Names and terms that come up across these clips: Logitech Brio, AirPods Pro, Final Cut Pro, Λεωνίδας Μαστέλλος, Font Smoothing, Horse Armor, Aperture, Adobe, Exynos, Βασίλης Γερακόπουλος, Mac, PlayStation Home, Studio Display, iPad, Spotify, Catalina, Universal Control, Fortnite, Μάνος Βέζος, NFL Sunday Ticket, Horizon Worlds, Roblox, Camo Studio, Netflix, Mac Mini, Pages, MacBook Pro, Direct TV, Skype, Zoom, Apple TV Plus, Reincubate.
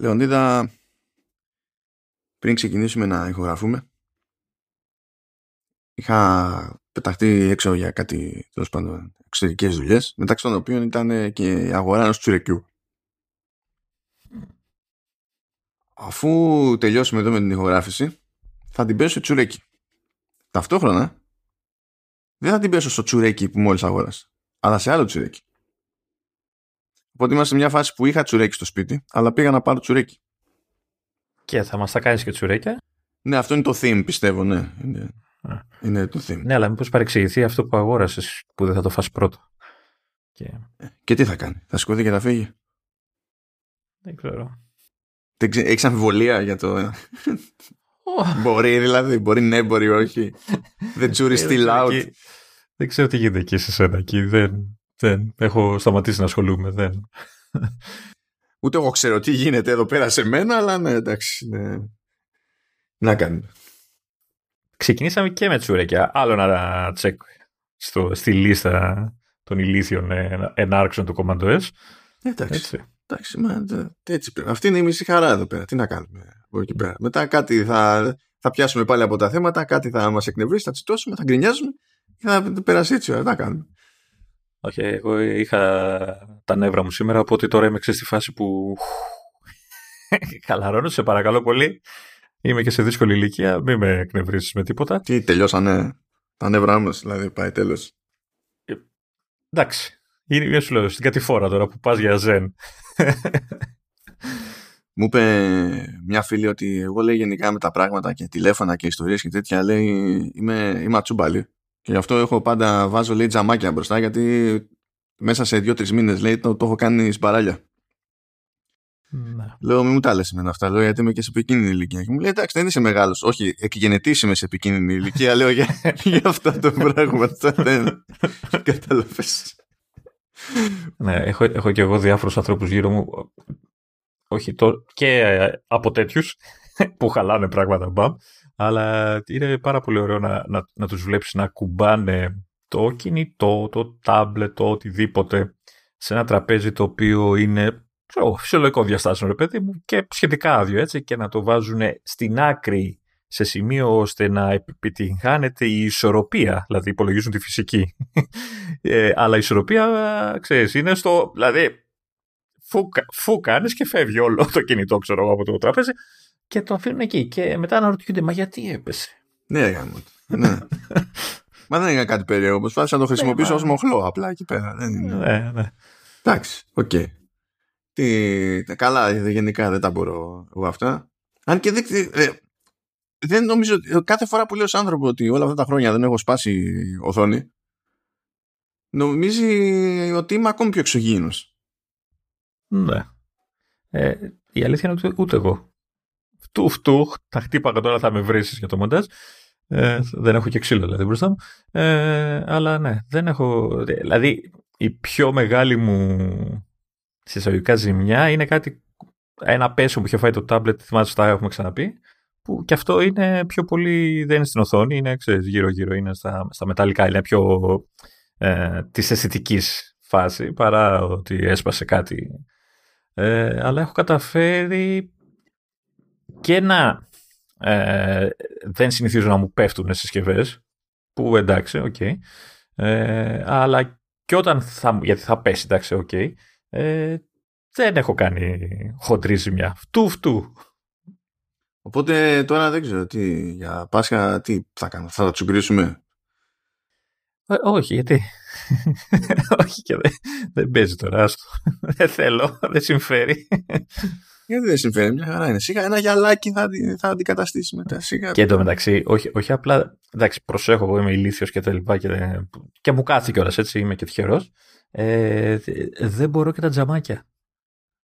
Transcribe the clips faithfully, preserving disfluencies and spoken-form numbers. Λεωνίδα, πριν ξεκινήσουμε να ηχογραφούμε, είχα πεταχτεί έξω για κάτι, τέλος πάντων, εξωτερικές δουλειές, μεταξύ των οποίων ήταν και η αγορά ενός τσουρεκιού. Αφού τελειώσουμε εδώ με την ηχογράφηση, θα την πέσω τσουρέκι. Ταυτόχρονα, δεν θα την πέσω στο τσουρέκι που μόλις αγόρασα, αλλά σε άλλο τσουρέκι. Οπότε είμαστε σε μια φάση που είχα τσουρέκι στο σπίτι, αλλά πήγα να πάρω τσουρέκι. Και θα μας τα κάνεις και τσουρέκια. Ναι, αυτό είναι το theme, πιστεύω, ναι. Είναι, είναι το theme. Ναι, αλλά μήπως παρεξηγηθεί αυτό που αγόρασες, που δεν θα το φας πρώτο. Και, και τι θα κάνει, θα σηκωθεί και θα φύγει. Δεν ξέρω. Έχεις αμφιβολία για το... Oh. Μπορεί δηλαδή, μπορεί ναι, μπορεί όχι. Δεν τσουρι still out. Δεν ξέρω τι γίνεται εκεί σε σένα, εκεί δεν... Δεν. Έχω σταματήσει να ασχολούμαι. Δεν. Ούτε εγώ ξέρω τι γίνεται εδώ πέρα σε μένα, αλλά ναι, εντάξει. Ναι. Να κάνουμε. Ξεκινήσαμε και με τσουρέκια. Άλλο ένα τσεκ στο, στη λίστα των ηλίθιων ενάρξεων του CommandOS. Εντάξει. Έτσι. Εντάξει μα, έτσι πρέπει. Αυτή είναι η μισή χαρά εδώ πέρα. Τι να κάνουμε από εκεί πέρα. Μετά κάτι θα, θα πιάσουμε πάλι από τα θέματα, κάτι θα μας εκνευρίσει, θα τσιτώσουμε, θα γκρινιάζουμε και θα περάσει έτσι. Δεν θα κάνουμε. Όχι, okay, εγώ είχα τα νεύρα μου σήμερα, οπότε τώρα είμαι στη φάση που χαλαρώνω, σε παρακαλώ πολύ. Είμαι και σε δύσκολη ηλικία, μην με εκνευρίσεις με τίποτα. Τι τελειώσανε τα νεύρα μας, δηλαδή πάει τέλος. Ε, εντάξει, είναι σου λέω, στην κατηφόρα τώρα που πας για ζεν. Μου είπε μια φίλη ότι εγώ λέει γενικά με τα πράγματα και τηλέφωνα και ιστορίες και τέτοια, λέει είμαι, είμαι ατσούμπαλη. Και γι' αυτό έχω πάντα βάζω λέει τζαμάκια μπροστά, γιατί μέσα σε δύο τρεις μήνες λέει το, το έχω κάνει σπαράλια. Να. Λέω μη μου τα λες εμένα αυτά, λέω, γιατί είμαι και σε επικίνδυνη ηλικία. Και μου λέει εντάξει δεν είσαι μεγάλος. Όχι, εκγενετής είμαι σε επικίνδυνη ηλικία, λέω για, για αυτά τα πράγματα. Δεν κατάλαβες. Ναι, έχω, έχω και εγώ διάφορους ανθρώπους γύρω μου. Όχι το, και από τέτοιους που χαλάνε πράγματα μπαμ. Αλλά είναι πάρα πολύ ωραίο να, να, να τους βλέπεις να κουμπάνε το κινητό, το τάμπλετ, το οτιδήποτε σε ένα τραπέζι το οποίο είναι ξέρω, φυσιολογικό διαστάσεων, ρε παιδί μου, και σχετικά άδειο έτσι, και να το βάζουν στην άκρη σε σημείο ώστε να επιτυγχάνεται η ισορροπία, δηλαδή υπολογίζουν τη φυσική. ε, αλλά η ισορροπία, ξέρεις, είναι στο, δηλαδή, φου, φου κάνεις και φεύγει όλο το κινητό, ξέρω, από το τραπέζι. Και το αφήνουν εκεί. Και μετά αναρωτιούνται, μα γιατί έπεσε. Ναι, ναι. Μα δεν είναι κάτι περίεργο. Προσπάθησα να το χρησιμοποιήσω ως μοχλό απλά εκεί πέρα. Δεν είναι. Ναι, ναι. Εντάξει, οκ. Okay. Τι... Καλά, γενικά δεν τα μπορώ εγώ αυτά. Αν και δείχνει. Ε, δεν νομίζω. Κάθε φορά που λέω σαν άνθρωπο ότι όλα αυτά τα χρόνια δεν έχω σπάσει οθόνη, νομίζει ότι είμαι ακόμη πιο εξωγήινος. Ναι. Ε, η αλήθεια είναι ότι ούτε εγώ. Φτούχ-φτούχ, τα χτύπαγα τώρα, θα με βρήσεις για το μοντάζ. Ε, δεν έχω και ξύλο δηλαδή μπροστά μου. Ε, αλλά ναι, δεν έχω. Δηλαδή, η πιο μεγάλη μου συσταγωγικά ζημιά είναι κάτι. Ένα πέσο που είχε φάει το τάμπλετ, θυμάστε τα έχουμε ξαναπεί. Που και αυτό είναι πιο πολύ. Δεν είναι στην οθόνη, είναι ξέρεις, γύρω-γύρω, είναι στα, στα μεταλλικά. Είναι πιο ε, της αισθητικής φάση παρά ότι έσπασε κάτι. Ε, αλλά έχω καταφέρει. Και να ε, δεν συνηθίζω να μου πέφτουν συσκευές, που εντάξει, οκ. Okay, ε, αλλά και όταν θα, γιατί θα πέσει, εντάξει, οκ. Okay, ε, δεν έχω κάνει χοντρή ζημιά. Φτού, φτού. Οπότε τώρα δεν ξέρω τι, για Πάσχα τι θα κάνω, θα τα τσουγκρίσουμε. Ε, όχι, γιατί. Όχι και δεν, δεν παίζει τώρα, άστο. Δεν θέλω, δεν συμφέρει. Γιατί δεν συμφέρει, μια χαρά είναι. Σίγα ένα γυαλάκι θα, θα αντικαταστήσει μετά. Σίγα... Και εντωμεταξύ, όχι, όχι απλά. Εντάξει, προσέχω, εγώ είμαι ηλίθιος και τα λοιπά. Και, και μου κάθει κιόλας, έτσι είμαι και τυχερός. Ε, δεν μπορώ και τα τζαμάκια.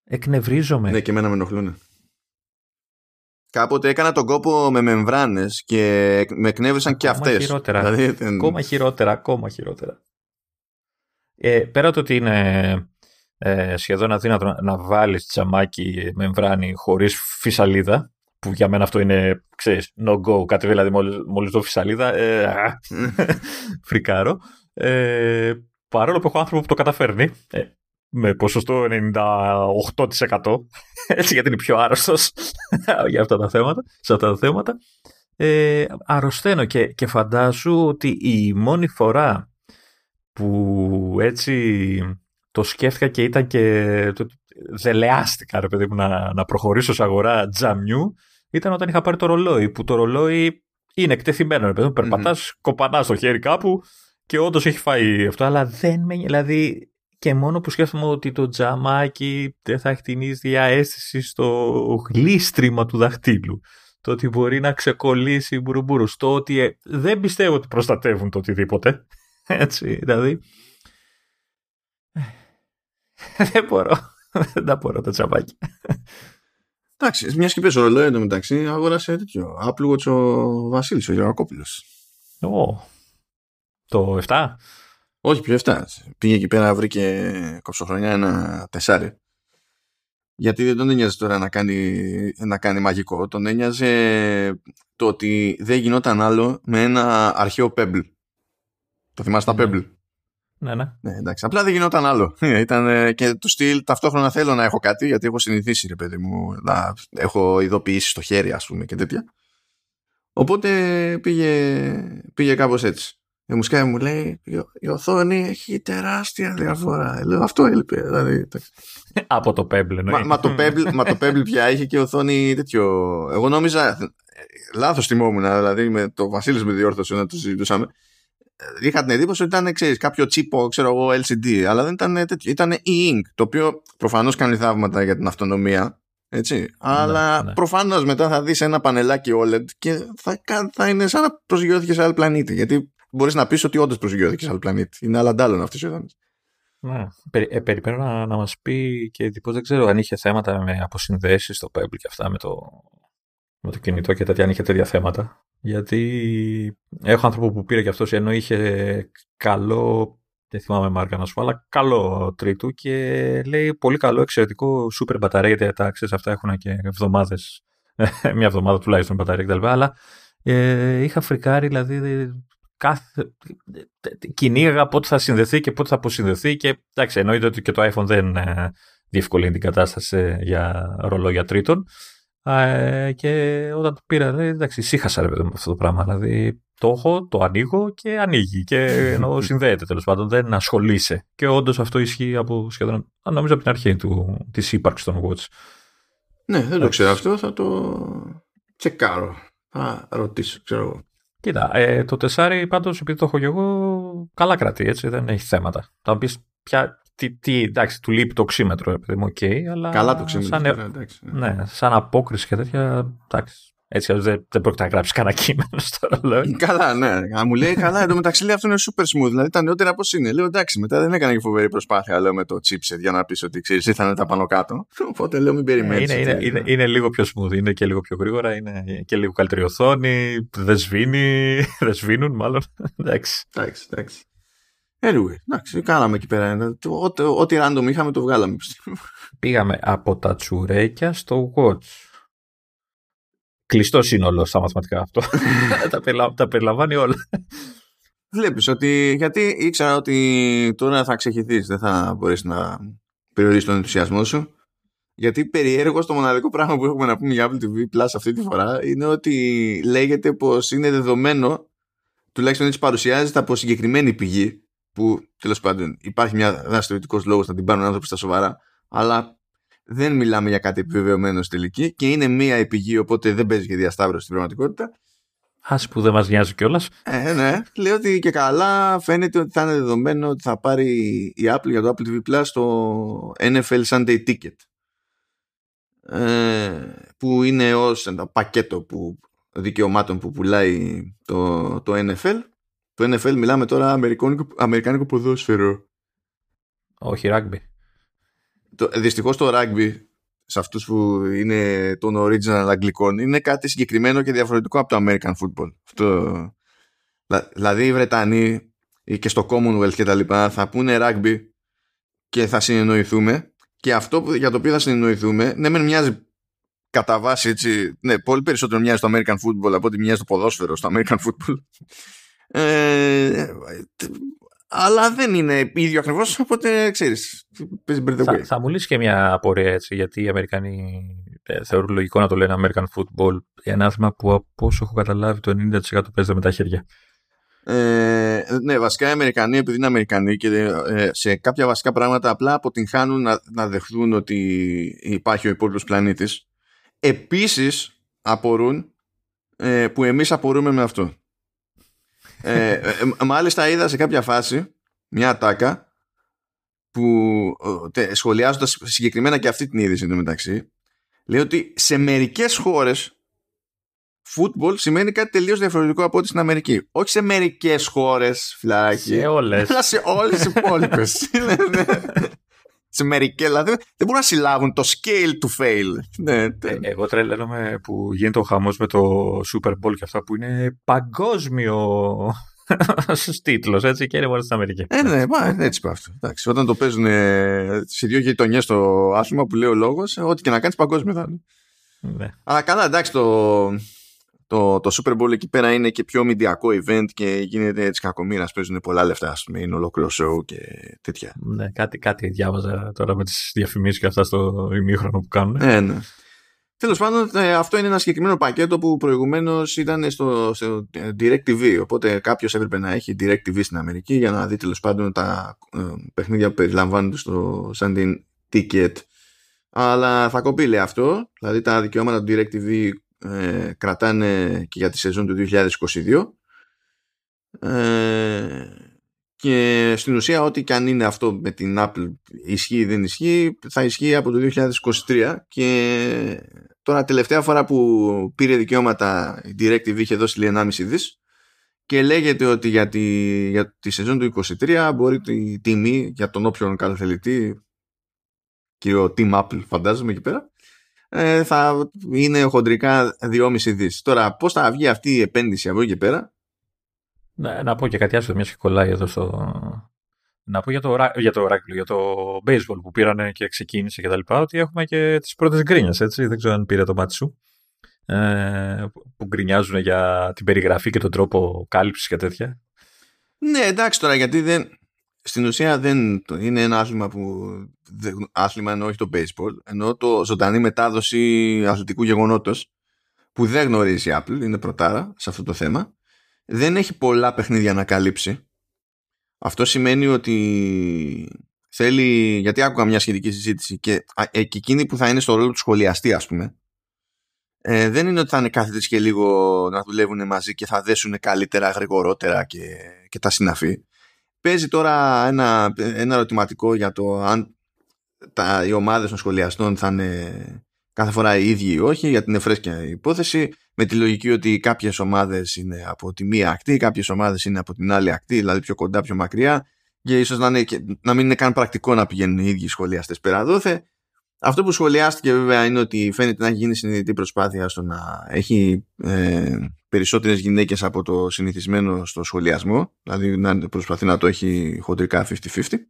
Εκνευρίζομαι. Ναι, και εμένα με ενοχλούν. Κάποτε έκανα τον κόπο με μεμβράνες και με εκνεύρισαν ακόμα και αυτές. Χειρότερα. Δηλαδή, δεν... Ακόμα χειρότερα, ακόμα χειρότερα. Ε, πέρα το ότι είναι. Ε, σχεδόν αδύνατο να βάλεις τζαμάκι μεμβράνη χωρίς φυσαλίδα, που για μένα αυτό είναι, ξέρεις, no-go, κάτι δηλαδή μόλις, μόλις δω φυσαλίδα, ε, α, φρικάρω. Ε, παρόλο που έχω άνθρωπο που το καταφέρνει, ε, με ποσοστό ενενήντα οκτώ τοις εκατό, έτσι, γιατί είναι πιο άρρωστος για αυτά τα θέματα, σε αυτά τα θέματα. Ε, αρρωσταίνω και, και φαντάζω ότι η μόνη φορά που έτσι το σκέφτηκα και ήταν και δελεάστηκα, ρε παιδί μου, να, να προχωρήσω σε αγορά τζαμιού, ήταν όταν είχα πάρει το ρολόι, που το ρολόι είναι εκτεθειμένο, ρε παιδί μου, περπατάς, mm-hmm. κοπανάς το χέρι κάπου και όντως έχει φάει αυτό, αλλά δεν με, δηλαδή, και μόνο που σκέφτομαι ότι το τζαμάκι δεν θα έχει την ίδια αίσθηση στο γλίστριμα του δαχτύλου, το ότι μπορεί να ξεκολλήσει μπουρουμπουρους, το ότι ε, δεν πιστεύω ότι προστατεύουν το οτιδήποτε, έτσι, δηλαδή δεν μπορώ, δεν τα μπορώ τα τσαμπάκια. Εντάξει, μια και πες ο ρολόι εντωμεταξύ, αγόρασε τέτοιο Apple Watch ο Βασίλης, ο Γερακόπουλος. Ω, το εφτά. Όχι, πιο εφτά. Πήγε εκεί πέρα, βρήκε κοψοχρονιά ένα τεσάρι. Γιατί δεν τον ένοιαζε τώρα να κάνει, να κάνει μαγικό. Τον ένοιαζε το ότι δεν γινόταν άλλο με ένα αρχαίο Pebble. Το θυμάσαι, ναι, τα Pebble. Ναι, ναι. Ναι, εντάξει. Απλά δεν γινόταν άλλο. Ήταν και του στυλ ταυτόχρονα θέλω να έχω κάτι, γιατί έχω συνηθίσει, ρε παιδί μου, να έχω ειδοποιήσει στο χέρι, ας πούμε, και τέτοια. Οπότε πήγε, πήγε κάπως έτσι. Η μουσικά μου λέει, η οθόνη έχει τεράστια διαφορά. Λέω, αυτό έλειπε. Δηλαδή, από το Pebble. Μα, μα, το Pebble μα το Pebble πια είχε και οθόνη τέτοιο. Εγώ νόμιζα, λάθος τιμόμουν, δηλαδή με, το Βασίλης με διόρθωσε να το συζητούσαμε. Είχα την εντύπωση ότι ήταν, ξέρεις, κάποιο τσίπο, ξέρω εγώ, ελ σι ντι, αλλά δεν ήταν τέτοιο. Ήταν e-ink, το οποίο προφανώς κάνει θαύματα για την αυτονομία. Έτσι. Ναι, αλλά ναι. Προφανώς μετά θα δεις ένα πανελάκι όλεντ και θα, θα είναι σαν να προσγειώθηκε σε άλλο πλανήτη. Γιατί μπορείς να πεις ότι όντως προσγειώθηκε σε άλλο πλανήτη. Είναι αλλαντάλλον αυτές οι οθόνες. Ναι. Περι, ε, περιμένω να, να μας πει και εντυπώς, δεν ξέρω αν είχε θέματα με αποσυνδέσεις στο Pebble και αυτά με το, με το κινητό και τέτοια, αν είχε τέτοια θέματα. Γιατί έχω άνθρωπο που πήρε και αυτός, ενώ είχε καλό, δεν θυμάμαι μάρκα να σου πω, αλλά καλό τρίτου και λέει πολύ καλό, εξαιρετικό, super μπαταρία, γιατί τα ξέρεις αυτά έχουν και εβδομάδες, μια εβδομάδα τουλάχιστον μπαταρία κτλ. Αλλά ε, είχα φρικάρει, δηλαδή κάθε, κυνήγα πότε θα συνδεθεί και πότε θα αποσυνδεθεί και εντάξει, εννοείται ότι και το iPhone δεν ε, διευκολύνει την κατάσταση για ρολόγια τρίτων. Ε, και όταν το πήρα, λέει, εντάξει, σύχασα, ρε παιδί μου, αυτό το πράγμα. Δηλαδή, το έχω, το ανοίγω και ανοίγει. Και ενώ συνδέεται, τέλος πάντων, δεν ασχολείσαι. Και όντως αυτό ισχύει από σχεδόν, νομίζω, από την αρχή τη ύπαρξη των Watch. Ναι, δεν το ξέρω αυτό, θα το τσεκάρω. Θα ρωτήσω, ξέρω εγώ. Κοίτα, ε, το τεσάρι πάντως, επειδή το έχω και εγώ, καλά κρατεί, έτσι, δεν έχει θέματα. Θα μου πεις πια. Τι, τι, εντάξει, του λείπει το οξύμετρο, επειδή μου okay, αλλά. Καλά το οξύμετρο. Σαν, ναι, εντάξει, ναι. Ναι, σαν απόκριση και τέτοια. Εντάξει, έτσι δεν, δεν πρόκειται να γράψει κανένα κείμενο στο ρολόι. Καλά, ναι. Μου λέει καλά, εντωμεταξύ λέει αυτό είναι super smooth. Δηλαδή τα νεότερα πώς είναι. Λέω εντάξει, μετά δεν έκανα και φοβερή προσπάθεια, λέω, με το chipset για να πει ότι ξέρει, ήρθανε τα πάνω κάτω. Οπότε λέω μην περιμένει. Είναι, είναι, είναι, είναι λίγο πιο smooth, είναι και λίγο πιο γρήγορα, είναι και λίγο καλύτερη οθόνη. Δεν σβήνει, δεν σβήνουν μάλλον. Εντάξει. Εντάξει, εντάξει. Anyway, εντάξει, κάναμε εκεί πέρα. Ό,τι random είχαμε το βγάλαμε. Πήγαμε από τα τσουρέκια στο watch. Κλειστό σύνολο στα μαθηματικά αυτό. τα, περιλα... τα περιλαμβάνει όλα. Βλέπεις ότι. Γιατί ήξερα ότι τώρα θα ξεχυθείς, δεν θα μπορείς να περιορίσεις τον ενθουσιασμό σου. Γιατί περιέργως το μοναδικό πράγμα που έχουμε να πούμε για Apple τι βι Plus αυτή τη φορά είναι ότι λέγεται πως είναι δεδομένο, τουλάχιστον έτσι παρουσιάζεται από συγκεκριμένη πηγή. Που τέλος πάντων υπάρχει μια δραστηριοτικός λόγος να την πάρουν άνθρωποι στα σοβαρά, αλλά δεν μιλάμε για κάτι επιβεβαιωμένο στη τελική και είναι μία επιγή, οπότε δεν παίζει και διασταύρωση στην πραγματικότητα. Ας που δεν μας νοιάζει κιόλας. Ε, ναι, λέω ότι και καλά φαίνεται ότι θα είναι δεδομένο ότι θα πάρει η Apple για το Apple τι βι Plus το εν εφ ελ Sunday Ticket. Ε, που είναι ως ένα πακέτο που, δικαιωμάτων που πουλάει το, το εν εφ ελ. Το εν εφ ελ μιλάμε τώρα αμερικάνικο, αμερικάνικο ποδόσφαιρο. Όχι ράγμπι. Δυστυχώς το ράγμπι σε αυτούς που είναι των original αγγλικών είναι κάτι συγκεκριμένο και διαφορετικό από το American football. Αυτό, δηλαδή οι Βρετανοί και στο Commonwealth και τα λοιπά θα πούνε ράγμπι και θα συνεννοηθούμε και αυτό που, για το οποίο θα συνεννοηθούμε, ναι μεν μοιάζει κατά βάση έτσι, ναι, πολύ περισσότερο μοιάζει το American football από ότι μοιάζει το ποδόσφαιρο στο American football. Ε, αλλά δεν είναι ίδιο ακριβώς, οπότε ξέρεις. Θα, θα μου λύσει και μια απορία έτσι, γιατί οι Αμερικανοί ε, θεωρούν λογικό να το λένε American Football, ένα άθλημα που από όσο έχω καταλάβει το ενενήντα τοις εκατό παίζεται με τα χέρια. Ε, ναι, βασικά οι Αμερικανοί, επειδή είναι Αμερικανοί και ε, σε κάποια βασικά πράγματα απλά αποτυγχάνουν να, να δεχθούν ότι υπάρχει ο υπόλοιπος πλανήτης. Επίσης απορούν ε, που εμείς απορούμε με αυτό. ε, ε, μάλιστα είδα σε κάποια φάση μια ατάκα που τε, σχολιάζοντας συγκεκριμένα και αυτή την είδηση εντωμεταξύ, λέει ότι σε μερικές χώρες football σημαίνει κάτι τελείως διαφορετικό από ό,τι στην Αμερική. Όχι σε μερικές χώρες, φυλάκι. Σε όλες. Αλλά σε όλες τις υπόλοιπες. Σε μερικές, δηλαδή δεν μπορούν να συλλάβουν το scale to fail. Ναι, ε, εγώ τρελαίνομαι που γίνεται ο χαμός με το Super Bowl και αυτά που είναι παγκόσμιο τίτλος, έτσι, και είναι μόνο στην Αμερική. Ε, ναι, μα, έτσι πάει αυτό. Εντάξει, όταν το παίζουν ε, σε δύο γειτονιές το άθλημα που λέει ο λόγος, ό,τι και να κάνεις παγκόσμιο θα είναι. Ναι. Αλλά καλά, εντάξει, το, το, το Super Bowl εκεί πέρα είναι και πιο μηντιακό event και γίνεται έτσι κακομοίρας, παίζουν πολλά λεφτά, ας πούμε, είναι ολόκληρο show και τέτοια. Ναι, κάτι, κάτι διάβαζα τώρα με τις διαφημίσεις και αυτά στο ημίχρονο που κάνουν. Ναι, ναι. Τέλος πάντων, αυτό είναι ένα συγκεκριμένο πακέτο που προηγουμένως ήταν στο, στο Direct τι βι, οπότε κάποιος έπρεπε να έχει Direct τι βι στην Αμερική για να δει τέλος πάντων τα ε, παιχνίδια που περιλαμβάνονται στο Sunday Ticket. Αλλά θα κοπεί, λέει, αυτό. Δηλαδή τα δικαιώματα του Direct τι βι ε, κρατάνε και για τη σεζόν του είκοσι είκοσι δύο. Ε, και στην ουσία ό,τι και αν είναι αυτό με την Apple ισχύει ή δεν ισχύει, θα ισχύει από το είκοσι είκοσι τρία. Και τώρα τελευταία φορά που πήρε δικαιώματα η Direct τι βι είχε δώσει λέει ενάμιση δισεκατομμύρια. Και λέγεται ότι για τη, για τη σεζόν του είκοσι τρία μπορεί η τιμή για τον όποιον καλοθελητή, κύριο Team Apple φαντάζομαι εκεί πέρα, ε, θα είναι χοντρικά δυόμιση δισεκατομμύρια. Τώρα πώς θα βγει αυτή η επένδυση από εκεί πέρα. Να, να πω και κάτι άσχετο, μια και κολλάει εδώ στο... Να πω για το, για το Oracle, για το baseball που πήρανε και ξεκίνησε και τα λοιπά, ότι έχουμε και τις πρώτες γκρίνιες, έτσι. Δεν ξέρω αν πήρε το μάτι σου. Ε, που γκρινιάζουν για την περιγραφή και τον τρόπο κάλυψης και τέτοια. Ναι, εντάξει τώρα, γιατί δεν... Στην ουσία δεν είναι ένα άθλημα που... Άθλημα εννοώ όχι το baseball, εννοώ το ζωντανή μετάδοση αθλητικού γεγονότος που δεν γνωρίζει η Apple, είναι πρωτάρα σε αυτό το θέμα. Δεν έχει πολλά παιχνίδια να καλύψει. Αυτό σημαίνει ότι θέλει... Γιατί άκουγα μια σχετική συζήτηση και εκείνη που θα είναι στο ρόλο του σχολιαστή, ας πούμε, ε, δεν είναι ότι θα είναι κάθετες και λίγο να δουλεύουν μαζί και θα δέσουν καλύτερα, γρηγορότερα και, και τα συναφή. Παίζει τώρα ένα, ένα ερωτηματικό για το αν τα, οι ομάδες των σχολιαστών θα είναι κάθε φορά οι ίδιοι ή όχι, γιατί είναι φρέσκια η υπόθεση, με τη λογική ότι κάποιες ομάδες είναι από τη μία ακτή, κάποιες ομάδες είναι από την άλλη ακτή, δηλαδή πιο κοντά, πιο μακριά, και ίσως να, είναι, να μην είναι καν πρακτικό να πηγαίνουν οι ίδιοι σχολιαστές πέρα δόθε. Αυτό που σχολιάστηκε βέβαια είναι ότι φαίνεται να έχει γίνει συνειδητή προσπάθεια στο να έχει ε, περισσότερες γυναίκες από το συνηθισμένο στο σχολιασμό, δηλαδή να προσπαθεί να το έχει χοντρικά πενήντα πενήντα.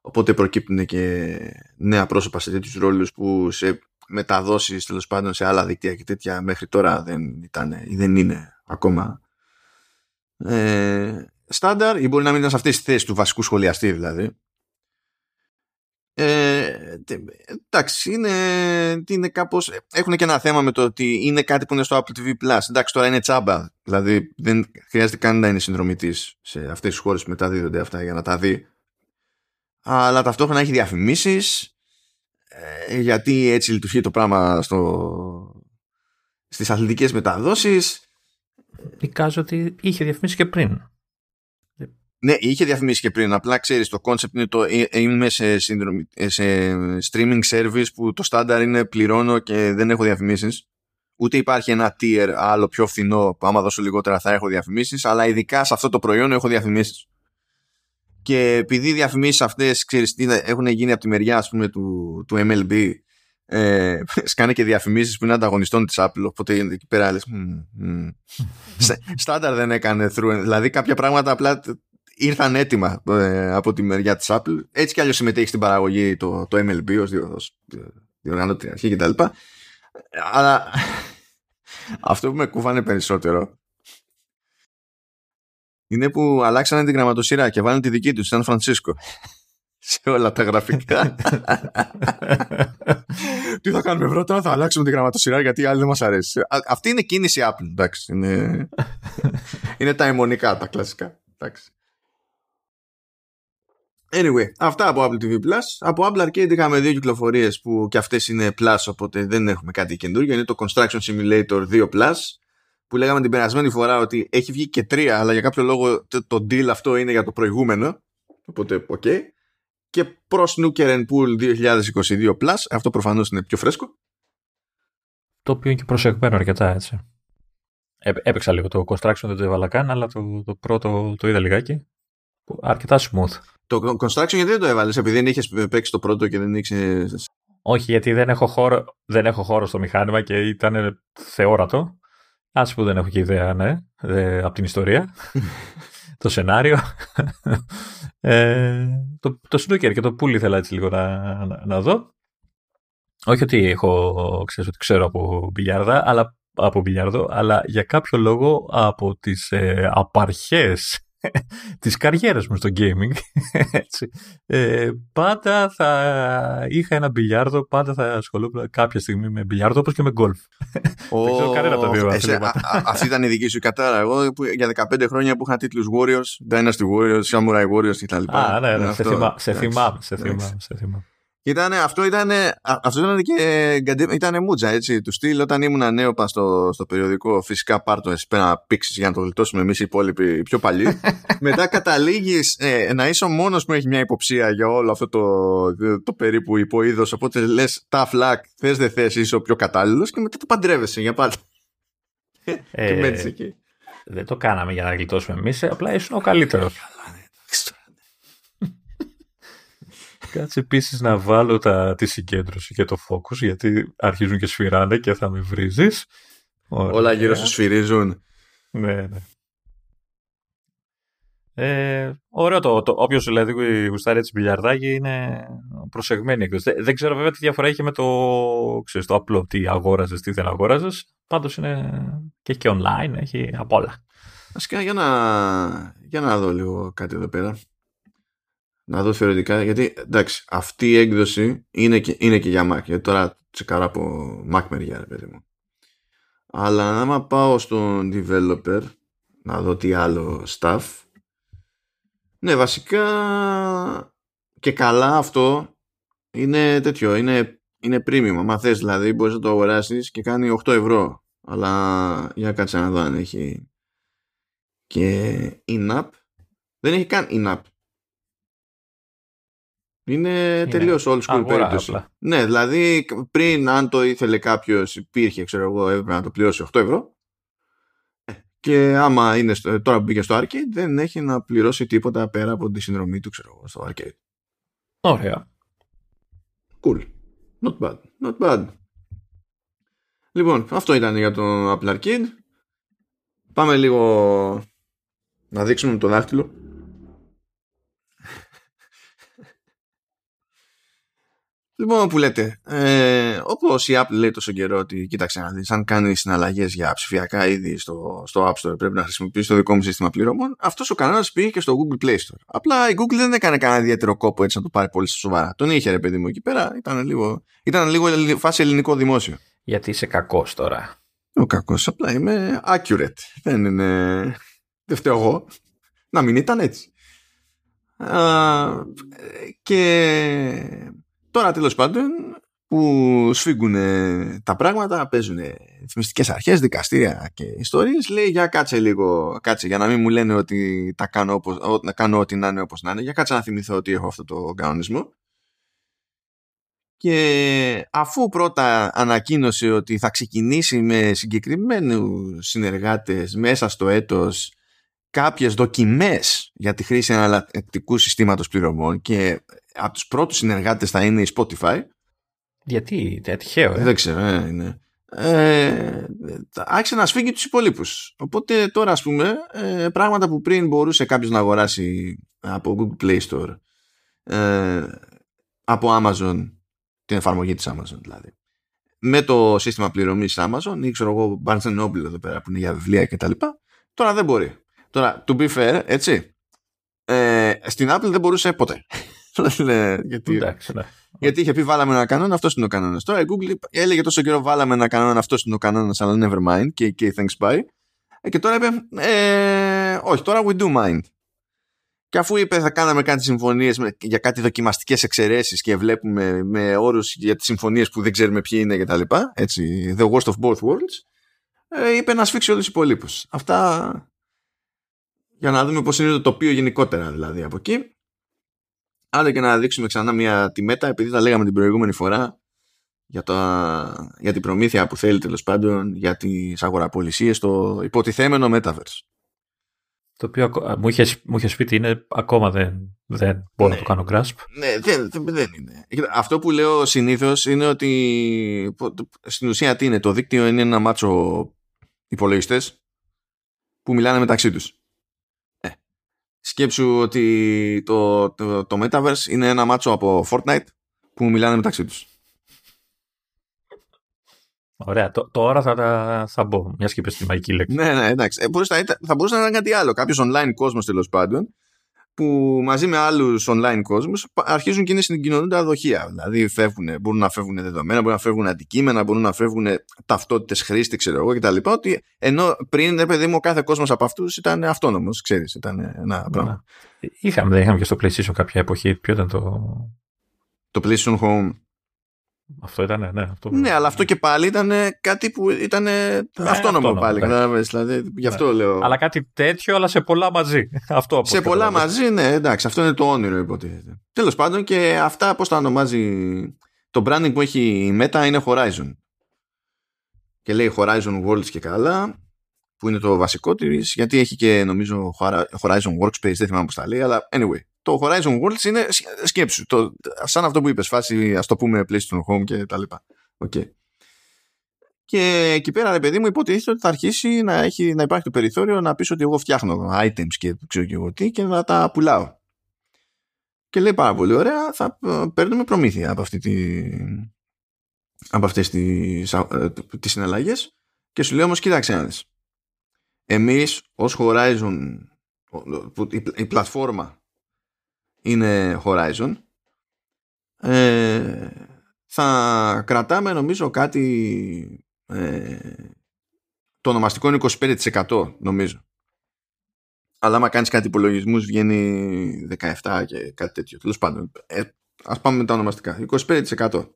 Οπότε προκύπτουν και νέα πρόσωπα σε τέτοιους ρόλους που σε μεταδόσεις τέλος πάντων σε άλλα δικτύα και τέτοια μέχρι τώρα δεν ήταν ή δεν είναι ακόμα ε, στάνταρ, ή μπορεί να μην ήταν σε αυτές τις θέσεις του βασικού σχολιαστή δηλαδή. Ε, εντάξει, είναι, είναι κάπως. Έχουν και ένα θέμα με το ότι είναι κάτι που είναι στο Apple τι βι Plus. Εντάξει, τώρα είναι τσάμπα. Δηλαδή δεν χρειάζεται καν να είναι συνδρομητής σε αυτές τις χώρες που μεταδίδονται αυτά για να τα δει. Αλλά ταυτόχρονα έχει διαφημίσεις, ε, γιατί έτσι λειτουργεί το πράγμα στο, στις αθλητικές μεταδόσεις. Εικάζω ότι είχε διαφημίσει και πριν. Ναι, είχε διαφημίσει και πριν. Απλά ξέρεις, το concept είναι το είμαι σε, συνδρομη, σε streaming service που το στάνταρ είναι πληρώνω και δεν έχω διαφημίσεις. Ούτε υπάρχει ένα tier άλλο πιο φθηνό που άμα δώσω λιγότερα θα έχω διαφημίσεις. Αλλά ειδικά σε αυτό το προϊόν έχω διαφημίσεις. Και επειδή οι διαφημίσεις αυτές, ξέρεις, έχουν γίνει από τη μεριά, ας πούμε, του, του εμ ελ μπι, ε, σκάνε και διαφημίσεις που είναι ανταγωνιστών της Apple, οπότε εκεί πέρα λες, στάνταρ δεν έκανε through. Δηλαδή κάποια πράγματα απλά ήρθαν έτοιμα ε, από τη μεριά της Apple. Έτσι κι αλλιώς συμμετέχει στην παραγωγή το, το εμ ελ μπι ως διοργανώτρια αρχή κτλ. Αλλά αυτό που με κούφανε περισσότερο είναι που αλλάξανε την γραμματοσυρά και βάλανε τη δική του Σαν Φρανσίσκο σε όλα τα γραφικά. Τι θα κάνουμε ευρώ τώρα, θα αλλάξουμε την γραμματοσυρά γιατί άλλη δεν μας αρέσει. Α, αυτή είναι κίνηση Apple, εντάξει. Είναι, είναι τα αιμονικά, τα κλασικά. Εντάξει. Anyway, αυτά από Apple τι βι Plus. Από Apple Arcade είχαμε δύο κυκλοφορίες που και αυτές είναι Plus, οπότε δεν έχουμε κάτι καινούργιο. Είναι το Construction Simulator δύο Plus, που λέγαμε την περασμένη φορά ότι έχει βγει και τρία, αλλά για κάποιο λόγο το deal αυτό είναι για το προηγούμενο. Οπότε, οκ. Okay. Και προς Snooker and Pool δύο χιλιάδες είκοσι δύο Plus, αυτό προφανώς είναι πιο φρέσκο. Το οποίο είναι και προσεγμένο αρκετά, έτσι. Έπαιξα λίγο το Construction, δεν το έβαλα καν, αλλά το, το πρώτο το είδα λιγάκι. Αρκετά smooth. Το Construction γιατί δεν το έβαλες, επειδή δεν είχες παίξει το πρώτο και δεν ήξερες. Όχι, γιατί δεν έχω χώρο, δεν έχω χώρο στο μηχάνημα και ήταν θεόρατο. Ας που δεν έχω και ιδέα, ναι, ε, από την ιστορία, το σενάριο. Ε, το, το snooker και το pool ήθελα έτσι λίγο να, να, να δω. Όχι ότι έχω, ξέρω, ότι ξέρω από μπιλιάρδα, αλλά, από μπιλιάρδο, αλλά για κάποιο λόγο από τις ε, απαρχές της καριέρας μου στο gaming, έτσι, ε, πάντα θα είχα ένα μπιλιάρδο, πάντα θα ασχολούμαι κάποια στιγμή με μπιλιάρδο, όπως και με γκολφ. Oh, δεν ξέρω κανένα από τα δύο. Εσύ, α, α, αυτή ήταν η δική σου κατάρα. Εγώ που, για δεκαπέντε χρόνια που είχα τίτλους Warriors, Dynasty Warriors, Samurai Warriors κτλ. Α, ναι, ναι, ναι, αυτό, σε θυμάμαι. Σε θυμάμαι, σε θυμάμαι, σε θυμάμαι. Ήτανε, αυτό ήταν και μούτζα, έτσι, του στυλ. Όταν ήμουν νέοπα στο, στο περιοδικό, φυσικά πάρτο εσπέρα πήξεις για να το γλιτώσουμε εμείς οι υπόλοιποι πιο παλιοί. Μετά καταλήγεις ε, να είσαι ο μόνος που έχει μια υποψία για όλο αυτό το, το, το περίπου υποείδος. Οπότε λες tough luck, θες δεν θες, είσαι ο πιο κατάλληλος και μετά το παντρεύεσαι για πάντα. Ε, και μένεις εκεί. Δεν το κάναμε για να γλιτώσουμε εμείς, απλά ήσουν ο καλύτερος. Κάτσε επίσης να βάλω τα, τη συγκέντρωση και το focus, γιατί αρχίζουν και σφυράνε και θα με βρίζεις. Ωραία. Όλα γύρω σου σφυρίζουν. Ναι, ναι. Ε, ωραίο το, το όποιος δηλαδή γουστάρει έτσι μπιλιαρδάκι είναι προσεγμένη έκδοση. Δεν, δεν ξέρω βέβαια τι διαφορά είχε με το, ξέρεις, το απλό, τι αγόραζες, τι δεν αγόραζες. Πάντως είναι και, και online, έχει απ' όλα. Ασκά, για, να, για να δω λίγο κάτι εδώ πέρα. Να δω θεωρητικά, γιατί εντάξει, αυτή η έκδοση είναι και, είναι και για Mac. Γιατί τώρα τσεκαρά από Mac μεριά, ρε παιδί μου. Αλλά άμα πάω στον developer, να δω τι άλλο stuff. Ναι, βασικά και καλά αυτό είναι τέτοιο, είναι, είναι premium. Μα θες δηλαδή, μπορείς να το αγοράσεις και κάνει οκτώ ευρώ. Αλλά για κάτσε να δω αν έχει και in-app. Δεν έχει καν in-app. Είναι, είναι τελείως old school περίπτωση. Απλά. Ναι, δηλαδή πριν, αν το ήθελε κάποιος, υπήρχε, ξέρω εγώ, έπρεπε να το πληρώσει οκτώ ευρώ. Και άμα είναι στο, τώρα που μπήκε στο arcade, δεν έχει να πληρώσει τίποτα πέρα από τη συνδρομή του, ξέρω εγώ, στο arcade. Ωραία. Cool. Not bad. Not bad. Λοιπόν, αυτό ήταν για το Apple Arcade. Πάμε λίγο να δείξουμε το δάχτυλο. Λοιπόν, που λέτε, ε, όπως η Apple λέει τόσο καιρό ότι κοίταξε να δεις, αν κάνεις συναλλαγές για ψηφιακά είδη στο, στο App Store πρέπει να χρησιμοποιήσεις το δικό μου σύστημα πληρωμών, αυτός ο κανόνας πήγε και στο Google Play Store. Απλά η Google δεν έκανε κανένα ιδιαίτερο κόπο έτσι να το πάρει πολύ σοβαρά. Τον είχε, ρε παιδί μου, εκεί πέρα, ήταν λίγο, ήταν λίγο φάση ελληνικό δημόσιο. Γιατί είσαι κακός τώρα. Ο κακός, απλά είμαι accurate. Δεν είναι, δεν φταίω εγώ. Να μην ήταν έτσι. Α, και... Τώρα τέλος πάντων που σφίγγουν τα πράγματα, παίζουν ρυθμιστικές αρχές, δικαστήρια και ιστορίες, λέει για κάτσε λίγο, κάτσε για να μην μου λένε ότι τα κάνω, όπως, ό, να κάνω ό,τι να είναι όπως να είναι, για κάτσε να θυμηθώ ότι έχω αυτό το κανονισμό. Και αφού πρώτα ανακοίνωσε ότι θα ξεκινήσει με συγκεκριμένους συνεργάτες μέσα στο έτος κάποιες δοκιμές για τη χρήση εναλλακτικού συστήματος πληρωμών και από τους πρώτους συνεργάτες θα είναι η Spotify. Γιατί, τυχαίο, ε? Δεν ξέρω, ε, είναι. Ε, άρχισε να σφίγγει τους υπολείπους. Οπότε τώρα, ας πούμε, ε, πράγματα που πριν μπορούσε κάποιος να αγοράσει από Google Play Store, ε, από Amazon, την εφαρμογή της Amazon δηλαδή, με το σύστημα πληρωμής Amazon ή ξέρω εγώ Barnes and Noble εδώ πέρα που είναι για βιβλία κτλ. Τώρα δεν μπορεί. Τώρα, to be fair, έτσι, ε, στην Apple δεν μπορούσε ποτέ. γιατί, Εντάξει, ναι. γιατί είχε πει βάλαμε ένα κανόνα, αυτός είναι ο κανόνας. Τώρα η Google έλεγε τόσο καιρό βάλαμε ένα κανόνα, αυτός είναι ο κανόνας, αλλά never mind και, και thanks bye. Και τώρα είπε ε, όχι, τώρα we do mind. Και αφού είπε θα κάναμε κάτι συμφωνίες με, για κάτι δοκιμαστικές εξαιρέσεις και βλέπουμε με όρους για τις συμφωνίες που δεν ξέρουμε ποιοι είναι κτλ. Έτσι, the worst of both worlds, ε, είπε να σφίξει όλους τους υπολείπους. Αυτά για να δούμε πώς είναι το τοπίο γενικότερα δηλαδή από εκεί. Άντε και να δείξουμε ξανά μια τη Meta, επειδή τα λέγαμε την προηγούμενη φορά για, το, για την προμήθεια που θέλει τέλος πάντων για τις αγοραπολισίες στο υποτιθέμενο Metaverse. Το οποίο μου είχες, μου είχες πει ότι είναι ακόμα δεν, δεν μπορώ ναι, να το κάνω grasp. Ναι, δεν, δεν είναι. Αυτό που λέω συνήθως είναι ότι στην ουσία τι είναι, το δίκτυο είναι ένα μάτσο υπολογιστές που μιλάνε μεταξύ τους. Ε, σκέψου ότι το, το, το Metaverse είναι ένα μάτσο από Fortnite που μιλάνε μεταξύ τους. Ωραία, τώρα θα, θα, θα μπω, μια και πες τη μαγική λέξη. Ναι, ναι, εντάξει. Ε, μπορείς, θα, θα μπορούσε να ήταν κάτι άλλο. Κάποιος online κόσμος τέλος πάντων, που μαζί με άλλους online κόσμους αρχίζουν και είναι συγκοινωνούντα δοχεία. Δηλαδή φεύγουν, μπορούν να φεύγουν δεδομένα, μπορούν να φεύγουν αντικείμενα, μπορούν να φεύγουν ταυτότητες χρήστη, ξέρω εγώ κτλ. Ότι ενώ πριν, ρε παιδί μου, ο κάθε κόσμος από αυτούς ήταν αυτόνομος, ξέρεις, ήταν ένα πράγμα. Είχαμε, δεν είχαμε και στο PlayStation κάποια εποχή. Ποιο ήταν το. Το PlayStation Home. Αυτό ήταν, ναι. Αυτό... Ναι, αλλά αυτό και πάλι ήταν κάτι που ήταν ναι, αυτόνομο πάλι. Κατάλαβες, δηλαδή, γι' αυτό ναι. λέω. Αλλά κάτι τέτοιο, αλλά σε πολλά μαζί. Αυτό σε πολλά δηλαδή. μαζί, ναι, εντάξει. Αυτό είναι το όνειρο, υποτίθεται. Τέλος πάντων, και αυτά, πώς τα ονομάζει. Το branding που έχει η Meta είναι Horizon. Και λέει Horizon Worlds και καλά, που είναι το βασικό της, γιατί έχει και νομίζω Horizon Workspace, δεν θυμάμαι πώς τα λέει, αλλά anyway. Το Horizon Worlds είναι σκέψου. Το, σαν αυτό που είπες, φάση ας το πούμε PlayStation Home και τα λοιπά. Okay. Και εκεί πέρα, ρε παιδί μου, υποτίθεται ότι θα αρχίσει να, έχει, να υπάρχει το περιθώριο να πεις ότι εγώ φτιάχνω items και ξέρω και εγώ τι και να τα πουλάω. Και λέει πάρα πολύ ωραία, θα παίρνουμε προμήθεια από, αυτή τη, από αυτές τις, τις συναλλαγές. Και σου λέω όμως, κοίταξε να δεις. Εμείς ως Horizon, η, η πλατφόρμα είναι Horizon, ε, θα κρατάμε νομίζω κάτι ε, το ονομαστικό είναι είκοσι πέντε τοις εκατό νομίζω, αλλά άμα κάνεις κάτι υπολογισμούς βγαίνει δεκαεπτά και κάτι τέτοιο. Τέλος πάντων, ε, ας πάμε με τα ονομαστικά, είκοσι πέντε τοις εκατό,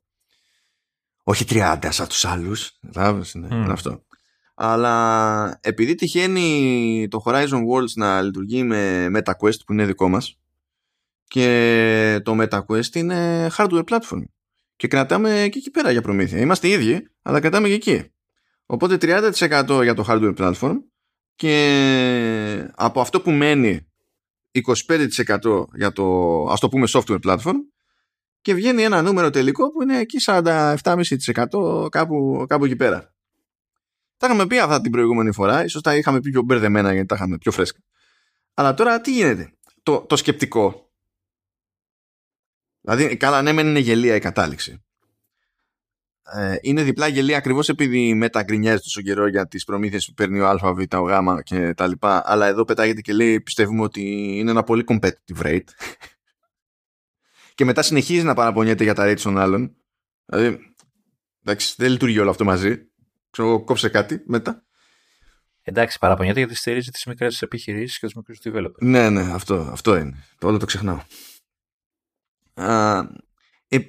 όχι τριάντα τοις εκατό σαν τους άλλους, Ράβος, ναι, mm. είναι αυτό. Αλλά επειδή τυχαίνει το Horizon Worlds να λειτουργεί με Meta Quest που είναι δικό μας, και το Meta Quest είναι hardware platform και κρατάμε και εκεί πέρα για προμήθεια. Είμαστε οι ίδιοι, αλλά κρατάμε και εκεί. Οπότε τριάντα τοις εκατό για το hardware platform και από αυτό που μένει είκοσι πέντε τοις εκατό για το, ας το πούμε, software platform, και βγαίνει ένα νούμερο τελικό που είναι εκεί σαράντα επτά κόμμα πέντε τοις εκατό κάπου, κάπου εκεί πέρα. Τα είχαμε πει αυτά την προηγούμενη φορά, ίσως τα είχαμε πει πιο μπερδεμένα γιατί τα είχαμε πιο φρέσκα. Αλλά τώρα τι γίνεται, το, το σκεπτικό. Δηλαδή, καλά, ναι, μεν είναι γελία η κατάληξη. Ε, είναι διπλά γελία ακριβώς επειδή μεταγκρινιάζει τόσο καιρό για τις προμήθειες που παίρνει ο Α, Β, ο Γ και τα λοιπά. Αλλά εδώ πετάγεται και λέει, πιστεύουμε ότι είναι ένα πολύ competitive rate. Και μετά συνεχίζει να παραπονιέται για τα rates των άλλων. Δηλαδή, εντάξει, δεν λειτουργεί όλο αυτό μαζί. Ξέρω, κόψε κάτι μετά. Εντάξει, παραπονιέται γιατί στηρίζει τις μικρές επιχειρήσεις και τους μικρούς developers. Ναι, ναι, αυτό, αυτό είναι. Το όλο το ξεχνάω. Uh,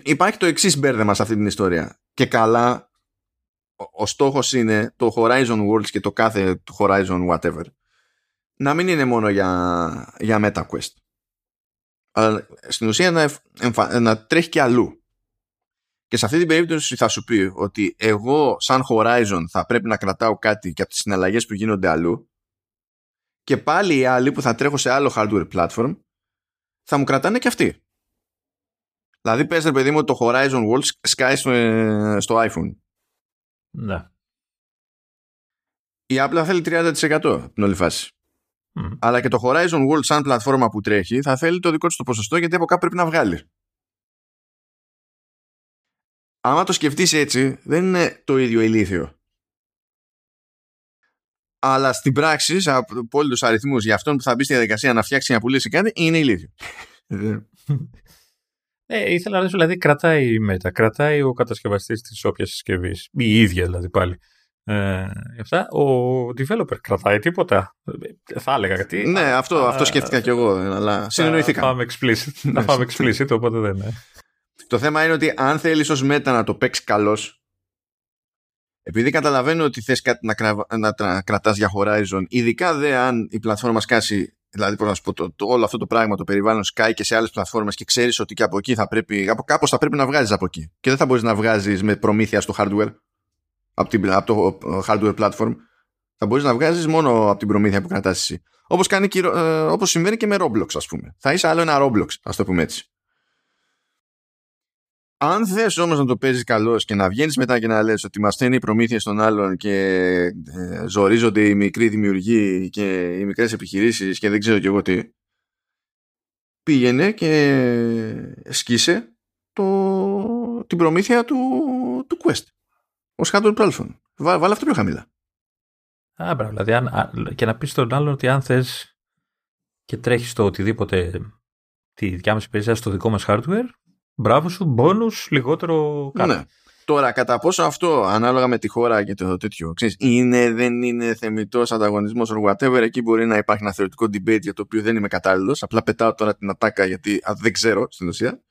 υπάρχει το εξής μπέρδεμα σε αυτή την ιστορία. Και καλά, ο, ο στόχος είναι το Horizon Worlds και το κάθε Horizon whatever να μην είναι μόνο για, για Meta Quest, αλλά στην ουσία να, εμφα, να τρέχει και αλλού. Και σε αυτή την περίπτωση θα σου πει ότι εγώ σαν Horizon θα πρέπει να κρατάω κάτι και από τις συναλλαγές που γίνονται αλλού, και πάλι οι άλλοι που θα τρέχω σε άλλο hardware platform θα μου κρατάνε και αυτοί. Δηλαδή πες, ρε παιδί μου, το Horizon Worlds σκάει στο, ε, στο iPhone. Ναι. Η Apple θέλει τριάντα τοις εκατό από την όλη φάση. Mm. Αλλά και το Horizon Worlds σαν πλατφόρμα που τρέχει θα θέλει το δικό της το ποσοστό, γιατί από κάπου πρέπει να βγάλει. Άμα το σκεφτείς έτσι, δεν είναι το ίδιο ηλίθιο. αλλά στην πράξη, από όλους τους αριθμούς για αυτόν που θα μπει στη διαδικασία να φτιάξει να πουλήσει κάτι, είναι ηλίθιο. Ε, ήθελα να δω, δηλαδή, κρατάει η Meta, κρατάει ο κατασκευαστής της όποιας συσκευής, η ίδια δηλαδή πάλι. Ε, αυτά, ο developer κρατάει τίποτα, θα έλεγα κάτι. Ναι, α, αυτό, α, αυτό σκέφτηκα κι εγώ, αλλά συνεννοηθήκα. Να πάμε explicit, να πάμε explicit, οπότε δεν είναι. Το θέμα είναι ότι αν θέλεις ως Meta να το παίξεις καλώς, επειδή καταλαβαίνω ότι θες κάτι να, κρα, να, να κρατάς για Horizon, ειδικά δε αν η πλατφόρμα σκάσει. Δηλαδή, πώς να σου πω, το, το, όλο αυτό το πράγμα, το περιβάλλον Skype και σε άλλες πλατφόρμες, και ξέρεις ότι και από εκεί θα πρέπει, από κάπως θα πρέπει να βγάζεις από εκεί. Και δεν θα μπορείς να βγάζεις με προμήθεια στο hardware, από, την, από το hardware platform. Θα μπορείς να βγάζεις μόνο από την προμήθεια που κρατάς εσύ. Όπως, κάνει και, ε, όπως συμβαίνει και με Roblox, ας πούμε. Θα είσαι άλλο ένα Roblox, ας το πούμε έτσι. Αν θες όμως να το παίζεις καλώς και να βγαίνεις μετά και να λες ότι μας στέλνει οι προμήθειες των άλλων και ε, ζορίζονται οι μικροί δημιουργοί και οι μικρές επιχειρήσεις και δεν ξέρω κι εγώ τι, πήγαινε και σκίσε το, την προμήθεια του, του Quest ως χάντων πρόλφων. Βά, βάλε αυτό πιο χαμηλά. Α, μπράβο, δηλαδή, και να πεις στον άλλον ότι αν θες και τρέχεις το οτιδήποτε τη διάμεση περιστάση στο δικό μας hardware, μπράβο σου, μπόνους, λιγότερο κάτι. Ναι. Τώρα, κατά πόσο αυτό, ανάλογα με τη χώρα και το τέτοιο, ξέρεις, είναι, δεν είναι θεμιτός ανταγωνισμός or whatever, εκεί μπορεί να υπάρχει ένα θεωρητικό debate για το οποίο δεν είμαι κατάλληλος. Απλά πετάω τώρα την ατάκα γιατί α, δεν ξέρω στην ουσία.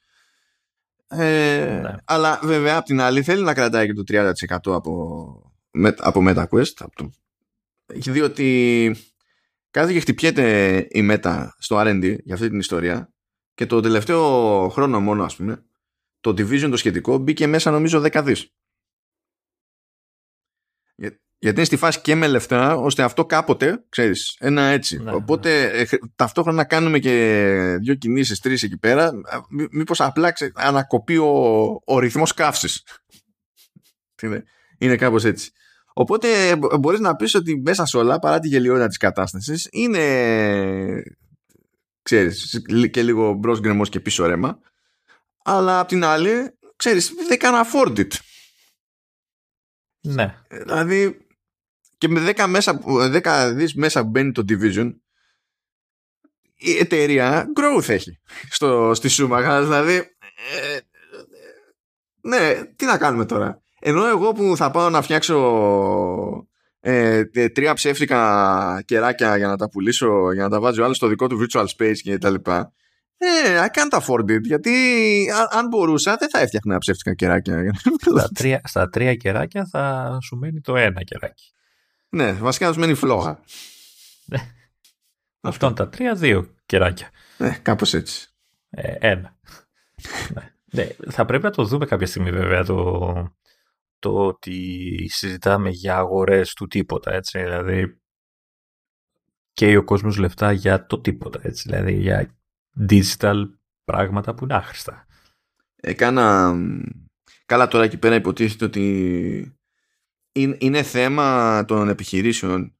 Ε, ναι. Αλλά βέβαια, απ' την άλλη, θέλει να κρατάει και το τριάντα τοις εκατό από, από Meta Quest. Από το... Διότι κάθε και χτυπιέται η Meta στο αρ εν ντι για αυτή την ιστορία. Και το τελευταίο χρόνο μόνο, ας πούμε, το Division το σχετικό μπήκε μέσα νομίζω δέκα δισεκατομμύρια. Για, γιατί είναι στη φάση και με λεφτά, ώστε αυτό κάποτε, ξέρεις, ένα έτσι. Ναι, οπότε ναι. Ταυτόχρονα κάνουμε και δύο κινήσεις, τρεις εκεί πέρα. Μή, μήπως απλά ξε, ανακοπεί ο, ο ρυθμός καύσης. είναι, είναι κάπως έτσι. Οπότε μπορείς να πεις ότι μέσα σε όλα, παρά τη γελιότητα της κατάστασης, είναι... ξέρεις, και λίγο μπρος γκρεμός και πίσω ρέμα, αλλά απ' την άλλη, ξέρεις, they can afford it. Ναι. Δηλαδή, και με δέκα, μέσα, δέκα δις μέσα που μπαίνει το Division, η εταιρεία growth έχει στο, στη σούμα. Δηλαδή, ε, ναι, τι να κάνουμε τώρα. Ενώ εγώ που θα πάω να φτιάξω... Ε, τρία ψεύτικα κεράκια για να τα πουλήσω, για να τα βάζει ο άλλος στο δικό του virtual space και τα λοιπά, ε, I can't afford it, γιατί α, αν μπορούσα δεν θα έφτιαχνα ψεύτικα κεράκια. Στα τρία, στα τρία κεράκια θα σου μένει το ένα κεράκι. Ναι, βασικά θα σου μένει φλόγα. Αυτό είναι τα τρία, δύο κεράκια. Ναι, κάπως έτσι. Ε, ένα. ναι. Ναι, θα πρέπει να το δούμε κάποια στιγμή βέβαια το... το ότι συζητάμε για αγορές του τίποτα, έτσι, δηλαδή καίει ο κόσμος λεφτά για το τίποτα, έτσι, δηλαδή για digital πράγματα που είναι άχρηστα. Έκανα, καλά τώρα εκεί πέρα υποτίθεται ότι είναι, είναι θέμα των επιχειρήσεων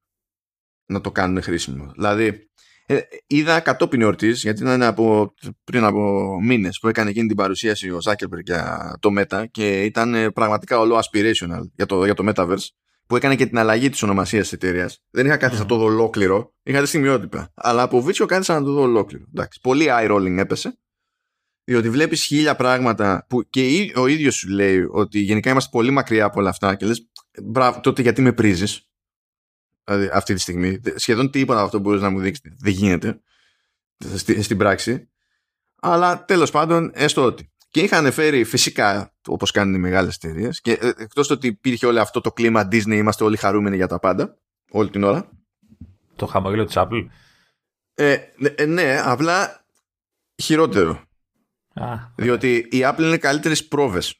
να το κάνουν χρήσιμο, δηλαδή ε, είδα κατόπιν εορτής, γιατί ήταν από, πριν από μήνες που έκανε εκείνη την παρουσίαση ο Zuckerberg για το Meta και ήταν πραγματικά όλο aspirational για το, για το Metaverse, που έκανε και την αλλαγή της ονομασίας της εταιρείας. Δεν είχα κάτι mm. να το δω ολόκληρο, είχα τη στιγμιότυπα, αλλά από βίτσιο κάθισα να το δω ολόκληρο. Εντάξει, πολύ eye-rolling έπεσε, διότι βλέπεις χίλια πράγματα που και ο ίδιος σου λέει ότι γενικά είμαστε πολύ μακριά από όλα αυτά και λες, μπράβο, τότε γιατί με πρίζεις. Αυτή τη στιγμή σχεδόν τίποτα αυτό μπορείς να μου δείξετε δεν γίνεται στη, στην πράξη, αλλά τέλος πάντων έστω ότι, και είχα ανεφέρει φυσικά όπως κάνουν οι μεγάλες εταιρείες, και εκτός ότι υπήρχε όλο αυτό το κλίμα Disney, είμαστε όλοι χαρούμενοι για τα πάντα όλη την ώρα, το χαμόγελο της Apple, ε, ναι, ναι, απλά χειρότερο. Α, διότι η Apple είναι καλύτερες πρόβες.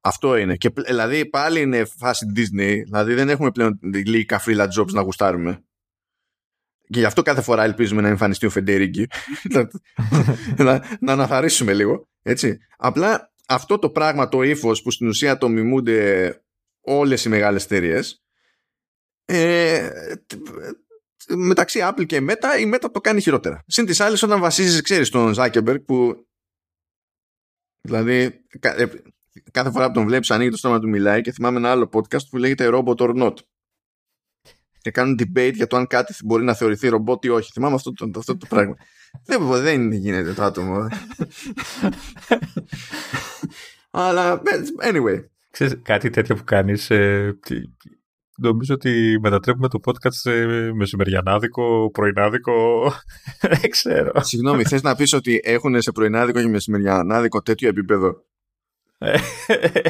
Αυτό είναι. Και, δηλαδή πάλι είναι φάση Disney. Δηλαδή δεν έχουμε πλέον λίγη καφρίλα jobs να γουστάρουμε. Και γι' αυτό κάθε φορά ελπίζουμε να εμφανιστεί ο Φεντερίγκη. να, να αναθαρίσουμε λίγο. Έτσι. Απλά αυτό το πράγμα, το ύφος που στην ουσία το μιμούνται όλες οι μεγάλες εταιρείες. Ε, μεταξύ Apple και Meta, η Meta το κάνει χειρότερα. Συν τις άλλες όταν βασίζεις, ξέρεις, τον Zuckerberg που... Δηλαδή... Κάθε φορά που τον βλέπεις ανοίγει το στόμα του, μιλάει, και θυμάμαι ένα άλλο podcast που λέγεται Robot or Not, και κάνουν debate για το αν κάτι μπορεί να θεωρηθεί ρομπότ ή όχι. Θυμάμαι αυτό το, αυτό το πράγμα. δεν, δεν γίνεται το άτομο. Αλλά anyway. Ξέρεις, κάτι τέτοιο που κάνεις, ε, νομίζω ότι μετατρέπουμε το podcast σε μεσημεριανάδικο, πρωινάδικο, δεν ξέρω. Συγγνώμη, θες να πεις ότι έχουν σε πρωινάδικο και μεσημεριανάδικο τέτοιο επίπεδο?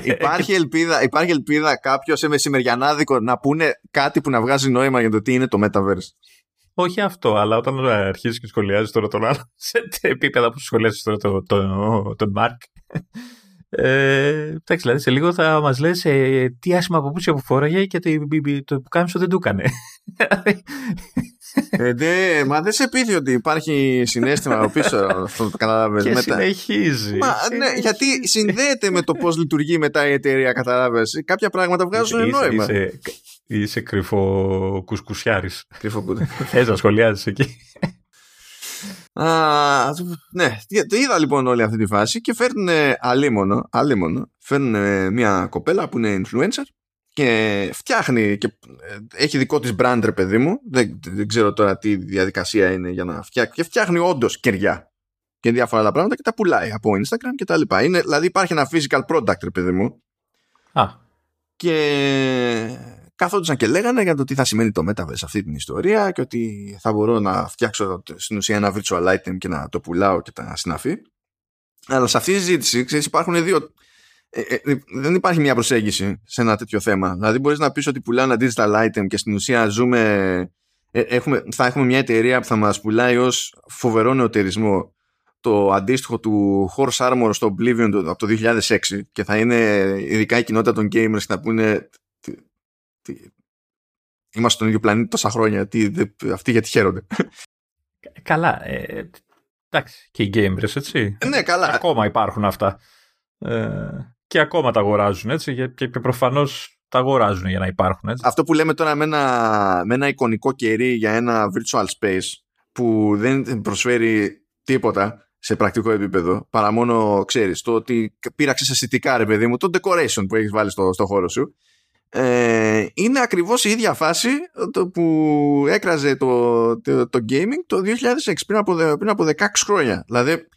υπάρχει, ελπίδα, υπάρχει ελπίδα κάποιο σε μεσημεριανάδικο να πούνε κάτι που να βγάζει νόημα για το τι είναι το Metaverse? Όχι αυτό, αλλά όταν αρχίζεις και σχολιάζεις τώρα τον άλλο, σε επίπεδα που σχολιάζεις τώρα τον το, το Μάρκ, εντάξει, δηλαδή σε λίγο θα μας λες ε, τι άσχημα παπούτσια που φόραγε και το, το που κάμισο δεν του έκανε. ε, δε, μα δεν σε πείθει ότι υπάρχει συνέστημα πίσω, αυτό το καταλάβες. Και μετά. Συνεχίζει. Μα, συνεχίζει. Ναι, γιατί συνδέεται με το πώς λειτουργεί μετά η εταιρεία, καταλάβες. Κάποια πράγματα βγάζουν είσαι, νόημα. Είσαι, είσαι κρυφο κουσκουσιάρης. Θες να σχολιάζεις εκεί? Α, ναι, είδα λοιπόν όλη αυτή τη φάση και φέρνουν αλίμονο, αλίμονο, φέρνουν μια κοπέλα που είναι influencer και φτιάχνει και έχει δικό της brand, ρε παιδί μου, δεν, δεν ξέρω τώρα τι διαδικασία είναι για να φτιάξει, και φτιάχνει όντως κεριά και διάφορα άλλα πράγματα και τα πουλάει από Instagram και τα λοιπά. Είναι, δηλαδή υπάρχει ένα physical product, ρε παιδί μου. Α. Και καθόντουσαν και λέγανε για το τι θα σημαίνει το Metaverse σε αυτή την ιστορία και ότι θα μπορώ να φτιάξω στην ουσία ένα virtual item και να το πουλάω και τα συναφή. Αλλά σε αυτή τη ζήτηση, ξέρεις, υπάρχουν δύο... Ε, ε, δεν υπάρχει μια προσέγγιση σε ένα τέτοιο θέμα. Δηλαδή μπορείς να πεις ότι πουλάω ένα digital item και στην ουσία ζούμε... Ε, έχουμε, θα έχουμε μια εταιρεία που θα μας πουλάει ως φοβερό νεωτερισμό το αντίστοιχο του Horse Armor στο Oblivion από το δύο χιλιάδες έξι και θα είναι ειδικά η κοινότητα των gamers και θα πούνε... Είμαστε στον ίδιο πλανήτη τόσα χρόνια. Τι, δε, αυτοί γιατί χαίρονται? Καλά. Ε, εντάξει. Και οι gamers, έτσι. Ναι, καλά. Ακόμα υπάρχουν αυτά. Ε, και ακόμα τα αγοράζουν, έτσι. Και προφανώς τα αγοράζουν για να υπάρχουν. Έτσι. Αυτό που λέμε τώρα με ένα, με ένα εικονικό κερί για ένα virtual space που δεν προσφέρει τίποτα σε πρακτικό επίπεδο παρά μόνο, ξέρεις, το ότι πείραξες αισθητικά, ρε παιδί μου, το decoration που έχεις βάλει στο, στο χώρο σου. Ε, είναι ακριβώς η ίδια φάση το που έκραζε το, το, το gaming το δύο χιλιάδες έξι πριν από, πριν από δεκαέξι χρόνια δηλαδή,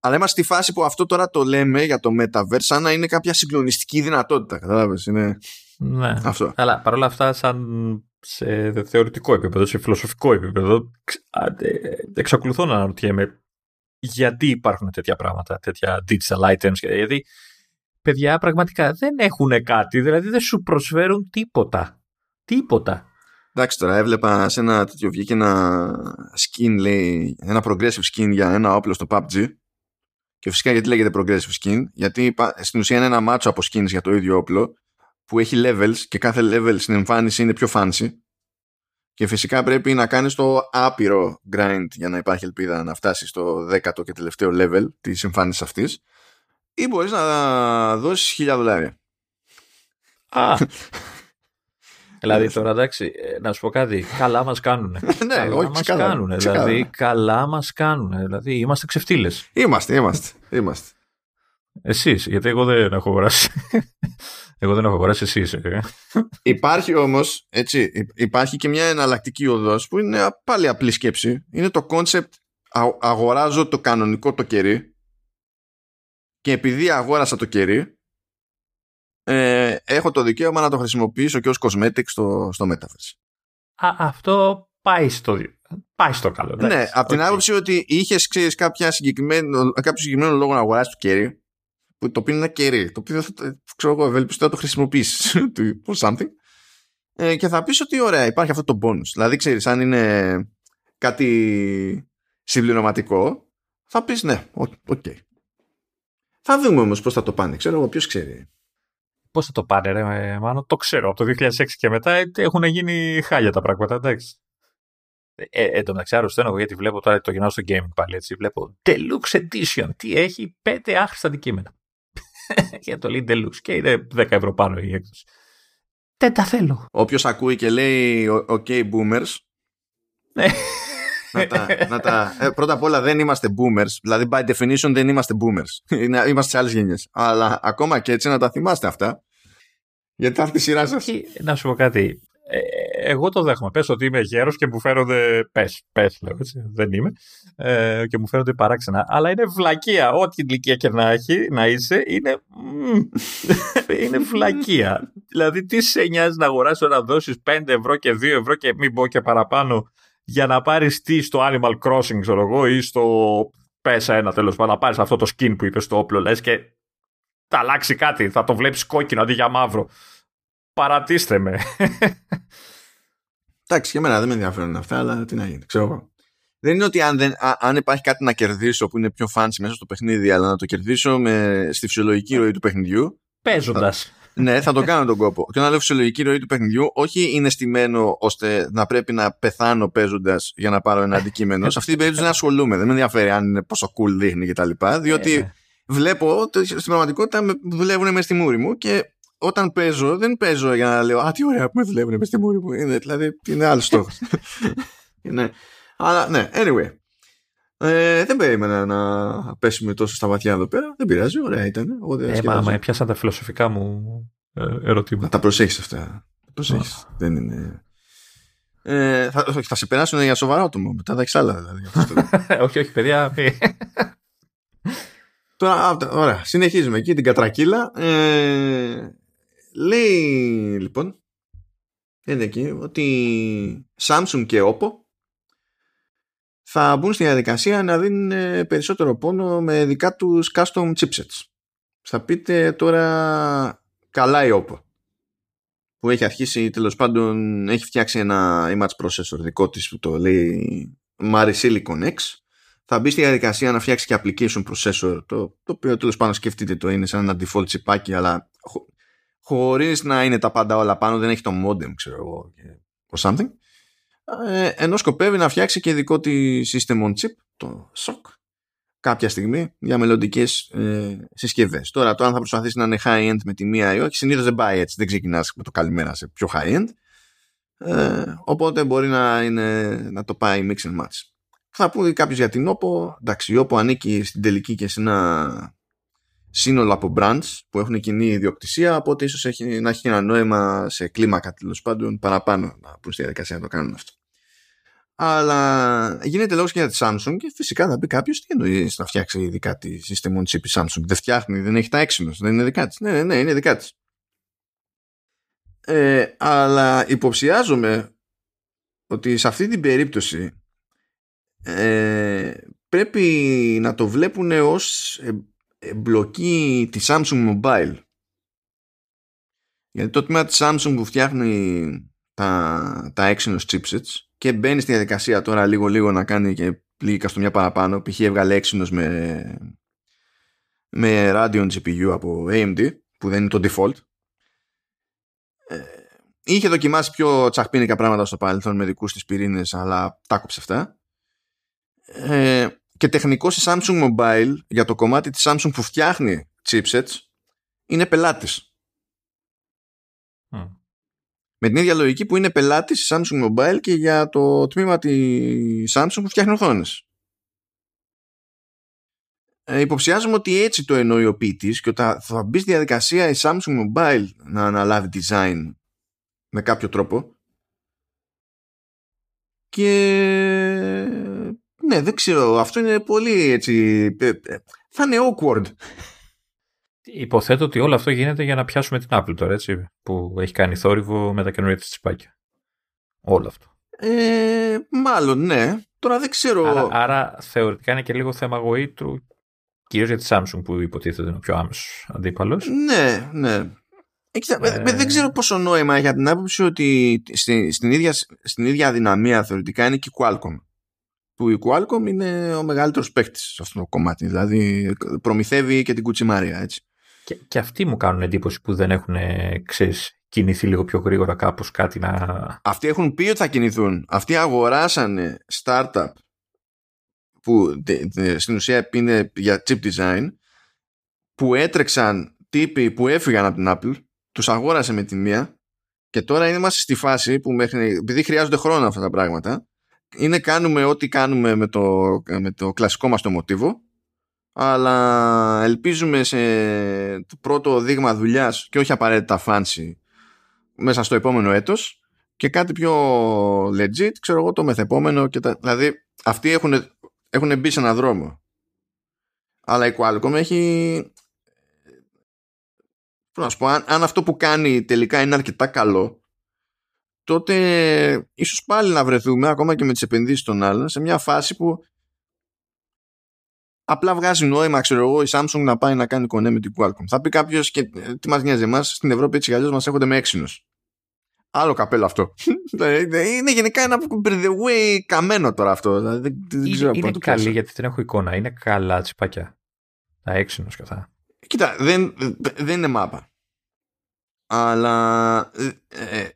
αλλά είμαστε στη φάση που αυτό τώρα το λέμε για το Metaverse σαν να είναι κάποια συγκλονιστική δυνατότητα, κατάλαβες, είναι ναι. Αυτό. Αλλά παρόλα αυτά σαν σε θεωρητικό επίπεδο, σε φιλοσοφικό επίπεδο εξακολουθώ να αναρωτιέμαι γιατί υπάρχουν τέτοια πράγματα, τέτοια digital items, γιατί παιδιά πραγματικά δεν έχουν κάτι, δηλαδή δεν σου προσφέρουν τίποτα. Τίποτα. Εντάξει, τώρα έβλεπα σε ένα τέτοιο, βγήκε ένα skin, λέει, ένα progressive skin για ένα όπλο στο πι γιου μπι τζι. Και φυσικά γιατί λέγεται progressive skin? Γιατί στην ουσία είναι ένα μάτσο από skins για το ίδιο όπλο που έχει levels και κάθε level στην εμφάνιση είναι πιο fancy. Και φυσικά πρέπει να κάνεις το άπειρο grind για να υπάρχει ελπίδα να φτάσεις στο δέκατο και τελευταίο level της εμφάνισης αυτής. Ή μπορείς να δώσεις χιλιά δολάρια. Α, δηλαδή τώρα εντάξει, να σου πω κάτι, καλά μας κάνουνε. Ναι, καλά όχι, μας ξεκάθαρα, κάνουνε, ξεκάθαρα. Δηλαδή καλά μας κάνουνε, δηλαδή είμαστε ξεφτύλες. Είμαστε, είμαστε, είμαστε. Εσείς, γιατί εγώ δεν έχω αγοράσει. Εγώ δεν έχω αγοράσει εσείς. Υπάρχει όμως, έτσι, υπάρχει και μια εναλλακτική οδός που είναι πάλι απλή σκέψη. Είναι το concept αγοράζω το κανονικό το κερί. Και επειδή αγόρασα το κερί, ε, έχω το δικαίωμα να το χρησιμοποιήσω και ως cosmetic στο, στο Metaverse. Α, αυτό πάει στο, πάει στο καλό. Ναι, okay. Από την άποψη ότι είχες, ξέρεις, κάποια συγκεκριμένο, κάποιο συγκεκριμένο λόγο να αγοράσεις το κερί, που το πίνει ένα κερί, το οποίο θα, ξέρω εγώ, ευελπιστώ να το χρησιμοποιήσεις for something, ε, και θα πεις ότι ωραία, υπάρχει αυτό το bonus. Δηλαδή, ξέρεις, αν είναι κάτι συμπληρωματικό, θα πεις ναι, οκ. Okay. Θα δούμε όμως πώς θα το πάνε. Ξέρω εγώ, ποιος ξέρει. Πώς θα το πάνε, ρε Μάνο, το ξέρω. Από το δύο χιλιάδες έξι και μετά έχουν γίνει χάλια τα πράγματα, εντάξει. Ε, εν τω μεταξύ, αρρωσταίνω γιατί βλέπω τώρα το γυρνάω στο gaming πάλι έτσι. Βλέπω Deluxe Edition. Τι έχει, πέντε άχρηστα αντικείμενα. Για το λέει Deluxe. Και είναι δέκα ευρώ πάνω η έκδοση. Δεν τα θέλω. Όποιος ακούει και λέει, OK, boomers. Ναι. Να τα, να τα... Ε, πρώτα απ' όλα δεν είμαστε boomers. Δηλαδή by definition δεν είμαστε boomers. Είμαστε σε άλλες γενιές. Αλλά ακόμα και έτσι να τα θυμάστε αυτά. Γιατί θα έρθει η σειρά σας. Να σου πω κάτι, ε, εγώ το δέχομαι. Πες ότι είμαι γέρος και μου φαίνονται. Πες, πες, λέω έτσι. Δεν είμαι. Ε, και μου φαίνονται παράξενα. Αλλά είναι βλακεία. Ό,τι ηλικία και να έχει, να είσαι, είναι. είναι βλακεία. Δηλαδή, τι σε νοιάζει να αγοράσει να δώσει πέντε ευρώ και δύο ευρώ και μην πω και παραπάνω για να πάρει τι στο Animal Crossing, ξέρω εγώ, ή στο. Πέσα ένα τέλος πάντων, να πάρεις αυτό το skin που είπες στο όπλο, λες και θα αλλάξει κάτι, θα το βλέπεις κόκκινο αντί για μαύρο. Παρατήστε με. Εντάξει, και εμένα δεν με ενδιαφέρουν αυτά, αλλά τι να γίνει, ξέρω εγώ. Δεν είναι ότι αν, δεν, α, αν υπάρχει κάτι να κερδίσω που είναι πιο fancy μέσα στο παιχνίδι, αλλά να το κερδίσω με, στη φυσιολογική ροή του παιχνιδιού. Παίζοντας. Ναι, θα το κάνω τον κόπο. Και όταν λέω φυσιολογική ροή του παιχνιδιού, όχι είναι στημένο ώστε να πρέπει να πεθάνω παίζοντας για να πάρω ένα αντικείμενο. Σε αυτή την περίπτωση δεν ασχολούμαι. Δεν με ενδιαφέρει αν είναι πόσο cool δείχνει κτλ. Διότι βλέπω ότι στην πραγματικότητα με δουλεύουν μέσα στη μούρη μου και όταν παίζω, δεν παίζω για να λέω α, τι ωραία που με δουλεύουν μέσα στη μούρη μου. Είναι, δηλαδή είναι άλλο στόχο. Ναι. Αλλά ναι, anyway. Ε, δεν περίμενα να πέσουμε τόσο στα βαθιά εδώ πέρα. Δεν πειράζει, ωραία ήταν. Ε, μα πιάσαν τα φιλοσοφικά μου ερωτήματα. Τα προσέχεις αυτά. Προσέχεις. Oh. Δεν είναι. Ε, θα, θα σε περάσουν για σοβαρά άτομα. Μετά τα άλλα δηλαδή. όχι, όχι, παιδιά. Τώρα, ωραία. Συνεχίζουμε εκεί την κατρακύλα. Ε, λέει λοιπόν είναι εκεί ότι Samsung και Oppo θα μπουν στη διαδικασία να δίνουν περισσότερο πόνο με δικά τους custom chipsets. Θα πείτε τώρα καλά η Oppo που έχει αρχίσει, τέλος πάντων έχει φτιάξει ένα image processor δικό της που το λέει Mari Silicon X. Θα μπει στη διαδικασία να φτιάξει και application processor το, το οποίο τέλος πάντων σκεφτείτε το είναι σαν ένα default τσιπάκι αλλά χω, χωρίς να είναι τα πάντα όλα πάνω, δεν έχει το modem ξέρω εγώ or something. Ενώ σκοπεύει να φτιάξει και δικό της system on chip, το σοκ, κάποια στιγμή για μελλοντικές ε, συσκευές. Τώρα, το αν θα προσπαθήσει να είναι high-end με τη μία ή όχι, συνήθως δεν πάει έτσι, δεν ξεκινάς με το καλημέρα σε πιο high-end. Ε, οπότε μπορεί να, είναι, να το πάει mix and match. Θα πει κάποιος για την Oppo. Εντάξει, η Oppo ανήκει στην τελική και σε ένα σύνολο από brands που έχουν κοινή ιδιοκτησία, οπότε ίσως έχει, να έχει ένα νόημα σε κλίμακα τέλος πάντων παραπάνω να πούν στη διαδικασία να το κάνουν αυτό. Αλλά γίνεται λόγος και για τη Samsung και φυσικά θα πει κάποιος τι εννοεί να φτιάξει ειδικά τη system on chip η Samsung. Δεν φτιάχνει, δεν έχει τα Exynos, δεν είναι δικά της. Ναι, ναι, ναι, είναι δικά της. Ε, αλλά υποψιάζομαι ότι σε αυτή την περίπτωση ε, πρέπει να το βλέπουν ως ε, εμπλοκή τη Samsung Mobile. Γιατί το τμήμα της Samsung που φτιάχνει τα, τα Exynos chipsets και μπαίνει στη διαδικασία τώρα λίγο λίγο να κάνει και λίγη καστομιά παραπάνω, π.χ. έβγαλε Exynos με, με Radeon τζι πι γιου από έι εμ ντι που δεν είναι το default. Ε, είχε δοκιμάσει πιο τσαχπίνικα πράγματα στο παρελθόν με δικούς της πυρήνες αλλά τα κόψε αυτά. Ε, Και τεχνικός η Samsung Mobile για το κομμάτι της Samsung που φτιάχνει chipsets είναι πελάτης. Mm. Με την ίδια λογική που είναι πελάτης η Samsung Mobile και για το τμήμα της Samsung που φτιάχνει οθόνες. Ε, υποψιάζομαι ότι έτσι το εννοεί ο ποιητής και όταν θα μπει στη διαδικασία η Samsung Mobile να αναλάβει design με κάποιο τρόπο και... Ναι, δεν ξέρω. Αυτό είναι πολύ έτσι... Θα είναι awkward. Υποθέτω ότι όλο αυτό γίνεται για να πιάσουμε την Apple τώρα, έτσι, που έχει κάνει θόρυβο με τα καινούργια της τσιπάκια. Όλο αυτό. Ε, μάλλον, ναι. Τώρα δεν ξέρω... Άρα, άρα θεωρητικά είναι και λίγο θέμα αγωγή του, κυρίως για τη Samsung, που υποτίθεται είναι ο πιο άμεσος αντίπαλος. Ναι, ναι. Ε... Δεν ξέρω πόσο νόημα για την άποψη ότι στην, στην, ίδια, στην ίδια αδυναμία θεωρητικά είναι και η Qualcomm. Που η Qualcomm είναι ο μεγαλύτερος παίκτης σε αυτό το κομμάτι. Δηλαδή προμηθεύει και την κουτσιμάρια, έτσι. Και, και αυτοί μου κάνουν εντύπωση που δεν έχουν ξέρεις, κινηθεί λίγο πιο γρήγορα κάπως κάτι να... Αυτοί έχουν πει ότι θα κινηθούν. Αυτοί αγοράσανε startup που δε, δε, στην ουσία είναι για chip design που έτρεξαν τύποι που έφυγαν από την Apple, τους αγόρασε με τη μία και τώρα είμαστε στη φάση που μέχρι, επειδή χρειάζονται χρόνο αυτά τα πράγματα είναι κάνουμε ό,τι κάνουμε με το, με το κλασικό μας το μοτίβο αλλά ελπίζουμε σε το πρώτο δείγμα δουλειάς και όχι απαραίτητα φάνση μέσα στο επόμενο έτος και κάτι πιο legit, ξέρω εγώ, το μεθεπόμενο και τα... Δηλαδή αυτοί έχουν, έχουν μπει σε έναν δρόμο, αλλά η Qualcomm έχει, να σου πω, αν, αν αυτό που κάνει τελικά είναι αρκετά καλό, τότε ίσως πάλι να βρεθούμε, ακόμα και με τις επενδύσεις των άλλων, σε μια φάση που απλά βγάζει νόημα, ξέρω εγώ, η Samsung να πάει να κάνει κονέ με την Qualcomm. Θα πει κάποιος, και τι μας νοιάζει εμάς, στην Ευρώπη έτσι αλλιώς μας έχονται με Exynos. Άλλο καπέλο αυτό. Είναι γενικά ένα by the way καμένο τώρα αυτό. Δεν, δεν ξέρω είναι είναι καλή, γιατί δεν έχω εικόνα. Είναι καλά τσιπάκια. Τα Exynos καθά. Κοίτα, δεν, δεν είναι μάπα. Αλλά... Ε,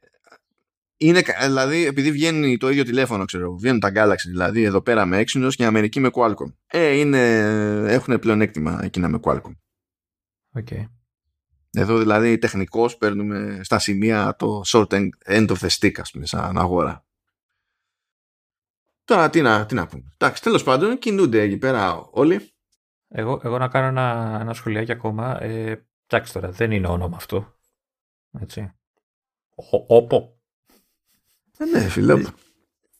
είναι, δηλαδή, επειδή βγαίνει το ίδιο τηλέφωνο, ξέρω, βγαίνουν τα Galaxy, δηλαδή εδώ πέρα με Exynos και η Αμερική με Qualcomm. Ε, είναι, έχουν πλεονέκτημα εκείνα με Qualcomm. Okay. Εδώ δηλαδή τεχνικώς παίρνουμε στα σημεία το short end of the stick, ας πούμε, σαν αγορά. Τώρα τι να, τι να πούμε. Εντάξει, τέλος πάντων, κινούνται εκεί πέρα όλοι. Εγώ, εγώ να κάνω ένα, ένα σχολιάκι ακόμα. Ε, εντάξει τώρα, δεν είναι όνομα αυτό. Έτσι. Oppo. Ναι, φίλε.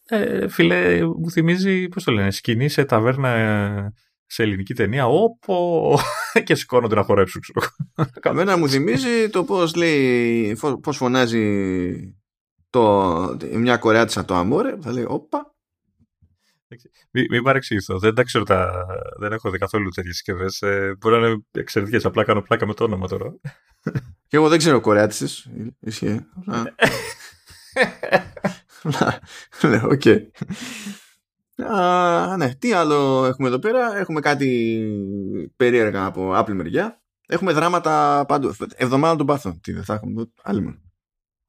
Ε, φίλε, μου θυμίζει, πώς το λένε, σκηνή σε ταβέρνα σε ελληνική ταινία, όπου και σηκώνονται να χορέψουν. Εμένα μου θυμίζει το πώς λέει, πώς φωνάζει το, μια Κορεάτισσα το αμόρε, θα λέει όπα. Μην μη παρεξηγηθώ, δεν τα ξέρω τα, δεν έχω δει καθόλου τέτοιες συσκευές. Ε, μπορεί να είναι εξαιρετικές, απλά κάνω πλάκα με το όνομα τώρα. Και εγώ δεν ξέρω Κορεάτισσες, ισχύει. Λέω, οκ. Okay. Ναι, τι άλλο έχουμε εδώ πέρα? Έχουμε κάτι περίεργα από Apple μεριά. Έχουμε δράματα παντού. Εβδομάδα των παθών. Τι δεν θα έχουμε? Άλλη μόνο.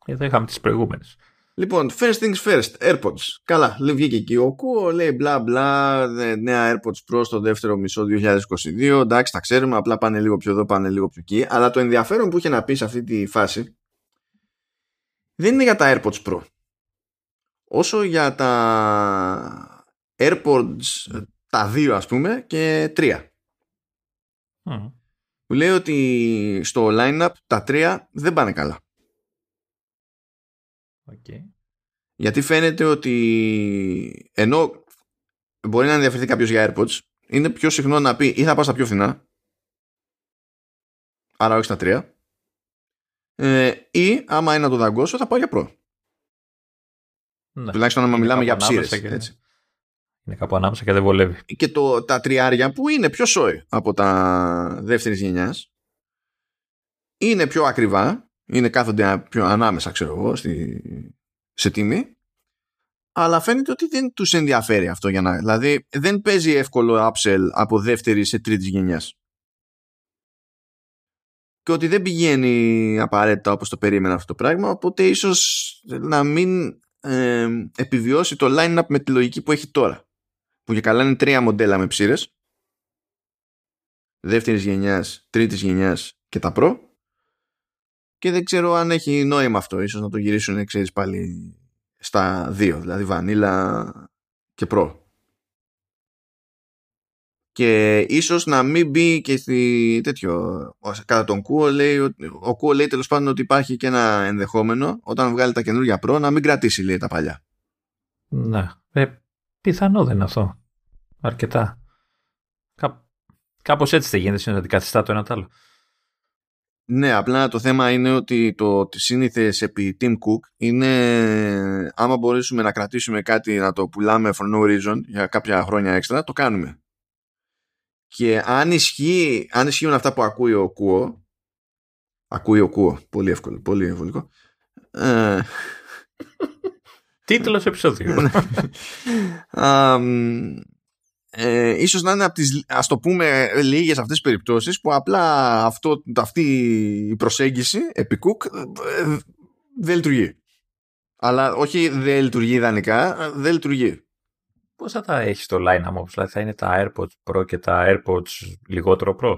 Εδώ είχαμε τις προηγούμενες. Λοιπόν, first things first, AirPods. Καλά, λέει, βγήκε εκεί ο Κούο, λέει μπλα μπλα, νέα AirPods Pro στο δεύτερο μισό είκοσι είκοσι δύο. Εντάξει, τα ξέρουμε, απλά πάνε λίγο πιο εδώ, πάνε λίγο πιο εκεί. Αλλά το ενδιαφέρον που είχε να πει σε αυτή τη φάση δεν είναι για τα AirPods Pro, όσο για τα AirPods τα δύο, ας πούμε, και τρία. Mm. Που λέει ότι στο line-up τα τρία δεν πάνε καλά. Okay. Γιατί φαίνεται ότι ενώ μπορεί να ενδιαφερθεί κάποιος για AirPods, είναι πιο συχνό να πει ή θα πάω στα πιο φθηνά, άρα όχι στα τρία, Ε, ή άμα είναι να το δαγκώσω θα πάω για Pro. Ναι. Τουλάχιστον άμα μιλάμε για ψήρες. Και... είναι κάπου ανάμεσα και δεν βολεύει. Και το, τα τριάρια που είναι πιο σόι από τα δεύτερης γενιάς, είναι πιο ακριβά, είναι κάθονται πιο ανάμεσα, ξέρω εγώ, στη, σε τιμή, αλλά φαίνεται ότι δεν τους ενδιαφέρει αυτό για να... Δηλαδή δεν παίζει εύκολο upsell από δεύτερη σε τρίτης γενιάς. Και ότι δεν πηγαίνει απαραίτητα όπως το περίμενα αυτό το πράγμα, οπότε ίσως να μην ε, επιβιώσει το line-up με τη λογική που έχει τώρα, που και καλά είναι τρία μοντέλα με ψήρες δεύτερης γενιάς, τρίτης γενιάς και τα Pro, και δεν ξέρω αν έχει νόημα αυτό. Ίσως να το γυρίσουν, ξέρεις, πάλι στα δύο, δηλαδή βανίλα και Pro. Και ίσως να μην μπει και στη τέτοιο. Κατά τον Κουο λέει, ο Κουο λέει τέλος πάντων ότι υπάρχει και ένα ενδεχόμενο όταν βγάλει τα καινούργια Pro να μην κρατήσει, λέει, τα παλιά. Ναι. Ε, πιθανό δεν είναι αυτό. Αρκετά. Κά, κάπως έτσι θα γίνεται, να αντικαθιστά το ένα το άλλο. Ναι, απλά το θέμα είναι ότι το σύνηθες επί Tim Cook είναι άμα μπορέσουμε να κρατήσουμε κάτι να το πουλάμε for no reason για κάποια χρόνια έξτρα, το κάνουμε. Και αν, ισχύει, αν ισχύουν αυτά που ακούει ο Κουο, ακούει ο Κουο, πολύ εύκολο, πολύ ευολικό. Ε... Τίτλος επεισόδιο. ε, ίσως να είναι από τις, ας το πούμε, λίγες αυτές τις περιπτώσεις που απλά αυτό, αυτή η προσέγγιση επί Κουκ δεν λειτουργεί. Αλλά όχι δεν λειτουργεί ιδανικά, δεν λειτουργεί. Πώς θα τα έχεις το line-up όμως? Δηλαδή θα είναι τα AirPods Pro και τα AirPods λιγότερο Pro.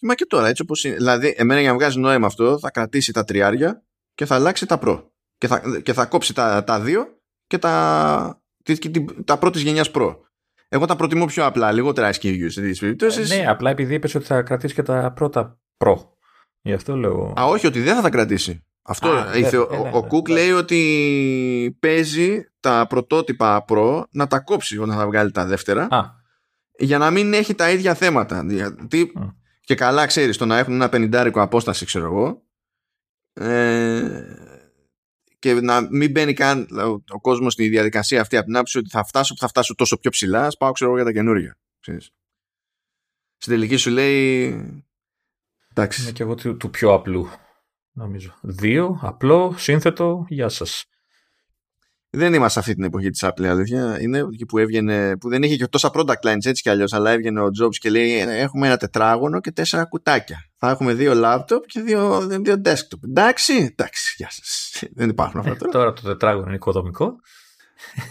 Μα και τώρα έτσι όπως είναι. Δηλαδή εμένα για να βγάζει νόημα αυτό θα κρατήσει τα τριάρια και θα αλλάξει τα Pro. Και θα, και θα κόψει τα, τα δύο και τα, τη, τη, τα πρώτης γενιάς Pro. Εγώ τα προτιμώ πιο απλά, λιγότερα ες κέι γιου σε τέτοιες περιπτώσεις. Ε, ναι, απλά επειδή είπες ότι θα κρατήσει και τα πρώτα Pro. Γι' αυτό λέω... Α, όχι, ότι δεν θα τα κρατήσει. Αυτό Α, ήθελε, ναι, ο, ναι, ναι, ο Cook ναι. λέει ότι παίζει τα πρωτότυπα Pro να τα κόψει όταν θα βγάλει τα δεύτερα Α. για να μην έχει τα ίδια θέματα. Γιατί Α. και καλά ξέρεις, το να έχουν ένα πενηντάρικο απόσταση, ξέρω εγώ, ε, και να μην μπαίνει καν ο κόσμος στη διαδικασία αυτή από την άποψη ότι θα φτάσω, θα φτάσω τόσο πιο ψηλά, πάω ξέρω εγώ για τα καινούργια. Ξέρεις. Στην τελική σου λέει εντάξει. Είναι και εγώ του, του πιο απλού. Νομίζω. Δύο, απλό, σύνθετο, γεια σας. Δεν είμαστε αυτή την εποχή της Apple, αλήθεια. Είναι εκεί που έβγαινε, που δεν είχε και τόσα product lines έτσι κι αλλιώς, αλλά έβγαινε ο Jobs και λέει έχουμε ένα τετράγωνο και τέσσερα κουτάκια. Θα έχουμε δύο laptop και δύο, δύο desktop. Εντάξει, εντάξει, γεια σας. Δεν υπάρχουν αυτά τώρα. Ε, τώρα το τετράγωνο είναι οικοδομικό.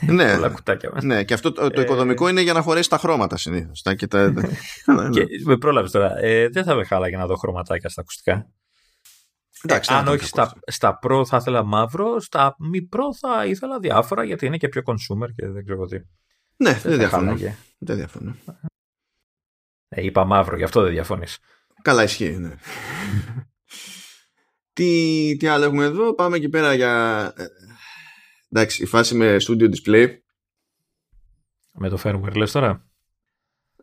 Ναι, πολλά κουτάκια μας. Ναι, και αυτό το, το οικοδομικό είναι για να χωρέσει τα χρώματα συνήθως. Τα, και τα... και, με πρόλαβες τώρα. Ε, δεν θα με χάλαγε να δω χρωματάκια στα ακουστικά. Εντάξει, αν όχι στα, στα Pro θα ήθελα μαύρο, στα μη Pro θα ήθελα διάφορα γιατί είναι και πιο consumer και δεν ξέρω τι. Ναι, δεν, δεν διαφωνώ. Δεν διαφωνώ. Ε, είπα μαύρο, γι' αυτό δεν διαφωνείς. Καλά, ισχύει, ναι. τι, τι άλλο έχουμε εδώ, πάμε εκεί πέρα για... Ε, εντάξει, η φάση με Studio Display. Με το firmware λες τώρα.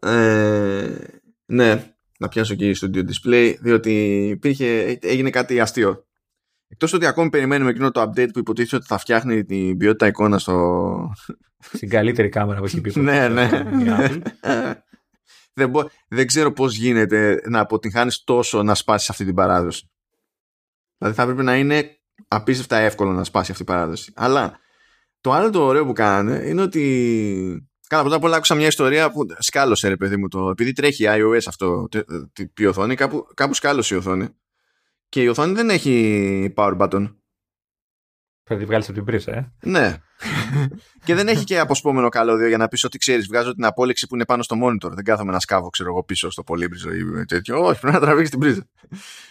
Ε, ναι. Να πιάσω και Studio Display, διότι υπήρχε, έγινε κάτι αστείο. Εκτός ότι ακόμη περιμένουμε εκείνο το update που υποτίθεται ότι θα φτιάχνει την ποιότητα εικόνα στο... στην καλύτερη κάμερα που έχει πει. Ναι, ναι. δεν, μπο... δεν ξέρω πώς γίνεται να αποτυγχάνεις τόσο να σπάσεις αυτή την παράδοση. Δηλαδή θα πρέπει να είναι απίστευτα εύκολο να σπάσει αυτή η παράδοση. Αλλά το άλλο το ωραίο που κάνανε είναι ότι... Κάνα πρώτα απ' όλα άκουσα μια ιστορία που σκάλωσε ρε παιδί μου το. Επειδή τρέχει iOS αυτό, η οθόνη, κάπου, κάπου σκάλωσε η οθόνη. Και η οθόνη δεν έχει power button. Θα τη βγάλεις από την πρίζα, ε. Ναι. και δεν έχει και αποσπόμενο καλώδιο για να πεις ότι ξέρεις, βγάζω την απόλυξη που είναι πάνω στο monitor. Δεν κάθομαι να σκάβω, ξέρω εγώ, πίσω στο πολύμπριζο ή τέτοιο. Όχι, πρέπει να τραβήξεις την πρίζα.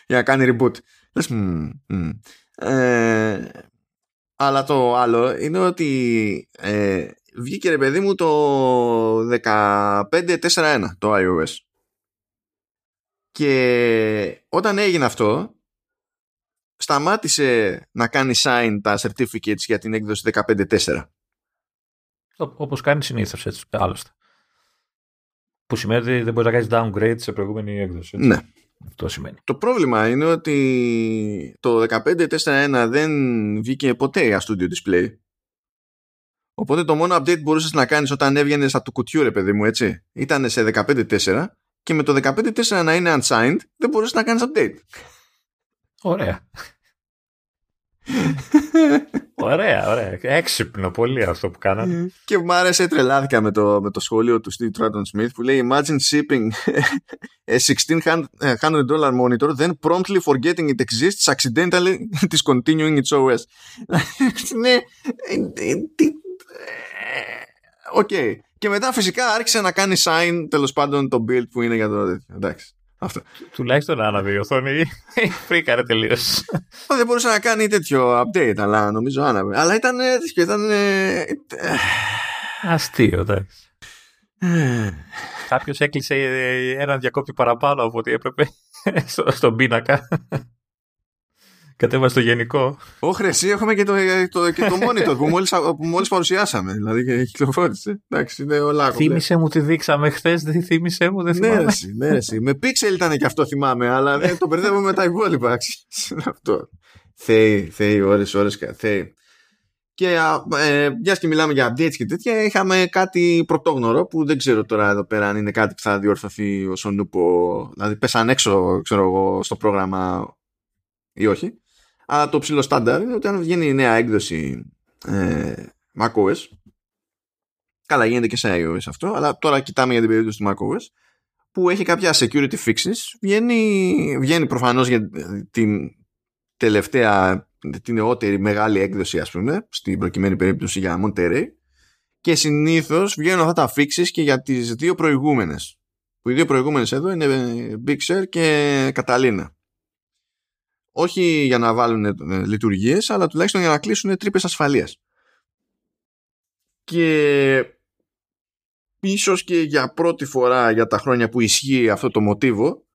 για να κάνει reboot. Λες, μ, μ. Ε, αλλά το άλλο είναι ότι. Ε, Βγήκε ρε παιδί μου το δεκαπέντε τέσσερα ένα το iOS. Και όταν έγινε αυτό, σταμάτησε να κάνει sign τα certificates για την έκδοση δεκαπέντε τέσσερα. Όπως κάνει συνήθως έτσι, άλλωστε. Που σημαίνει ότι δεν μπορεί να κάνει downgrade σε προηγούμενη έκδοση. Έτσι. Ναι. Αυτό σημαίνει. Το πρόβλημα είναι ότι το δεκαπέντε τέσσερα ένα δεν βγήκε ποτέ για Studio Display. Οπότε το μόνο update μπορούσες να κάνεις όταν έβγαινες από το κουτιού, ρε παιδί μου, έτσι. Ήτανε σε δεκαπέντε τέσσερα και με το δεκαπέντε τέσσερα να είναι unsigned δεν μπορούσες να κάνεις update. Ωραία. ωραία, ωραία. Έξυπνο πολύ αυτό που κάνανε. Και μου άρεσε, τρελάθηκα με το, με το σχόλιο του Steve Tratton Smith που λέει Imagine shipping a sixteen hundred dollar monitor then promptly forgetting it exists accidentally discontinuing its O S. ναι, Οκ. Okay. Και μετά φυσικά άρχισε να κάνει sign τέλος πάντων το build που είναι για το. Εντάξει. Αυτό. Τουλάχιστον άναβε η οθόνη. Φρίκαρε τελείως. Δεν μπορούσε να κάνει τέτοιο update, αλλά νομίζω άναβε. Αλλά ήταν. ήταν... αστείο, εντάξει. Κάποιος έκλεισε έναν διακόπτη παραπάνω από ό,τι έπρεπε στο, στον πίνακα. Κατέβασε το γενικό. Όχι, εσύ έχουμε και το, το, και το monitor που, μόλις, που μόλις παρουσιάσαμε. Δηλαδή και κυκλοφόρησε. Εντάξει, είναι ο λάκκο. Θύμησε μου, τη δείξαμε χθες. Δεν θύμησε μου, δεν θυμάμαι. Ναι, εσύ, ναι, εσύ. Με pixel ήταν και αυτό, θυμάμαι, αλλά δεν το μπερδεύω με τα υπόλοιπα. αυτό. Θεοί, θεοί, ώρες, ώρες, θεοί. Και ε, μια και μιλάμε για updates και τέτοια, είχαμε κάτι πρωτόγνωρο που δεν ξέρω τώρα εδώ πέρα αν είναι κάτι που θα διορθωθεί ο Σονούπο. Δηλαδή, πέσαν έξω, ξέρω εγώ, στο πρόγραμμα ή όχι. Αλλά το ψηλό στάνταρ είναι ότι αν βγαίνει η νέα έκδοση ε, macOS, καλά γίνεται και σε iOS αυτό, αλλά τώρα κοιτάμε για την περίπτωση του macOS, που έχει κάποια security fixes, βγαίνει, βγαίνει προφανώς για την τελευταία, την νεότερη μεγάλη έκδοση, ας πούμε, στην προκειμένη περίπτωση για Monterey, και συνήθως βγαίνουν αυτά τα fixes και για τις δύο προηγούμενες, που οι δύο προηγούμενες εδώ είναι Big Sur και Catalina. Όχι για να βάλουν λειτουργίες, αλλά τουλάχιστον για να κλείσουν τρύπες ασφαλείας. Και ίσως και για πρώτη φορά για τα χρόνια που ισχύει αυτό το μοτίβο,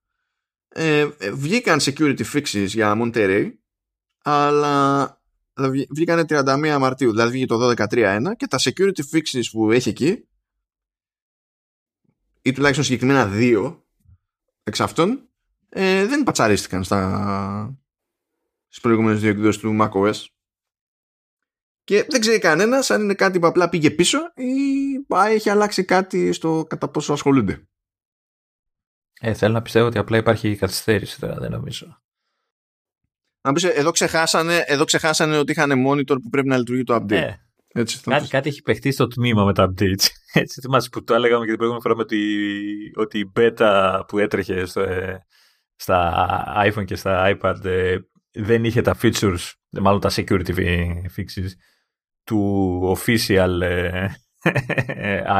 ε, βγήκαν security fixes για Monterey αλλά βγήκανε τριάντα μία Μαρτίου, δηλαδή βγήκε το δώδεκα τρία ένα, και τα security fixes που έχει εκεί, ή τουλάχιστον συγκεκριμένα δύο εξ αυτών, ε, δεν πατσαρίστηκαν στα... στις προηγούμενες δύο εκδόσεις του macOS. Και δεν ξέρει κανένας αν είναι κάτι που απλά πήγε πίσω ή έχει αλλάξει κάτι στο κατά πόσο ασχολούνται. Ε, θέλω να πιστεύω ότι απλά υπάρχει καθυστέρηση τώρα, δεν νομίζω. Να πεις, εδώ ξεχάσανε, εδώ ξεχάσανε ότι είχαν monitor που πρέπει να λειτουργεί το update. Ε, έτσι, κάτι, κάτι έχει παιχτεί στο τμήμα με τα updates. Έτσι, θυμάσαι που το έλεγαμε και την προηγούμενη φορά με τη, ότι η beta που έτρεχε στο, στα iPhone και στα iPad δεν είχε τα features, μάλλον τα security fixes του official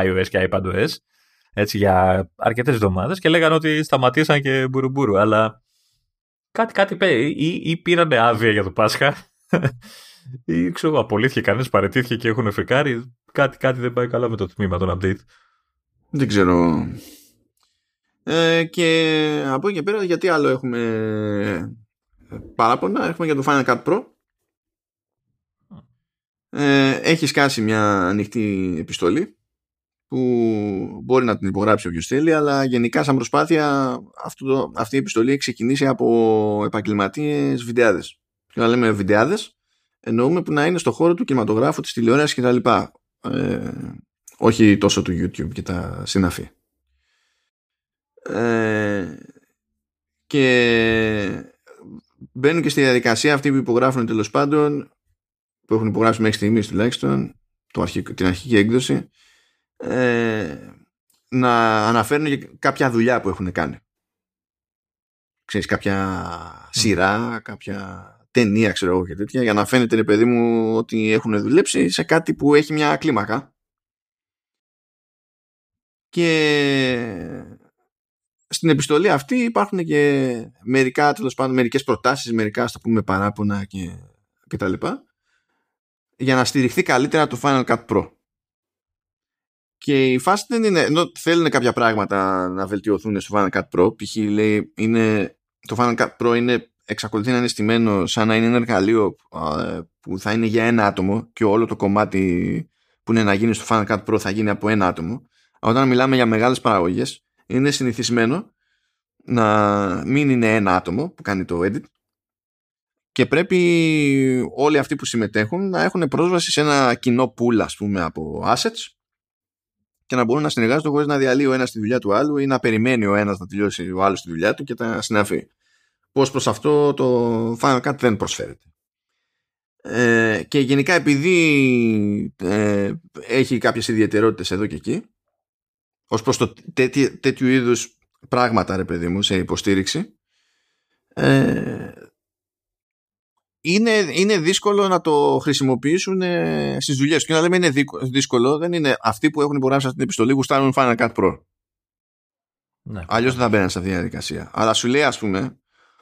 iOS και iPadOS, έτσι, για αρκετές εβδομάδες, και λέγανε ότι σταματήσαν και μπουρουμπουρου, αλλά κάτι, κάτι ή, ή πήρανε άδεια για το Πάσχα ή ξέρω, απολύθηκε κανείς, παραιτήθηκε και έχουν φρικάρει, κάτι, κάτι δεν πάει καλά με το τμήμα των update, δεν ξέρω. ε, και από εκεί πέρα, γιατί άλλο έχουμε παράπονα? Έχουμε για το Final Cut Pro. Ε, έχει σκάσει μια ανοιχτή επιστολή που μπορεί να την υπογράψει όποιος θέλει, αλλά γενικά σαν προσπάθεια αυτό, αυτή η επιστολή έχει ξεκινήσει από επαγγελματίες βιντεάδες. Και όταν λέμε βιντεάδες, εννοούμε που να είναι στο χώρο του κινηματογράφου, της τηλεόρασης κτλ. Ε, όχι τόσο του YouTube και τα συναφή. Ε, και μπαίνουν και στη διαδικασία αυτοί που υπογράφουν, τέλος πάντων, που έχουν υπογράψει μέχρι στιγμής τουλάχιστον το αρχικό, την αρχική έκδοση, ε, να αναφέρουν και κάποια δουλειά που έχουν κάνει. Ξέρεις, κάποια σειρά, κάποια ταινία, ξέρω εγώ, και τέτοια, για να φαίνεται, ρε παιδί μου, ότι έχουν δουλέψει σε κάτι που έχει μια κλίμακα. Και στην επιστολή αυτή υπάρχουν και μερικά, τέλος πάντων, μερικές προτάσεις, μερικά, ας το πούμε, παράπονα και, και τα λοιπά, για να στηριχθεί καλύτερα το Final Cut Pro. Και η φάση δεν είναι, ενώ θέλουν κάποια πράγματα να βελτιωθούν στο Final Cut Pro, π.χ. λέει, είναι, το Final Cut Pro είναι, εξακολουθεί να είναι στημένο σαν να είναι ένα εργαλείο που θα είναι για ένα άτομο, και όλο το κομμάτι που είναι να γίνει στο Final Cut Pro θα γίνει από ένα άτομο. Όταν μιλάμε για μεγάλες παραγωγές, είναι συνηθισμένο να μην είναι ένα άτομο που κάνει το edit, και πρέπει όλοι αυτοί που συμμετέχουν να έχουν πρόσβαση σε ένα κοινό pool, ας πούμε, από assets, και να μπορούν να συνεργάζονται χωρίς να διαλύει ο ένας τη δουλειά του άλλου ή να περιμένει ο ένας να τελειώσει ο άλλος τη δουλειά του και τα συναφή. Πώς προς αυτό το Final Cut δεν προσφέρεται. Ε, και γενικά, επειδή ε, έχει κάποιες ιδιαιτερότητες εδώ και εκεί, ως προς το τέτοι, τέτοιου είδους πράγματα, ρε παιδί μου, σε υποστήριξη, ε, είναι, είναι δύσκολο να το χρησιμοποιήσουν ε, στις δουλειές. Και να λέμε είναι δύσκολο, δεν είναι αυτοί που έχουν υπογράψει αυτή την επιστολή γουστάρουν Final Cut Pro. Ναι. Αλλιώς δεν θα μπαίνουν σε αυτή τη διαδικασία. Αλλά σου λέει, ας πούμε,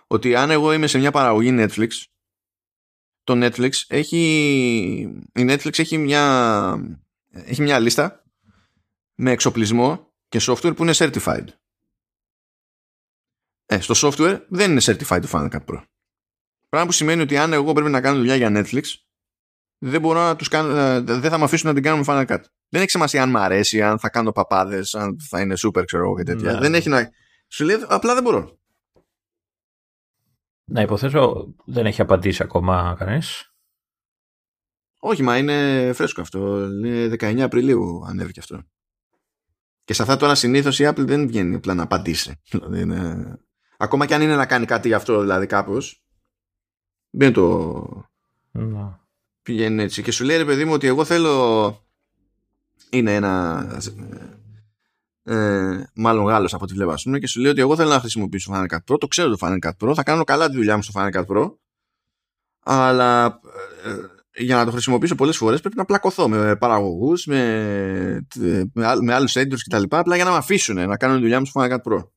ότι αν εγώ είμαι σε μια παραγωγή Netflix, το Netflix έχει, η Netflix έχει μια, έχει μια λίστα με εξοπλισμό και software που είναι certified. Ε, στο software δεν είναι certified το Final Cut Pro. Πράγμα που σημαίνει ότι αν εγώ πρέπει να κάνω δουλειά για Netflix, δεν μπορώ να τους κάνω, δεν θα με αφήσουν να την κάνουμε Final Cut. Δεν έχει σημασία αν μ' αρέσει, αν θα κάνω παπάδες, αν θα είναι super, ξέρω και τέτοια. Ναι. Δεν έχει να... Σου λέει, απλά δεν μπορώ. Να υποθέσω, δεν έχει απαντήσει ακόμα κανείς. Όχι, μα είναι φρέσκο αυτό. Είναι δεκαεννέα Απριλίου ανέβηκε αυτό. Και σε αυτά τώρα συνήθως η Apple δεν βγαίνει απλά να απαντήσει. Δηλαδή είναι... Ακόμα και αν είναι να κάνει κάτι γι' αυτό, δηλαδή κάπως. Δεν το no. πηγαίνει έτσι. Και σου λέει, ρε παιδί μου, ότι εγώ θέλω... Είναι ένα... Ε, μάλλον Γάλλος από ό,τι βλέπω, ας πούμε, και σου λέει ότι εγώ θέλω να χρησιμοποιήσω Final Cut Pro. Το ξέρω το Final Cut Pro. Θα κάνω καλά τη δουλειά μου στο Final Cut Pro. Αλλά... Ε, για να το χρησιμοποιήσω πολλές φορές πρέπει να πλακωθώ με παραγωγούς, με, με άλλους editors κτλ. Απλά για να με αφήσουν να κάνουν δουλειά μου στο Final Cut Pro.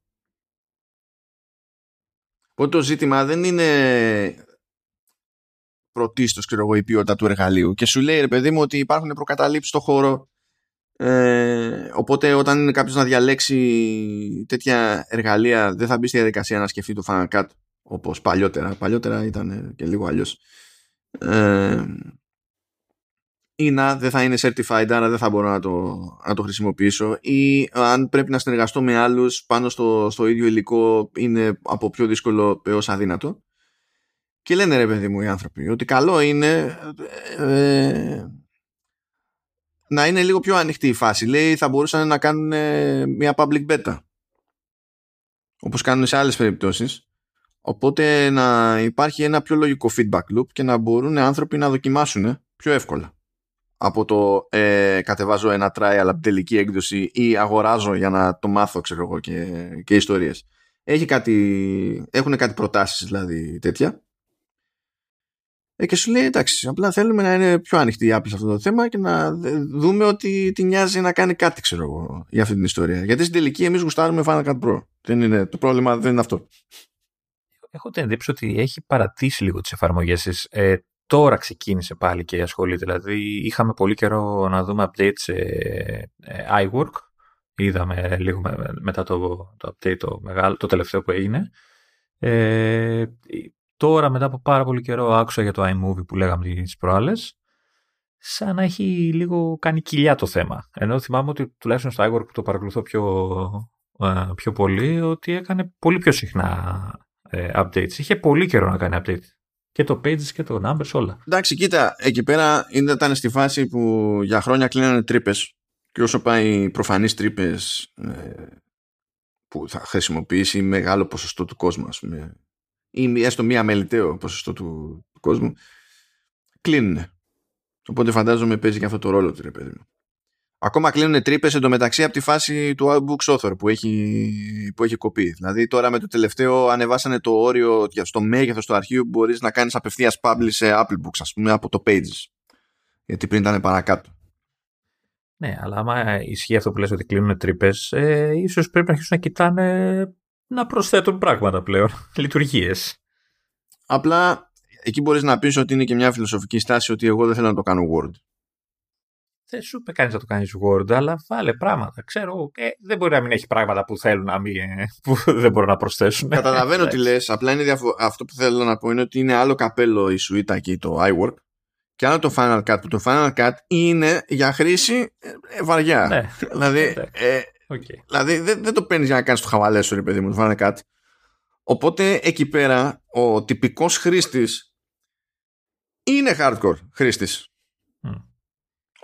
Οπότε το ζήτημα δεν είναι πρωτίστως, ξέρω εγώ, η ποιότητα του εργαλείου. Και σου λέει, ρε παιδί μου, ότι υπάρχουν προκαταλήψεις στο χώρο. Ε, οπότε όταν είναι κάποιος να διαλέξει τέτοια εργαλεία, δεν θα μπει στη διαδικασία να σκεφτεί το Final Cut όπως παλιότερα. Παλιότερα ήταν και λίγο αλλιώς. Ε, ή να δεν θα είναι certified, άρα δεν θα μπορώ να το, να το χρησιμοποιήσω, ή αν πρέπει να συνεργαστώ με άλλους πάνω στο, στο ίδιο υλικό, είναι από πιο δύσκολο έως αδύνατο. Και λένε, ρε παιδί μου, οι άνθρωποι, ότι καλό είναι ε, να είναι λίγο πιο ανοιχτή η φάση. Λέει, θα μπορούσαν να κάνουν ε, μια public beta, όπως κάνουν σε άλλες περιπτώσεις. Οπότε να υπάρχει ένα πιο λογικό feedback loop και να μπορούν άνθρωποι να δοκιμάσουν πιο εύκολα από το ε, κατεβάζω ένα trial από τελική έκδοση ή αγοράζω για να το μάθω, ξέρω εγώ, και, και ιστορίες. Έχει κάτι, έχουν κάτι προτάσεις δηλαδή τέτοια. Ε, και σου λέει, εντάξει, απλά θέλουμε να είναι πιο ανοιχτή η Apple σε αυτό το θέμα και να δούμε ότι τη νοιάζει να κάνει κάτι, ξέρω εγώ, για αυτή την ιστορία. Γιατί στην τελική εμείς γουστάρουμε Final Cut Pro. Δεν είναι, το πρόβλημα δεν είναι αυτό. Έχω την εντύπωση ότι έχει παρατήσει λίγο τις εφαρμογές της. Ε, τώρα ξεκίνησε πάλι και ασχολείται. Δηλαδή, είχαμε πολύ καιρό να δούμε update σε iWork. Είδαμε λίγο με, μετά το, το update το, μεγάλο, το τελευταίο που έγινε. Ε, τώρα, μετά από πάρα πολύ καιρό, άκουσα για το iMovie που λέγαμε τις προάλλες. Σαν να έχει λίγο κάνει κοιλιά το θέμα. Ενώ θυμάμαι ότι τουλάχιστον στο iWork που το παρακολουθώ πιο, πιο πολύ, ότι έκανε πολύ πιο συχνά updates. Είχε πολύ καιρό να κάνει update. Και το Pages και το Numbers, όλα. Εντάξει, κοίτα, εκεί πέρα ήταν στη φάση που για χρόνια κλείνανε τρύπες. Και όσο πάει προφανείς τρύπες ε, που θα χρησιμοποιήσει μεγάλο ποσοστό του κόσμου, ας πούμε, ή έστω μία αμεληταίο ποσοστό του, του κόσμου, κλείνουνε. Οπότε φαντάζομαι παίζει και αυτό το ρόλο του, ρε παιδί μου. Ακόμα κλείνουνε τρύπες εντωμεταξύ από τη φάση του iBooks Author που έχει, που έχει κοπεί. Δηλαδή τώρα με το τελευταίο ανεβάσανε το όριο στο μέγεθος του αρχείου που μπορείς να κάνεις απευθείας publish σε Apple Books, ας πούμε, από το Pages. Γιατί πριν ήταν παρακάτω. Ναι, αλλά άμα ισχύει αυτό που λες ότι κλείνουν τρύπες, ε, ίσως πρέπει να αρχίσουν να κοιτάνε να προσθέτουν πράγματα πλέον, λειτουργίες. Απλά εκεί μπορείς να πεις ότι είναι και μια φιλοσοφική στάση ότι εγώ δεν θέλω να το κάνω Word. Δεν σου είπε κανείς να το κάνεις Word, αλλά βάλε πράγματα. Ξέρω, ε, δεν μπορεί να μην έχει πράγματα που θέλουν να μην, ε, που δεν μπορούν να προσθέσουν. Καταλαβαίνω τι λες, απλά είναι διαφο- αυτό που θέλω να πω είναι ότι είναι άλλο καπέλο η σουίτα και το iWork. Και άλλο το Final Cut, που το Final Cut είναι για χρήση ε, βαριά. Ναι. δηλαδή, ε, okay. δηλαδή δεν, δεν το παίρνεις για να κάνεις το χαβαλέ σου, ρε παιδί μου, το Final Cut. Οπότε εκεί πέρα ο τυπικός χρήστης είναι hardcore χρήστης. Mm.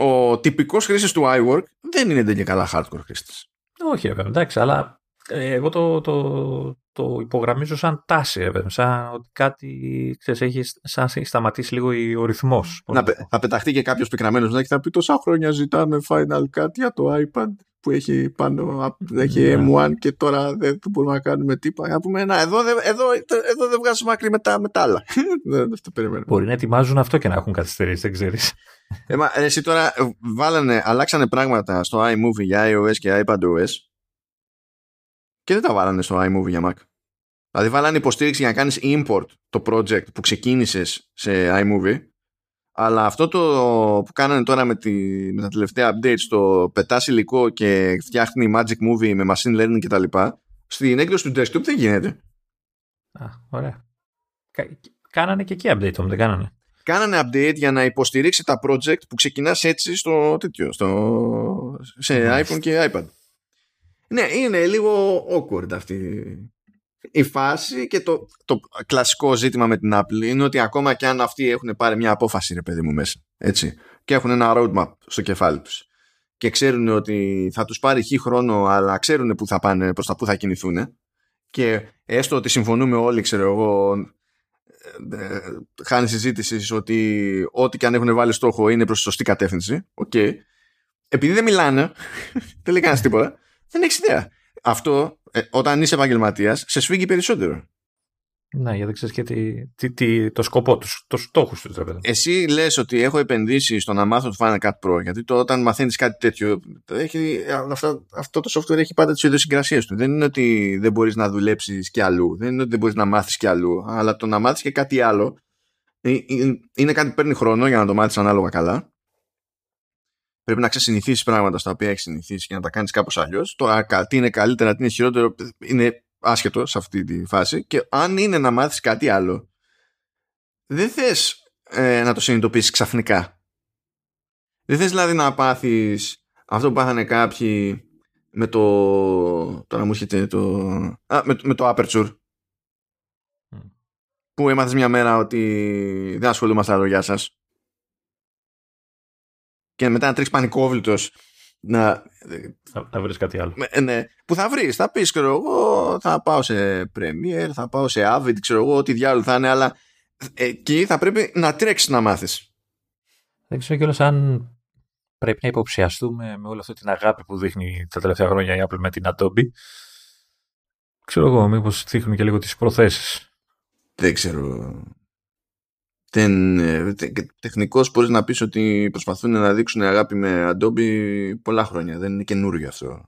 Ο τυπικός χρήστης του iWork δεν είναι και καλά hardcore χρήστης. Όχι, βέβαια, εντάξει, αλλά εγώ το, το, το υπογραμμίζω σαν τάση, ρε παιδί, σαν ότι κάτι, ξέρεις, έχει, σαν έχει σταματήσει λίγο ο ρυθμός. Να, θα πεταχτεί και κάποιος πικραμένος και θα πει τόσα χρόνια ζητάμε Final Cut για το iPad που έχει πάνω, έχει yeah. εμ ουάν και τώρα δεν μπορούμε να κάνουμε τίποτα. Να πούμε, να, εδώ, εδώ, εδώ δεν βγάζουμε άκρη με τα, με τα άλλα. Μπορεί να ετοιμάζουν αυτό και να έχουν καθυστερήσει, δεν ξέρεις. Ε, μα, εσύ τώρα βάλανε, αλλάξανε πράγματα στο iMovie για iOS και iPadOS. Και δεν τα βάλανε στο iMovie για Mac. Δηλαδή βάλανε υποστήριξη για να κάνεις import το project που ξεκίνησες σε iMovie, αλλά αυτό το που κάνανε τώρα με, τη, με τα τελευταία updates, το πετάς υλικό και φτιάχνει magic movie με machine learning κτλ. Στην έκδοση του desktop δεν γίνεται. Α, ωραία. Κάνανε και εκεί update, όμως δεν κάνανε. Κάνανε update για να υποστηρίξει τα project που ξεκινάς έτσι στο τέτοιο, στο, σε iPhone και iPad. Ναι, είναι λίγο awkward αυτή η φάση και το, το κλασικό ζήτημα με την Apple είναι ότι ακόμα και αν αυτοί έχουν πάρει μια απόφαση, ρε παιδί μου, μέσα, έτσι, και έχουν ένα roadmap στο κεφάλι τους και ξέρουν ότι θα τους πάρει χι χρόνο, αλλά ξέρουν που θα πάνε, προς τα που θα κινηθούν, και έστω ότι συμφωνούμε όλοι, ξέρω εγώ, χάνει συζήτηση ότι ό,τι και αν έχουν βάλει στόχο είναι προς τη σωστή κατεύθυνση, okay. Επειδή δεν μιλάνε, δεν λέει κανένας τίποτα. Δεν έχεις ιδέα. Αυτό, ε, όταν είσαι επαγγελματίας, σε σφίγγει περισσότερο. Ναι, γιατί ξέρεις και τι, τι, τι, το σκοπό τους, τους στόχους τους. Εσύ λες ότι έχω επενδύσει στο να μάθω το Final Cut Pro, γιατί το, όταν μαθαίνεις κάτι τέτοιο, έχει, αυτά, αυτό το software έχει πάντα τις ίδιες συγκρασίες του. Δεν είναι ότι δεν μπορείς να δουλέψεις κι αλλού, δεν είναι ότι δεν μπορείς να μάθεις κι αλλού, αλλά το να μάθεις και κάτι άλλο είναι κάτι που παίρνει χρόνο για να το μάθεις ανάλογα καλά. Πρέπει να ξεσυνηθίσεις πράγματα στα οποία έχεις συνηθίσει και να τα κάνεις κάπως αλλιώς. Το τι είναι καλύτερα, τι είναι χειρότερο, είναι άσχετο σε αυτή τη φάση, και αν είναι να μάθεις κάτι άλλο, δεν θες ε, να το συνειδητοποιήσεις ξαφνικά. Δεν θες δηλαδή να πάθεις αυτό που πάθανε κάποιοι με το... Τώρα μου έρχεται το... Α, με, με το Aperture. Mm. Που έμαθες μια μέρα ότι δεν ασχολούμαστε τα λόγια σας. Και μετά να τρέξεις πανικόβλητος. Να... Θα, θα βρεις κάτι άλλο. Ε, ναι. Που θα βρεις, θα πεις, ξέρω εγώ, θα πάω σε Premiere, θα πάω σε Avid, ξέρω εγώ, ό,τι διάλογο θα είναι, αλλά εκεί θα πρέπει να τρέξεις να μάθεις. Δεν ξέρω κιόλας αν πρέπει να υποψιαστούμε με όλη αυτή την αγάπη που δείχνει τα τελευταία χρόνια η Apple με την Adobe. Ξέρω εγώ, μήπως δείχνουν και λίγο τις προθέσεις. Δεν ξέρω. Τεν, τε, τεχνικώς μπορείς να πεις ότι προσπαθούν να δείξουν αγάπη με Adobe πολλά χρόνια. Δεν είναι καινούργιο αυτό.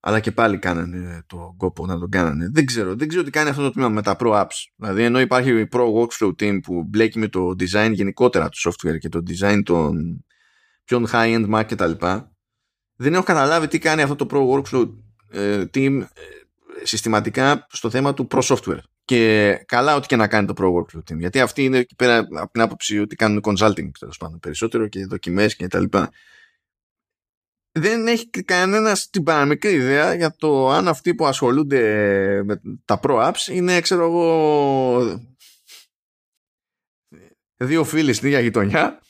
Αλλά και πάλι κάνανε τον κόπο να τον κάνανε. Δεν ξέρω, δεν ξέρω τι κάνει αυτό το τμήμα με τα Pro Apps. Δηλαδή ενώ υπάρχει η Pro Workflow Team που μπλέκει με το design γενικότερα του software και το design των πιο high-end Mac κτλ. Δεν έχω καταλάβει τι κάνει αυτό το Pro Workflow ε, Team ε, συστηματικά στο θέμα του Pro Software. Και καλά ό,τι και να κάνει το Pro Workflow Team. Γιατί αυτοί είναι εκεί πέρα από την άποψη ότι κάνουν consulting τέλος πάντων, περισσότερο και δοκιμές κτλ. Δεν έχει κανένα την παραμικρή ιδέα για το αν αυτοί που ασχολούνται με τα Pro Apps είναι, ξέρω εγώ, δύο φίλοι στην ίδια γειτονιά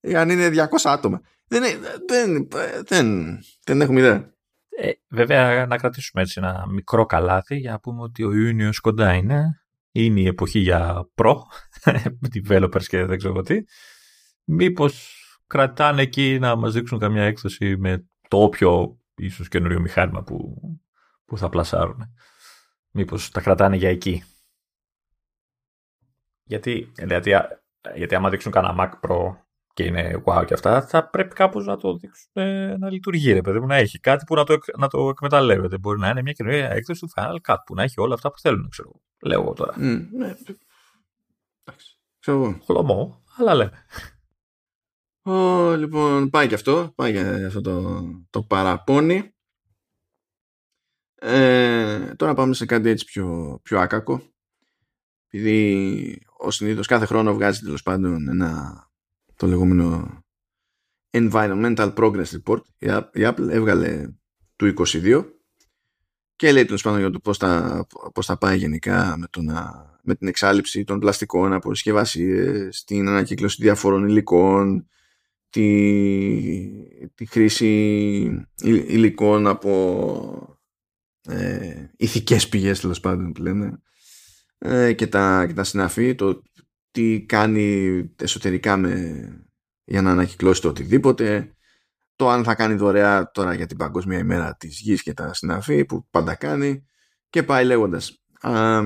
ή αν είναι διακόσια άτομα. Δεν, δεν, δεν, δεν έχουμε ιδέα. Ε, βέβαια, να κρατήσουμε έτσι ένα μικρό καλάθι για να πούμε ότι ο Ιούνιος κοντά είναι. Είναι η εποχή για Pro, developers και δεν ξέρω τι. Μήπως κρατάνε εκεί να μας δείξουν καμιά έκδοση με το όποιο ίσως καινούριο μηχάνημα που, που θα πλασάρουν. Μήπως τα κρατάνε για εκεί. Γιατί, γιατί, γιατί άμα δείξουν κανένα Mac Pro και είναι wow και αυτά, θα πρέπει κάπως να το δείξουν να λειτουργεί, ρε παιδί μου, να έχει κάτι που να το, να το εκμεταλλεύεται. Μπορεί να είναι μια καινούργια έκδοση του Final Cut που να έχει όλα αυτά που θέλουν, ξέρω. Λέω εγώ τώρα. Mm, ναι. Εντάξει. Χλωμό, αλλά λέμε. Oh, λοιπόν, πάει και αυτό, πάει και αυτό το, το παραπώνει. Ε, τώρα πάμε σε κάτι έτσι πιο, πιο άκακο. Επειδή ο συνήθως κάθε χρόνο βγάζει τέλος πάντων ένα, το λεγόμενο Environmental Progress Report. Η Apple έβγαλε του είκοσι δύο και λέει τέλος πάντων για το πώς θα, πώς θα πάει γενικά με, το να, με την εξάλειψη των πλαστικών από συσκευασίες, την ανακύκλωση διαφόρων υλικών, Τη, τη χρήση υλικών από ε, ηθικές πηγές τέλος πάντων που λένε, ε, και, τα, και τα συναφή, το τι κάνει εσωτερικά με, για να ανακυκλώσει το οτιδήποτε, το αν θα κάνει δωρεά τώρα για την Παγκόσμια ημέρα της γης και τα συναφή που πάντα κάνει και πάει λέγοντας. Α,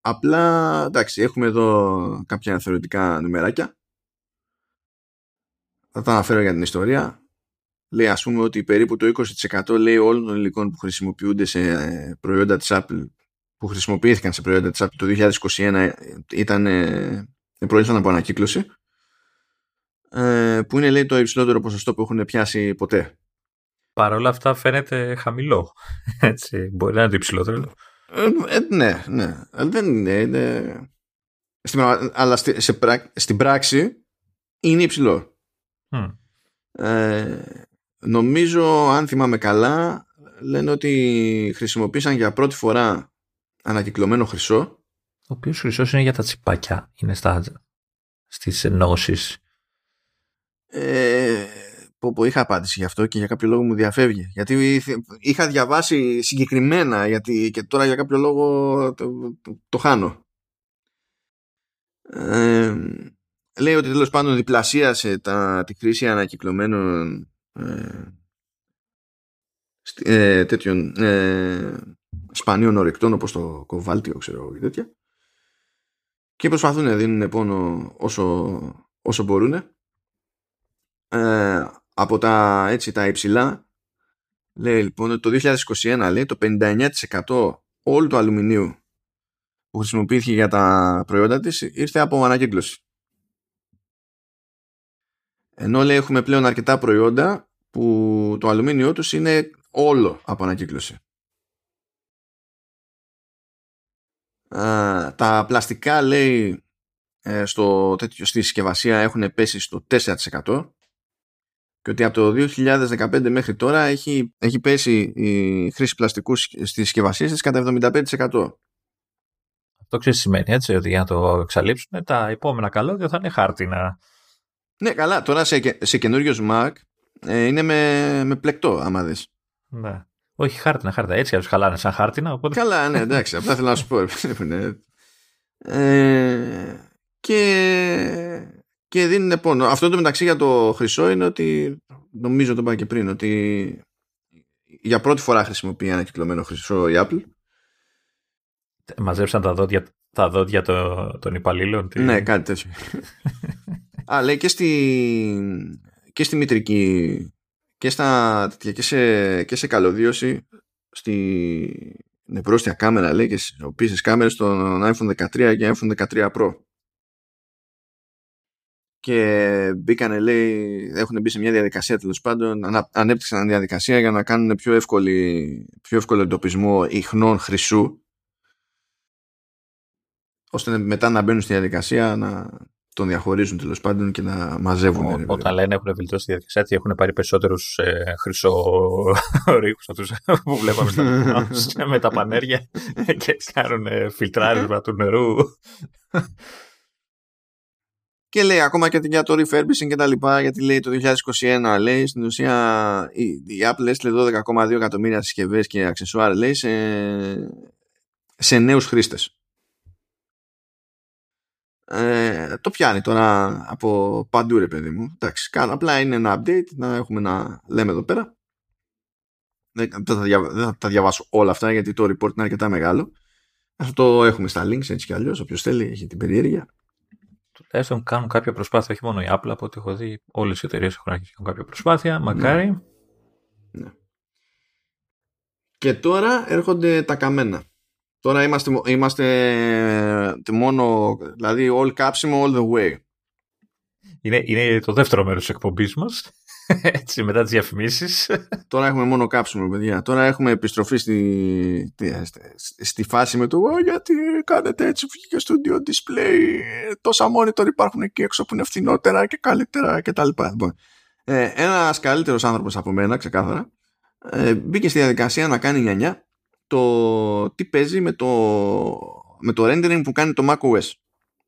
απλά εντάξει, έχουμε εδώ κάποια θεωρητικά νούμεράκια. Θα τα αναφέρω για την ιστορία. Λέει, ας πούμε, ότι περίπου το είκοσι τοις εκατό λέει όλων των υλικών που χρησιμοποιούνται σε προϊόντα της Apple, που χρησιμοποιήθηκαν σε προϊόντα της Apple το είκοσι είκοσι ένα, ήταν, προήλθαν από ανακύκλωση, που είναι, λέει, το υψηλότερο ποσοστό που έχουν πιάσει ποτέ. Παρ' όλα αυτά φαίνεται χαμηλό. Έτσι, μπορεί να είναι το υψηλότερο. Ε, ναι, ναι. Δεν είναι. είναι... Στην, αλλά στη, σε, στην πράξη είναι υψηλό. Mm. Ε, νομίζω, αν θυμάμαι καλά, λένε ότι χρησιμοποίησαν για πρώτη φορά ανακυκλωμένο χρυσό, ο οποίος χρυσός είναι για τα τσιπάκια, είναι στα, στις ενώσεις. ε, πω, πω, είχα απάντηση γι' αυτό και για κάποιο λόγο μου διαφεύγει, γιατί είχα διαβάσει συγκεκριμένα, γιατί και τώρα για κάποιο λόγο το, το, το χάνω. ε, Λέει ότι τέλος πάντων διπλασίασε τα, τη χρήση ανακυκλωμένων ε, ε, τέτοιων ε, σπανίων ορυκτών, όπως το κοβάλτιο, ξέρω, και τέτοια. Και προσπαθούν να δίνουν πόνο όσο, όσο μπορούν. Ε, από τα, έτσι, τα υψηλά, λέει λοιπόν ότι το είκοσι είκοσι ένα, λέει, το πενήντα εννέα τοις εκατό όλου του αλουμινίου που χρησιμοποιήθηκε για τα προϊόντα της ήρθε από ανακύκλωση. Ενώ, λέει, έχουμε πλέον αρκετά προϊόντα που το αλουμίνιό τους είναι Όλο από ανακύκλωση. Α, τα πλαστικά, λέει, στο τέτοιο, στη συσκευασία έχουν πέσει στο τέσσερα τοις εκατό και ότι από το δύο χιλιάδες δεκαπέντε μέχρι τώρα έχει, έχει πέσει η χρήση πλαστικού στις συσκευασίες της κατά εβδομήντα πέντε τοις εκατό. Αυτό ξέρεις σημαίνει, έτσι, ότι για να το εξαλείψουν τα επόμενα καλώδια θα είναι χάρτινα. Ναι, καλά, τώρα σε, σε καινούριο Mac ε, είναι με, με πλεκτό, άμα δεις. Ναι. Όχι χάρτινα, χάρτινα. Έτσι και να τους χαλάνε σαν χάρτινα. Οπότε... Καλά, ναι, εντάξει, απλά θέλω να σου πω. ε, και, και δίνουν πόνο. Αυτό το μεταξύ για το χρυσό είναι ότι, νομίζω το είπα και πριν, ότι για πρώτη φορά χρησιμοποιεί ένα ανακυκλωμένο χρυσό η Apple. Μαζέψαν τα δόντια, τα δόντια των, των υπαλλήλων. Τι... Ναι, κάτι τέτοιο. Α, λέει και στη, και στη μητρική και, στα, και, σε, και σε καλωδίωση στη νευρόστια κάμερα, λέει, και στις οποίες κάμερες των άιφον δεκατρία και άιφον δεκατρία Pro. Και μπήκανε, λέει, έχουν μπει σε μια διαδικασία, τέλος πάντων, ανέπτυξαν μια διαδικασία για να κάνουν πιο, εύκολη, πιο εύκολο εντοπισμό ιχνών χρυσού, ώστε μετά να μπαίνουν στη διαδικασία να τον διαχωρίζουν, τέλος πάντων, και να μαζεύουν. Ό, όταν λένε έχουν βελτιώσει τη διαδικασία, ότι έχουν πάρει περισσότερους ε, χρυσορύχους αυτούς που βλέπαμε στα, με τα πανέρια και κάνουν ε, φιλτράρισμα του νερού. Και λέει ακόμα και για το refurbishing και τα λοιπά, γιατί λέει το δύο χιλιάδες είκοσι ένα, λέει, στην ουσία η, η Apple έστειλε δώδεκα κόμμα δύο εκατομμύρια συσκευές και αξεσουάρ, λέει, σε, σε νέους χρήστες. Ε, το πιάνει τώρα από παντού, ρε παιδί μου. Εντάξει, απλά είναι ένα update, να έχουμε να λέμε εδώ πέρα. Δεν θα, δια, δεν θα τα διαβάσω όλα αυτά, γιατί το report είναι αρκετά μεγάλο. Αυτό το έχουμε στα links, έτσι κι αλλιώς. Όποιος θέλει έχει την περιέργεια. Τουλάχιστον κάνουν κάποια προσπάθεια, όχι μόνο η Apple, από ό,τι έχω δει όλες οι εταιρείες έχουν αρχίσει κάποια προσπάθεια. Μακάρι. Ναι. Και τώρα έρχονται τα καμένα. Τώρα είμαστε, είμαστε μόνο, δηλαδή all κάψιμο all the way. Είναι, είναι το δεύτερο μέρος της εκπομπής μας, έτσι, μετά τις διαφημίσεις. Τώρα έχουμε μόνο κάψιμο, παιδιά. Τώρα έχουμε επιστροφή στη, στη, στη φάση με το oh, γιατί κάνετε έτσι, βγήκε Studio Display, τόσα monitor υπάρχουν εκεί έξω που είναι φθηνότερα και καλύτερα κτλ. Ε, ένας καλύτερος άνθρωπος από μένα, ξεκάθαρα, ε, μπήκε στη διαδικασία να κάνει νιανιά το τι παίζει με το, με το rendering που κάνει το macOS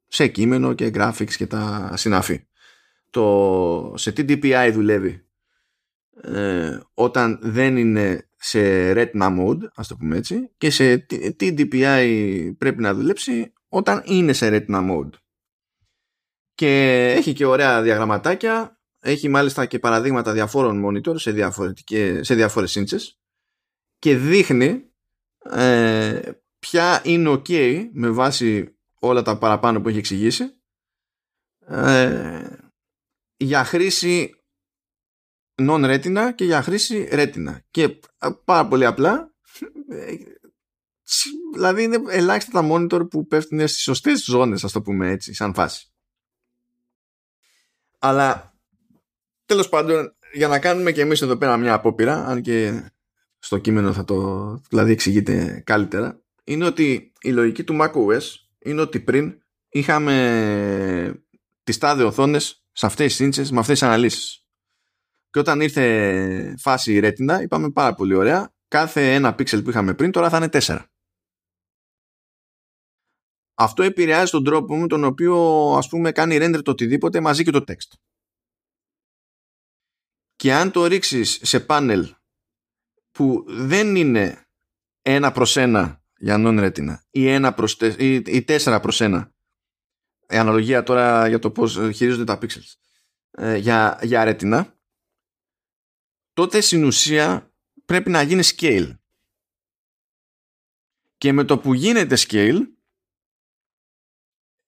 σε κείμενο και graphics και τα συναφή, το σε τι ντι πι άι δουλεύει ε, όταν δεν είναι σε retina mode, ας το πούμε έτσι, και σε τι, τι ντι πι άι πρέπει να δουλέψει όταν είναι σε retina mode. Και έχει και ωραία διαγραμματάκια, έχει μάλιστα και παραδείγματα διαφόρων monitor σε, σε διάφορες σύντσες, και δείχνει Ε, ποια είναι ok με βάση όλα τα παραπάνω που έχει εξηγήσει ε, για χρήση non-retina και για χρήση retina, και πάρα πολύ απλά, ε, δηλαδή είναι ελάχιστα τα monitor που πέφτουν στις σωστές ζώνες, ας το πούμε έτσι, σαν φάση. Αλλά τέλος πάντων, για να κάνουμε και εμείς εδώ πέρα μια απόπειρα, αν και στο κείμενο θα το, δηλαδή, εξηγείται καλύτερα, είναι ότι η λογική του macOS είναι ότι πριν είχαμε τις τάδε οθόνες σε αυτές τις σύντσες, με αυτές τις αναλύσεις, και όταν ήρθε φάση retina είπαμε πάρα πολύ ωραία, κάθε ένα πίξελ που είχαμε πριν τώρα θα είναι τέσσερα. Αυτό επηρεάζει τον τρόπο με τον οποίο, ας πούμε, κάνει render το οτιδήποτε μαζί και το text, και αν το ρίξεις σε panel που δεν είναι ένα προς ένα για non-retina ή, ένα προς τε, ή, ή τέσσερα προς ένα, ε, αναλογία τώρα για το πώς χειρίζονται τα pixels, ε, για, για retina, τότε στην ουσία πρέπει να γίνει scale, και με το που γίνεται scale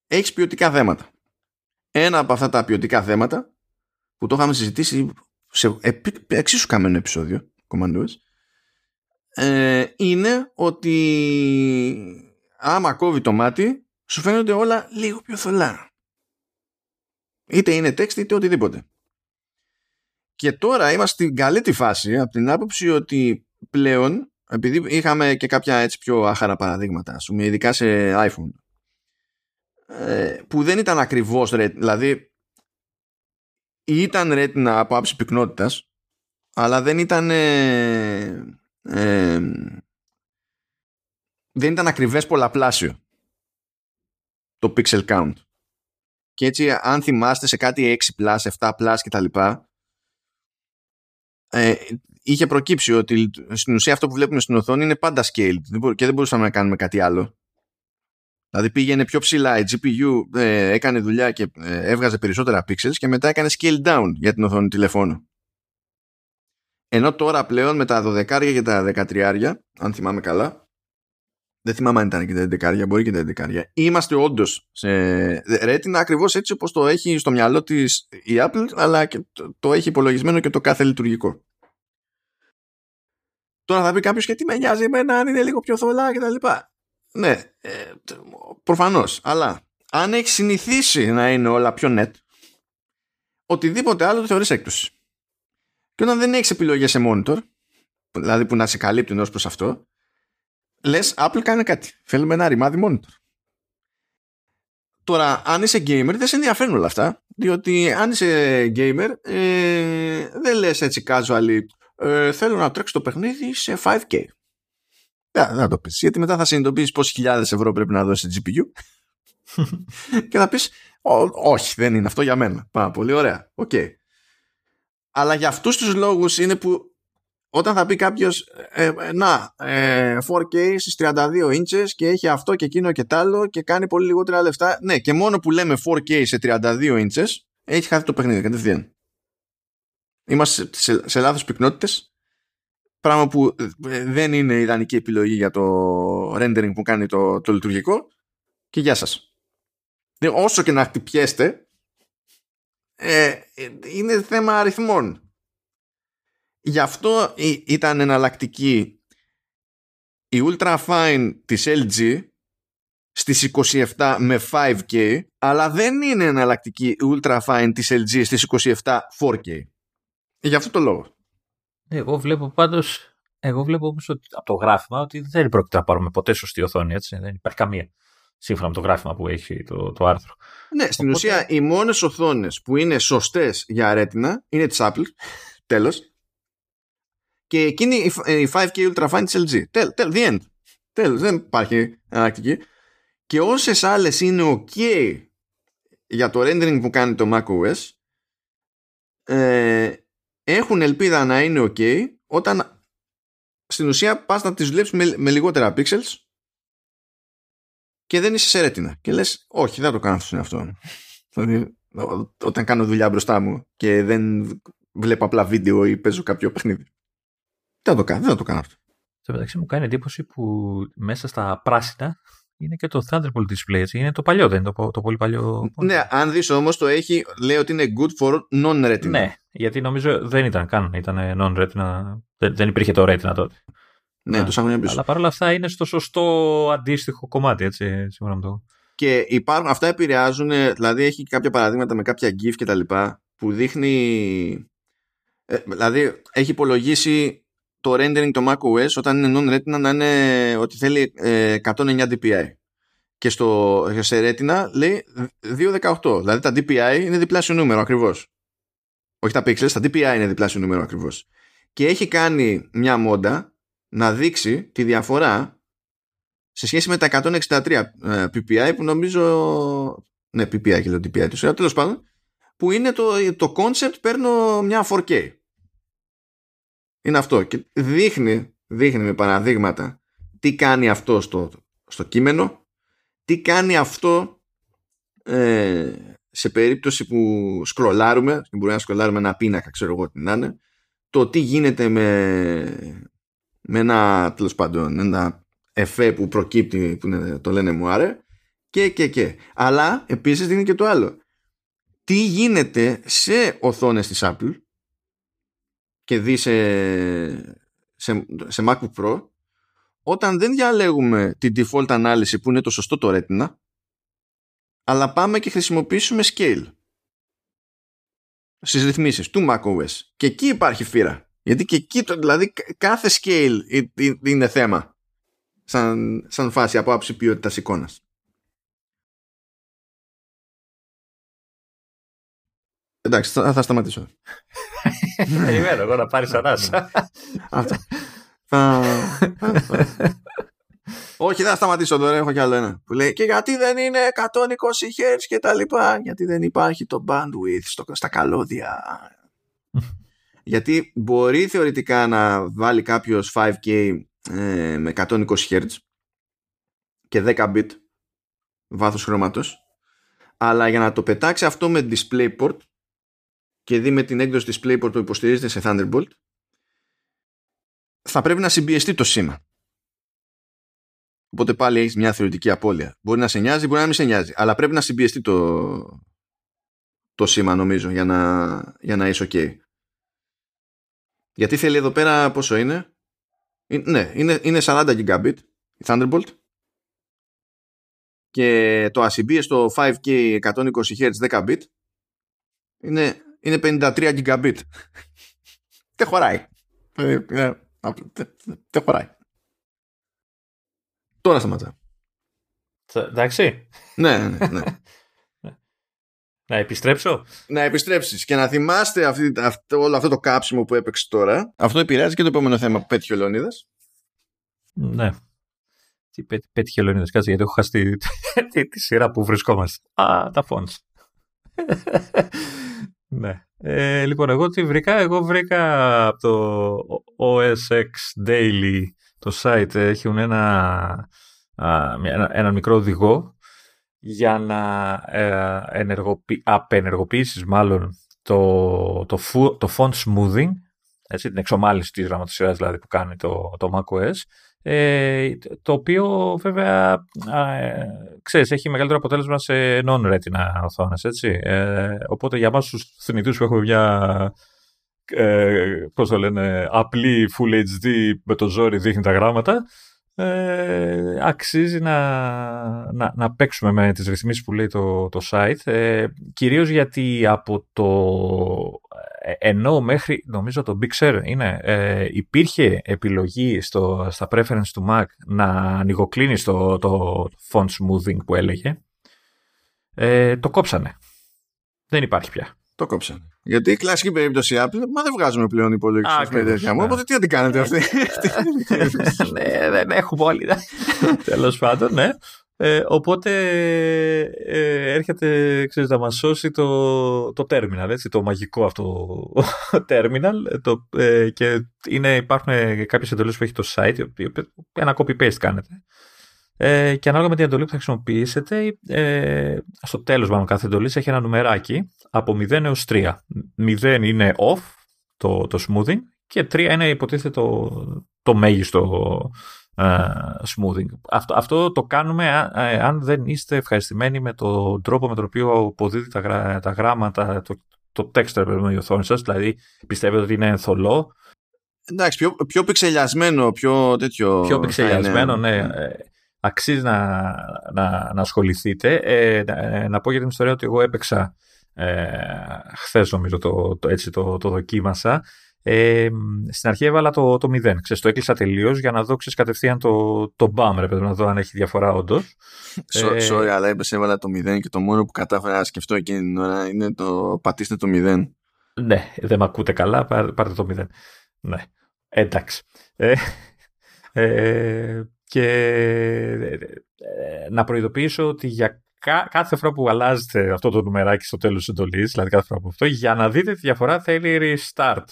έχεις ποιοτικά θέματα. Ένα από αυτά τα ποιοτικά θέματα που το είχαμε συζητήσει σε εξίσου καμένο επεισόδιο Commandos, Ε, είναι ότι άμα κόβει το μάτι σου φαίνονται όλα λίγο πιο θολά, είτε είναι text είτε οτιδήποτε. Και τώρα είμαστε στην καλή τη φάση από την άποψη ότι πλέον, επειδή είχαμε και κάποια έτσι πιο άχαρα παραδείγματα, ας πούμε, ειδικά σε iPhone, που δεν ήταν ακριβώς retina, δηλαδή ήταν retina από άψη πυκνότητας, αλλά δεν ήταν ε, ε, δεν ήταν ακριβές πολλαπλάσιο το pixel count. Και έτσι, αν θυμάστε, σε κάτι έξι πλας, επτά πλας και τα λοιπά, ε, είχε προκύψει ότι στην ουσία αυτό που βλέπουμε στην οθόνη είναι πάντα scaled και δεν μπορούσαμε να κάνουμε κάτι άλλο. Δηλαδή πήγαινε πιο ψηλά, η τζι πι γιου ε, έκανε δουλειά και ε, έβγαζε περισσότερα pixels και μετά έκανε scale down για την οθόνη τηλεφώνου. Ενώ τώρα πλέον με τα δωδεκάρια και τα δεκατριάρια, αν θυμάμαι καλά, δεν θυμάμαι αν ήταν και τα δεκάρια, μπορεί και τα δεκάρια, είμαστε όντως σε retina ακριβώς έτσι όπως το έχει στο μυαλό της η Apple, αλλά και το, το έχει υπολογισμένο και το κάθε λειτουργικό. Τώρα θα πει κάποιος, και τι με νοιάζει εμένα αν είναι λίγο πιο θολά κτλ. Ναι, ε, προφανώς. Αλλά αν έχει συνηθίσει να είναι όλα πιο net, οτιδήποτε άλλο το θεωρείς έκπτωση. Και όταν δεν έχεις επιλογές σε monitor, δηλαδή που να σε καλύπτουν ως προς αυτό, λες Apple κάνει κάτι. Θέλουμε ένα ρημάδι monitor. Τώρα, αν είσαι gamer, δεν σε ενδιαφέρουν όλα αυτά. Διότι αν είσαι gamer, ε, δεν λες έτσι casually, ε, θέλω να τρέξω το παιχνίδι σε φάιβ κέι. Δεν θα το πεις, γιατί μετά θα συνειδητοποιήσεις πόσες χιλιάδες ευρώ πρέπει να δώσεις σε τζι πι γιου και θα πεις όχι, δεν είναι αυτό για μένα. Πάρα πολύ ωραία, οκ. Okay. Αλλά για αυτούς τους λόγους είναι που όταν θα πει κάποιος ε, να, ε, φορ κέι στις τριάντα δύο ίντσες και έχει αυτό και εκείνο και τ' άλλο και κάνει πολύ λιγότερα λεφτά. Ναι, και μόνο που λέμε φορ κέι σε τριάντα δύο ίντσες έχει χάθει το παιχνίδι κατευθείαν. Είμαστε σε, σε, σε λάθος πυκνότητες. Πράγμα που δεν είναι ιδανική επιλογή για το rendering που κάνει το, το λειτουργικό. Και γεια σας. Όσο και να χτυπιέστε, ε, είναι θέμα αριθμών. Γι' αυτό ήταν εναλλακτική η Ultra Fine της ελ τζι στις είκοσι επτά με φάιβ κέι, αλλά δεν είναι εναλλακτική η Ultra Fine της ελ τζι στις είκοσι επτά φορ κέι. Γι' αυτό το λόγο. Εγώ βλέπω πάντως, εγώ βλέπω όμως ότι, από το γράφημα, ότι δεν πρόκειται να πάρουμε ποτέ σωστή οθόνη, έτσι, δεν υπάρχει καμία, σύμφωνα με το γράφημα που έχει το, το άρθρο. Ναι, στην οπότε... ουσία οι μόνες οθόνες που είναι σωστές για retina είναι της Apple, τέλος, και εκείνη η φάιβ κέι Ultra Fine της ελ τζι, τέλος, τέλ, the end, τέλος, δεν υπάρχει ανακτική. Και όσες άλλες είναι ok για το rendering που κάνει το macOS, ε, έχουν ελπίδα να είναι ok όταν στην ουσία πας να τις δουλέψεις με, με λιγότερα pixels και δεν είσαι σε retina και λες όχι, δεν το κάνω αυτό. Δηλαδή, όταν κάνω δουλειά μπροστά μου και δεν βλέπω απλά βίντεο ή παίζω κάποιο παιχνίδι, δεν το κάνω, δεν το κάνω αυτό. Στο μεταξύ μου κάνει εντύπωση που μέσα στα πράσινα είναι και το Thunderbolt display, έτσι. Είναι το παλιό, δεν είναι το, το πολύ παλιό. Ναι, αν δεις όμως το έχει, λέει ότι είναι good for non-retina. Ναι, γιατί νομίζω δεν ήταν καν, ήταν non-retina, δεν, δεν υπήρχε το retina τότε. Ναι, να, το σαν χρόνια πίσω. Αλλά παρόλα αυτά είναι στο σωστό αντίστοιχο κομμάτι, έτσι, σήμερα με το... Και υπάρχουν, αυτά επηρεάζουν, δηλαδή έχει κάποια παραδείγματα με κάποια gif και τα λοιπά, που δείχνει, ε, δηλαδή έχει υπολογίσει το rendering το macOS όταν είναι non-retina να είναι ότι θέλει ε, εκατόν εννιά ντι πι άι και στο, σε retina λέει διακόσια δεκαοκτώ, δηλαδή τα ντι πι άι είναι διπλάσιο νούμερο ακριβώς, όχι τα pixels, τα ντι πι άι είναι διπλάσιο νούμερο ακριβώς, και έχει κάνει μια μόντα να δείξει τη διαφορά σε σχέση με τα εκατόν εξήντα τρία πι πι άι που νομίζω, ναι, πι πι άι και το ντι πι άι του, τέλος πάντων, που είναι το, το concept παίρνω μια φορ κέι. Είναι αυτό και δείχνει, δείχνει με παραδείγματα τι κάνει αυτό στο, στο κείμενο, τι κάνει αυτό ε, σε περίπτωση που σκρολάρουμε, μπορεί να σκρολάρουμε ένα πίνακα, ξέρω εγώ τι να είναι, το τι γίνεται με, με ένα, τέλος πάντων, ένα εφέ που προκύπτει, που είναι, το λένε μου άρε, και και και. Αλλά επίσης δείχνει και το άλλο. Τι γίνεται σε οθόνες της Apple και δει σε, σε, σε MacBook Pro όταν δεν διαλέγουμε την default ανάλυση που είναι το σωστό το retina, αλλά πάμε και χρησιμοποιήσουμε scale στις ρυθμίσεις του macOS, και εκεί υπάρχει φύρα Γιατί και εκεί το, δηλαδή κάθε scale είναι θέμα σαν, σαν φάση από άψη ποιότητας εικόνας. Εντάξει, θα, θα σταματήσω. Περιμένω εγώ να πάρεις ανάσα. Όχι, δεν θα σταματήσω τώρα, έχω κι άλλο ένα. Που λέει, και γιατί δεν είναι εκατόν είκοσι χερτζ και τα λοιπά. Γιατί δεν υπάρχει το bandwidth στο, στα καλώδια. Γιατί μπορεί θεωρητικά να βάλει κάποιος φάιβ κέι ε, με εκατόν είκοσι χερτζ και δέκα bit βάθος χρώματος, αλλά για να το πετάξει αυτό με DisplayPort και δει με την έκδοση DisplayPort που υποστηρίζεται σε Thunderbolt, θα πρέπει να συμπιεστεί το σήμα. Οπότε πάλι έχεις μια θεωρητική απώλεια. Μπορεί να σε νοιάζει, μπορεί να μην σε νοιάζει, αλλά πρέπει να συμπιεστεί το, το σήμα, νομίζω, για να, για να είσαι ok. Γιατί θέλει εδώ πέρα, πόσο είναι, είναι ναι, είναι, είναι σαράντα γιγαμπιτ η Thunderbolt και το ασυμπίεστο στο φάιβ κέι εκατόν είκοσι χερτζ δέκα bit είναι, είναι πενήντα τρία γιγαμπιτ. Δεν χωράει. Δεν χωράει. Τώρα σταματά. Εντάξει. Ναι, ναι, ναι. Να επιστρέψω. Να επιστρέψεις και να θυμάστε αυτή, αυτό, όλο αυτό το κάψιμο που έπαιξε τώρα. Αυτό επηρεάζει και το επόμενο θέμα που πέτυχε ο Λεωνίδας. Ναι. Τι πέ, πέτυχε ο Λεωνίδας, κάτσε γιατί έχω χάσει τη, τη, τη σειρά που βρισκόμαστε. Α, τα phones. Ναι. Ε, λοιπόν, εγώ τι βρήκα. Εγώ βρήκα από το ο ες εξ Daily το site. Έχουν ένα, ένα, ένα μικρό οδηγό για να ε, ενεργοποιη, απενεργοποιήσεις μάλλον το, το, φου, το font smoothing, έτσι, την εξομάλυνση της γραμματοσυράς δηλαδή που κάνει το, το macOS, ε, το οποίο βέβαια ε, ξέρεις, έχει μεγαλύτερο αποτέλεσμα σε non-retina οθόνες, έτσι, ε, οπότε για εμάς τους θνητούς που έχουμε μια ε, πώς το λένε, απλή Full έιτς ντι με το ζόρι δείχνει τα γράμματα, Ε, αξίζει να, να, να παίξουμε με τις ρυθμίσεις που λέει το, το site, ε, κυρίως γιατί από το ενώ μέχρι νομίζω το Big Sur είναι, ε, υπήρχε επιλογή στο, στα preference του Mac να ανοιγοκλίνει το, το font smoothing που έλεγε, ε, το κόψανε, δεν υπάρχει πια. Το κόψανε. Γιατί η κλασική περίπτωση Apple, μα δεν βγάζουμε πλέον υπολογιστές με τέτοια μου, οπότε τι την κάνετε αυτή. Ναι, δεν έχουμε όλοι. Τέλος πάντων, ναι. Οπότε έρχεται, ξέρεις, να μας σώσει το terminal, έτσι, το μαγικό αυτό terminal, και υπάρχουν κάποιες εντολές που έχει το site, ένα copy-paste κάνετε. Ε, και ανάλογα με την εντολή που θα χρησιμοποιήσετε, ε, στο τέλος μάλλον κάθε εντολής έχει ένα νουμεράκι από μηδέν έως τρία. μηδέν είναι off, το, το smoothing, και τρία είναι υποτίθεται το, το μέγιστο ε, smoothing. Αυτό, αυτό το κάνουμε ε, ε, αν δεν είστε ευχαριστημένοι με τον τρόπο με τον οποίο αποδίδει τα, γρά, τα γράμματα, το, το texture με η οθόνη σας, δηλαδή πιστεύετε ότι είναι ενθολό. Εντάξει, πιο, πιο πιξελιασμένο, πιο τέτοιο. Πιο πιξελιασμένο, ναι. Ε, Αξίζει να, να, να ασχοληθείτε. Ε, να, να πω για την ιστορία ότι εγώ έπαιξα ε, χθες, νομίζω, το, το, έτσι το, το δοκίμασα. Ε, στην αρχή έβαλα το, το μηδέν. Ξέρεις, το έκλεισα τελείως για να δω, ξέρεις, κατευθείαν το, το μπαμ, ρε παιδί, να δω αν έχει διαφορά όντως. Sorry, ε, sorry, αλλά έπαιξε, έβαλα το μηδέν και το μόνο που κατάφερα να σκεφτώ εκείνη την ώρα είναι το πατήστε το μηδέν. Ναι, δεν με ακούτε καλά, πάρ, πάρτε το μηδέν. Ναι, εντάξει. Ε, ε, Και να προειδοποιήσω ότι για κάθε φορά που αλλάζετε αυτό το νουμεράκι στο τέλος της εντολής, δηλαδή κάθε φορά από αυτό, για να δείτε τη διαφορά θέλει restart.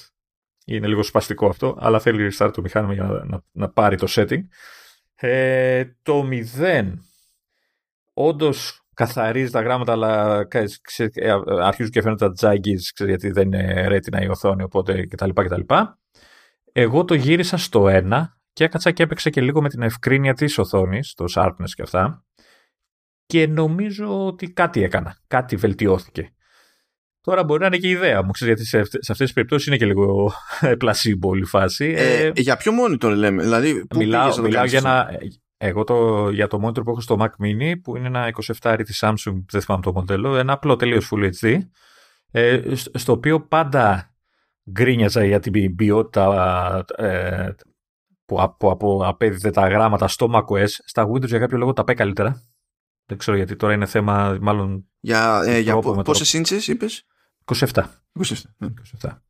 Είναι λίγο σπαστικό αυτό, αλλά θέλει restart το μηχάνημα για να, να, να πάρει το setting. Ε, το μηδέν όντως καθαρίζει τα γράμματα, αλλά ξε, αρχίζουν και φαίνονται τα τζάγκις, γιατί δεν είναι ρέτινα η οθόνη, οπότε κτλ. κτλ. Εγώ το γύρισα στο ένα. Και έκατσα και έπαιξε και λίγο με την ευκρίνεια της οθόνης, το sharpness και αυτά, και νομίζω ότι κάτι έκανα, κάτι βελτιώθηκε. Τώρα μπορεί να είναι και η ιδέα μου, γιατί σε αυτές τις περιπτώσεις είναι και λίγο πλασίμπο όλη φάση. Ε, ε, για ποιο monitor λέμε, δηλαδή πού μιλάω, το μιλάω για ένα, εγώ το, για το monitor που έχω στο Mac Mini, που είναι ένα είκοσι επτά της Samsung, δεν θυμάμαι το μοντέλο, ένα απλό τελείως Full έιτς ντι, ε, στο οποίο πάντα γκρίνιαζα για την ποιότητα ε, που, από, από, απέδιδε τα γράμματα στο macOS. Στα Windows για κάποιο λόγο τα πάει καλύτερα. Δεν ξέρω γιατί, τώρα είναι θέμα μάλλον... Για, ε, για πό, πόσες ίντσες είπες? είκοσι επτά. είκοσι επτά. είκοσι επτά.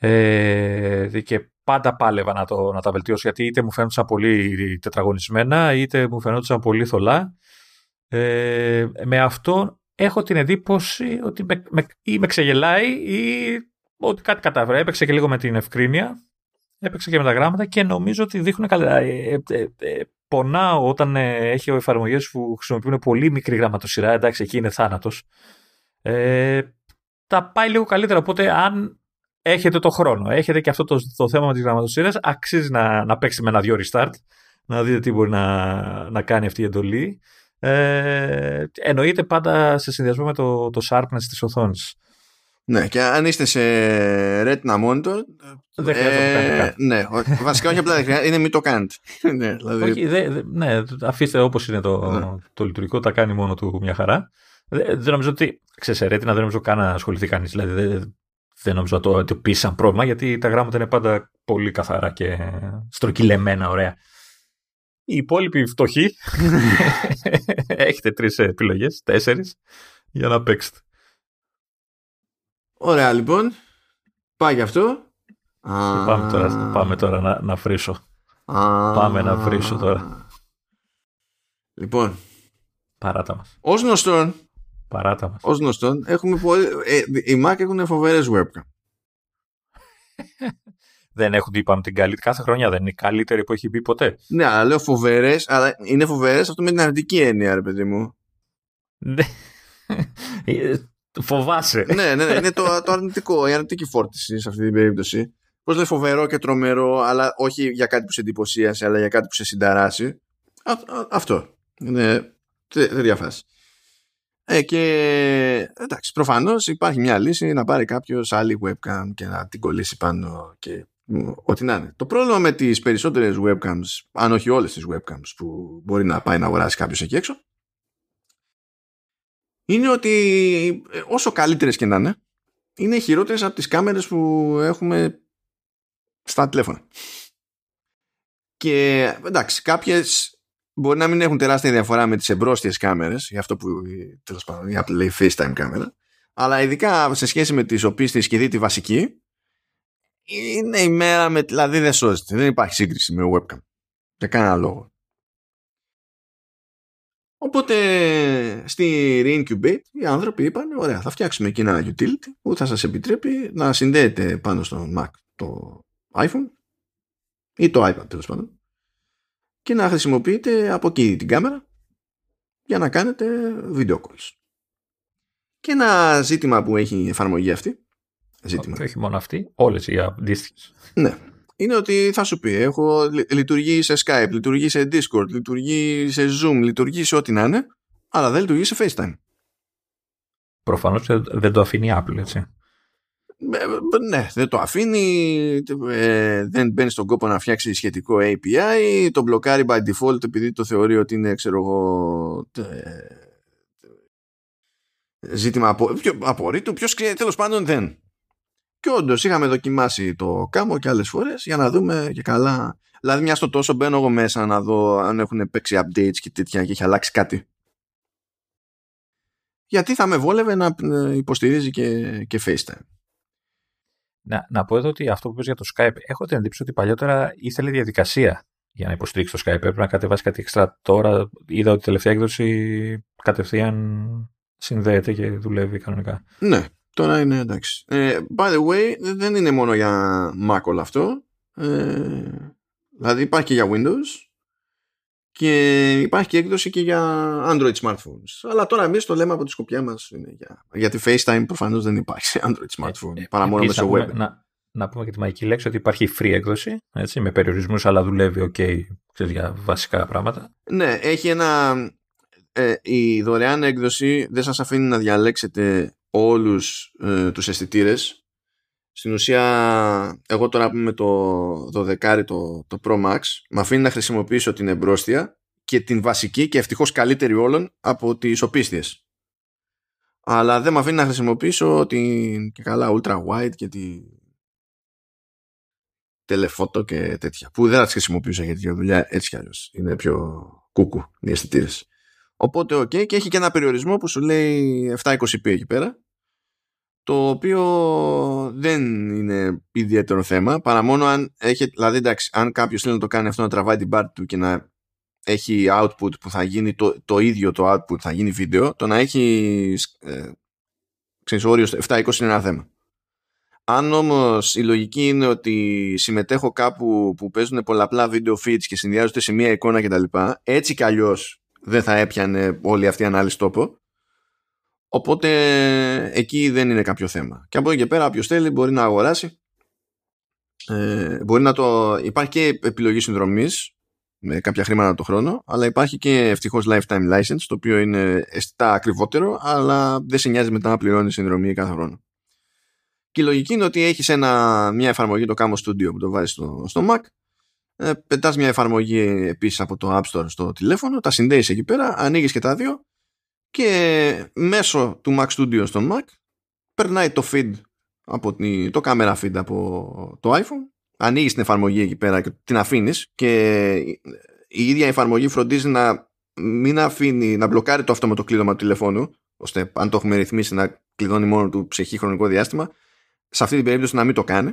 Ε, και πάντα πάλευα να, το, να τα βελτιώσω, γιατί είτε μου φαίνονταν πολύ τετραγωνισμένα είτε μου φαίνονταν πολύ θολά. Ε, με αυτό έχω την εντύπωση ότι με, με, ή με ξεγελάει ή ότι κάτι κατάφερα. Έπαιξε και λίγο με την ευκρίνεια, έπαιξε και με τα γράμματα και νομίζω ότι δείχνουν καλά. Ε, ε, ε, ε, πονάω όταν ε, έχει εφαρμογές που χρησιμοποιούν πολύ μικρή γραμματοσυρά, εντάξει, εκεί είναι θάνατος. Ε, τα πάει λίγο καλύτερα, οπότε αν έχετε το χρόνο, έχετε και αυτό το, το θέμα με τις γραμματοσύρες, αξίζει να, να παίξει με ένα δυο restart, να δείτε τι μπορεί να, να κάνει αυτή η εντολή. Ε, εννοείται πάντα σε συνδυασμό με το, το sharpness της οθόνης. Ναι, και αν είστε σε retina monitor, δεν χρειάζεται ε, να ναι, βασικά όχι απλά δεν χρειάζεται, είναι μην το κάνετε. Ναι, δηλαδή... όχι, δε, δε, ναι, αφήστε όπως είναι το, ναι. το λειτουργικό, τα κάνει μόνο του μια χαρά. Δεν δε νομίζω ότι, ξέρεις, σε retina δεν νομίζω καν να ασχοληθεί κανείς, δηλαδή δεν δε νομίζω να το, το πει σαν πρόβλημα, γιατί τα γράμματα είναι πάντα πολύ καθαρά και στροκυλεμένα, ωραία. Οι υπόλοιποι φτωχοί, έχετε τρεις επιλογές, τέσσερις, για να παίξετε. Ωραία, λοιπόν, πάει γι' αυτό. Πάμε τώρα, πάμε τώρα να, να φρίσω. Πάμε να φρίσω τώρα. Λοιπόν, παράτα μας. Ως γνωστόν, παράτα μας. Ως γνωστόν, έχουμε πολύ, ε, οι Mac έχουν φοβερές webcam. Δεν έχουν, είπαμε, την καλύτερη. Κάθε χρονιά δεν είναι η καλύτερη που έχει μπει ποτέ. Ναι, αλλά λέω φοβερές, αλλά είναι φοβερές αυτό με την αρνητική έννοια, ρε παιδί μου. Ναι. Φοβάσαι. Ναι, ναι, ναι, είναι το, το αρνητικό, η αρνητική φόρτιση σε αυτή την περίπτωση. Πώς λέει φοβερό και τρομερό, αλλά όχι για κάτι που σε εντυπωσίασε, αλλά για κάτι που σε συνταράσει. Α, α, αυτό. Είναι τέτοια φάση. Ε, και εντάξει, προφανώς υπάρχει μια λύση να πάρει κάποιος άλλη webcam και να την κολλήσει πάνω και ό,τι να είναι. Το πρόβλημα με τις περισσότερες webcams, αν όχι όλες τις webcams που μπορεί να πάει να αγοράσει κάποιος εκεί έξω, είναι ότι όσο καλύτερες και να είναι, είναι χειρότερες από τις κάμερες που έχουμε στα τηλέφωνα. Και εντάξει, κάποιες μπορεί να μην έχουν τεράστια διαφορά με τις εμπρόστιες κάμερες, για αυτό που τέλος πάντων η Apple λέει FaceTime κάμερα, αλλά ειδικά σε σχέση με τις οποίες τη σκηδεί τη βασική, είναι η μέρα με, δηλαδή δεν σώζεται, δεν υπάρχει σύγκριση με webcam για κανένα λόγο. Οπότε στη Reincubate οι άνθρωποι είπαν, ωραία, θα φτιάξουμε εκεί ένα utility που θα σας επιτρέπει να συνδέετε πάνω στο Mac το iPhone ή το iPad τέλος πάντων και να χρησιμοποιείτε από εκεί την κάμερα για να κάνετε video calls. Και ένα ζήτημα που έχει η εφαρμογή αυτή, ζήτημα. Όχι μόνο αυτή, όλες οι αντίστοιχες. Ναι. Είναι ότι θα σου πει, έχω, λειτουργεί σε Skype, λειτουργεί σε Discord, λειτουργεί σε Zoom, λειτουργεί σε ό,τι να είναι, αλλά δεν λειτουργεί σε FaceTime. Προφανώς δεν το αφήνει η Apple, έτσι. Ε, ναι, δεν το αφήνει, ε, δεν μπαίνει στον κόπο να φτιάξει σχετικό έι πι άι, το μπλοκάρει by default επειδή το θεωρεί ότι είναι, ξέρω εγώ... Ε, ζήτημα απο, απορρίτου, ποιος ξέρει, τέλος πάντων δεν. Και όντως είχαμε δοκιμάσει το κάμο και άλλες φορές για να δούμε και καλά. Δηλαδή μια στο τόσο μπαίνω εγώ μέσα να δω αν έχουν παίξει updates και τέτοια και έχει αλλάξει κάτι. Γιατί θα με βόλευε να υποστηρίζει και, και FaceTime. Να, να πω εδώ ότι αυτό που πες για το Skype, έχω την εντύπωση ότι παλιότερα ήθελε διαδικασία για να υποστηρίξει το Skype. Πρέπει να κατεβάσει κάτι εξτρά. Τώρα είδα ότι η τελευταία έκδοση κατευθείαν συνδέεται και δουλεύει κανονικά. Ναι. Τώρα είναι εντάξει. Ε, by the way, δεν είναι μόνο για Mac όλο αυτό. Ε, δηλαδή υπάρχει και για Windows και υπάρχει και έκδοση και για Android smartphones. Αλλά τώρα εμείς το λέμε από τη σκοπιά μας. Για... Γιατί FaceTime προφανώς δεν υπάρχει σε Android smartphone, ε, παρά μόνο μέσα στο web. Να, να πούμε και τη μαγική λέξη ότι υπάρχει free έκδοση, έτσι, με περιορισμούς, αλλά δουλεύει ok, ξέρεις, για βασικά πράγματα. Ναι, έχει ένα... Ε, η δωρεάν έκδοση δεν σας αφήνει να διαλέξετε όλους ε, τους αισθητήρες. Στην ουσία εγώ τώρα με το δωδεκάρι το, το Pro Max με αφήνει να χρησιμοποιήσω την εμπρόστια και την βασική και ευτυχώς καλύτερη όλων από τις οπίστιες, αλλά δεν με αφήνει να χρησιμοποιήσω την και καλά ultra wide και τη Telephoto και τέτοια, που δεν θα τις χρησιμοποιούσα για τη δουλειά έτσι κι αλλιώς. Είναι πιο κούκου οι αισθητήρες. Οπότε, οκ, okay, και έχει και ένα περιορισμό που σου λέει επτακόσια είκοσι πι εκεί πέρα, το οποίο δεν είναι ιδιαίτερο θέμα, παρά μόνο αν έχει, δηλαδή εντάξει, αν κάποιος θέλει να το κάνει αυτό, να τραβάει την πάρτη του και να έχει output που θα γίνει το, το ίδιο το output, θα γίνει βίντεο, το να έχει ε, ξέρεις, όριο επτακόσια είκοσι είναι ένα θέμα. Αν όμως η λογική είναι ότι συμμετέχω κάπου που παίζουν πολλαπλά video feeds και συνδυάζονται σε μία εικόνα κτλ, έτσι κι αλλιώς δεν θα έπιανε όλη αυτή η ανάλυση τόπο. Οπότε εκεί δεν είναι κάποιο θέμα. Και από εκεί και πέρα, όποιος θέλει μπορεί να αγοράσει. Ε, μπορεί να το... Υπάρχει και επιλογή συνδρομής με κάποια χρήματα το χρόνο, αλλά υπάρχει και ευτυχώς lifetime license, το οποίο είναι αισθητά ακριβότερο, αλλά δεν σε νοιάζει μετά να πληρώνει συνδρομή κάθε χρόνο. Και η λογική είναι ότι έχεις ένα, μια εφαρμογή, το Camo Studio, που το βάζεις στο, στο Mac, ε, πετάς μια εφαρμογή επίσης από το App Store στο τηλέφωνο, τα συνδέεις εκεί πέρα, ανοίγεις και τα δύο, και μέσω του Mac Studio στο Mac περνάει το feed από τη, το camera feed από το iPhone, ανοίγεις την εφαρμογή εκεί πέρα και την αφήνεις, και η ίδια εφαρμογή φροντίζει να μην αφήνει, να μπλοκάρει το αυτόματο κλείδωμα του τηλεφώνου, ώστε αν το έχουμε ρυθμίσει να κλειδώνει μόνο του ψυχή χρονικό διάστημα, σε αυτή την περίπτωση να μην το κάνει,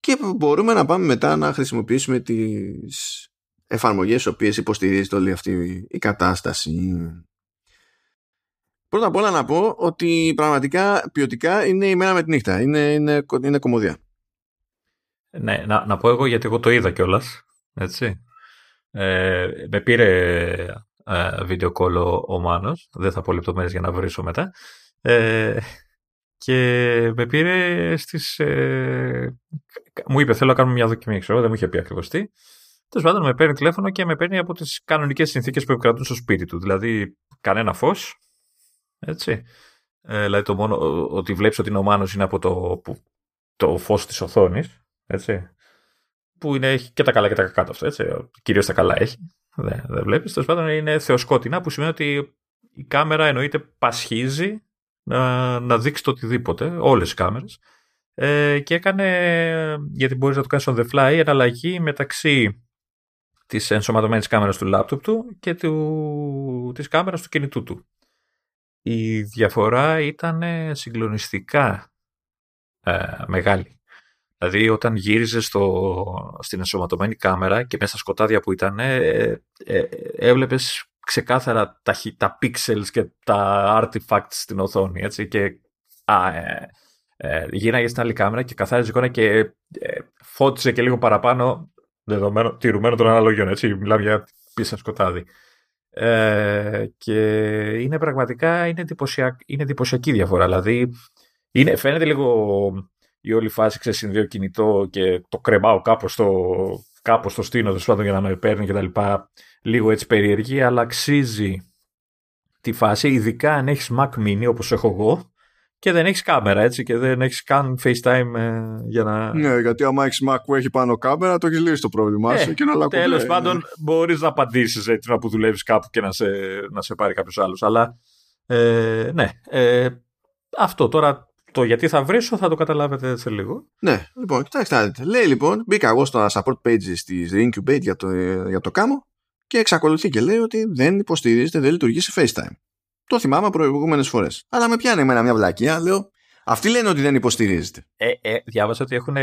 και μπορούμε να πάμε μετά να χρησιμοποιήσουμε τις εφαρμογές τις οποίες υποστηρίζεται όλη αυτή η κατάσταση. Πρώτα απ' όλα να πω ότι πραγματικά ποιοτικά είναι η μέρα με τη νύχτα. Είναι, είναι, είναι κομμωδία. Ναι, να, να πω εγώ, γιατί εγώ το είδα κιόλας. Έτσι. Ε, με πήρε βίντεο call ο, ο Μάνος. Δεν θα πω λεπτομέρειες για να βρίσω μετά. Ε, και με πήρε στις... Ε, μου είπε θέλω να κάνουμε μια δοκιμή. Ξέρω, δεν μου είχε πει ακριβώς τι. Τέλος πάντων, με παίρνει τηλέφωνο και με παίρνει από τις κανονικές συνθήκες που επικρατούν στο σπίτι του. Δηλαδή κανένα φως. Έτσι. Ε, δηλαδή το μόνο ότι βλέπεις ότι είναι ο Μάνος είναι από το, που, το φως της οθόνης, έτσι, που είναι, έχει και τα καλά και τα κακά αυτό, έτσι, κυρίως τα καλά έχει, δεν, δεν βλέπεις, τέλος πάντων είναι θεοσκότεινα, που σημαίνει ότι η κάμερα εννοείται πασχίζει να, να δείξει το οτιδήποτε, όλες οι κάμερες, ε, και έκανε, γιατί μπορείς να το κάνεις on the fly, εναλλαγή μεταξύ της ενσωματωμένης κάμερας του λάπτοπ του και του, της κάμερας του κινητού του. Η διαφορά ήταν συγκλονιστικά ε, μεγάλη. Δηλαδή όταν γύριζε στο, στην ενσωματωμένη κάμερα και μέσα στα σκοτάδια που ήταν, ε, ε, ε, έβλεπες ξεκάθαρα τα, τα pixels και τα artifacts στην οθόνη. Έτσι, και α, ε, ε, γύρναγε στην άλλη κάμερα και καθάριζε εικόνα και ε, ε, φώτιζε και λίγο παραπάνω, δεδομένο, τηρουμένο των αναλογιών. Έτσι, μιλάμε για πίσω σκοτάδι. Ε, και είναι πραγματικά είναι, εντυπωσιακ, είναι εντυπωσιακή διαφορά. Δηλαδή είναι, φαίνεται λίγο η όλη φάση ξεσυνδέω κινητό και το κρεμάω κάπως στο, κάπως στο στήνο για να με παίρνει και τα λοιπά, λίγο έτσι περίεργη, αλλά αξίζει τη φάση, ειδικά αν έχεις Mac Mini όπως έχω εγώ και δεν έχεις κάμερα, έτσι, και δεν έχεις καν FaceTime ε, για να... Ναι, γιατί άμα έχεις Mac που έχει πάνω κάμερα, το έχεις λύσει το πρόβλημά ε, σου και να τέλος ε, πάντων, ε, μπορείς να απαντήσεις έτσι, να που δουλεύεις κάπου και να σε, να σε πάρει κάποιος άλλος. Αλλά, ε, ναι, ε, αυτό τώρα, το γιατί θα βρίσω θα το καταλάβετε σε λίγο. Ναι, λοιπόν, κοιτάξτε, λέει λοιπόν, μπήκα εγώ στο support pages της Incubate για το, για το κάμο και εξακολουθεί και λέει ότι δεν υποστηρίζεται, δεν λειτουργεί σε FaceTime. Το θυμάμαι προηγούμενες φορές. Αλλά με πιάνει εμένα μια βλακία, λέω. Αυτοί λένε ότι δεν υποστηρίζεται. Ε, ε, διάβασα ότι έχουν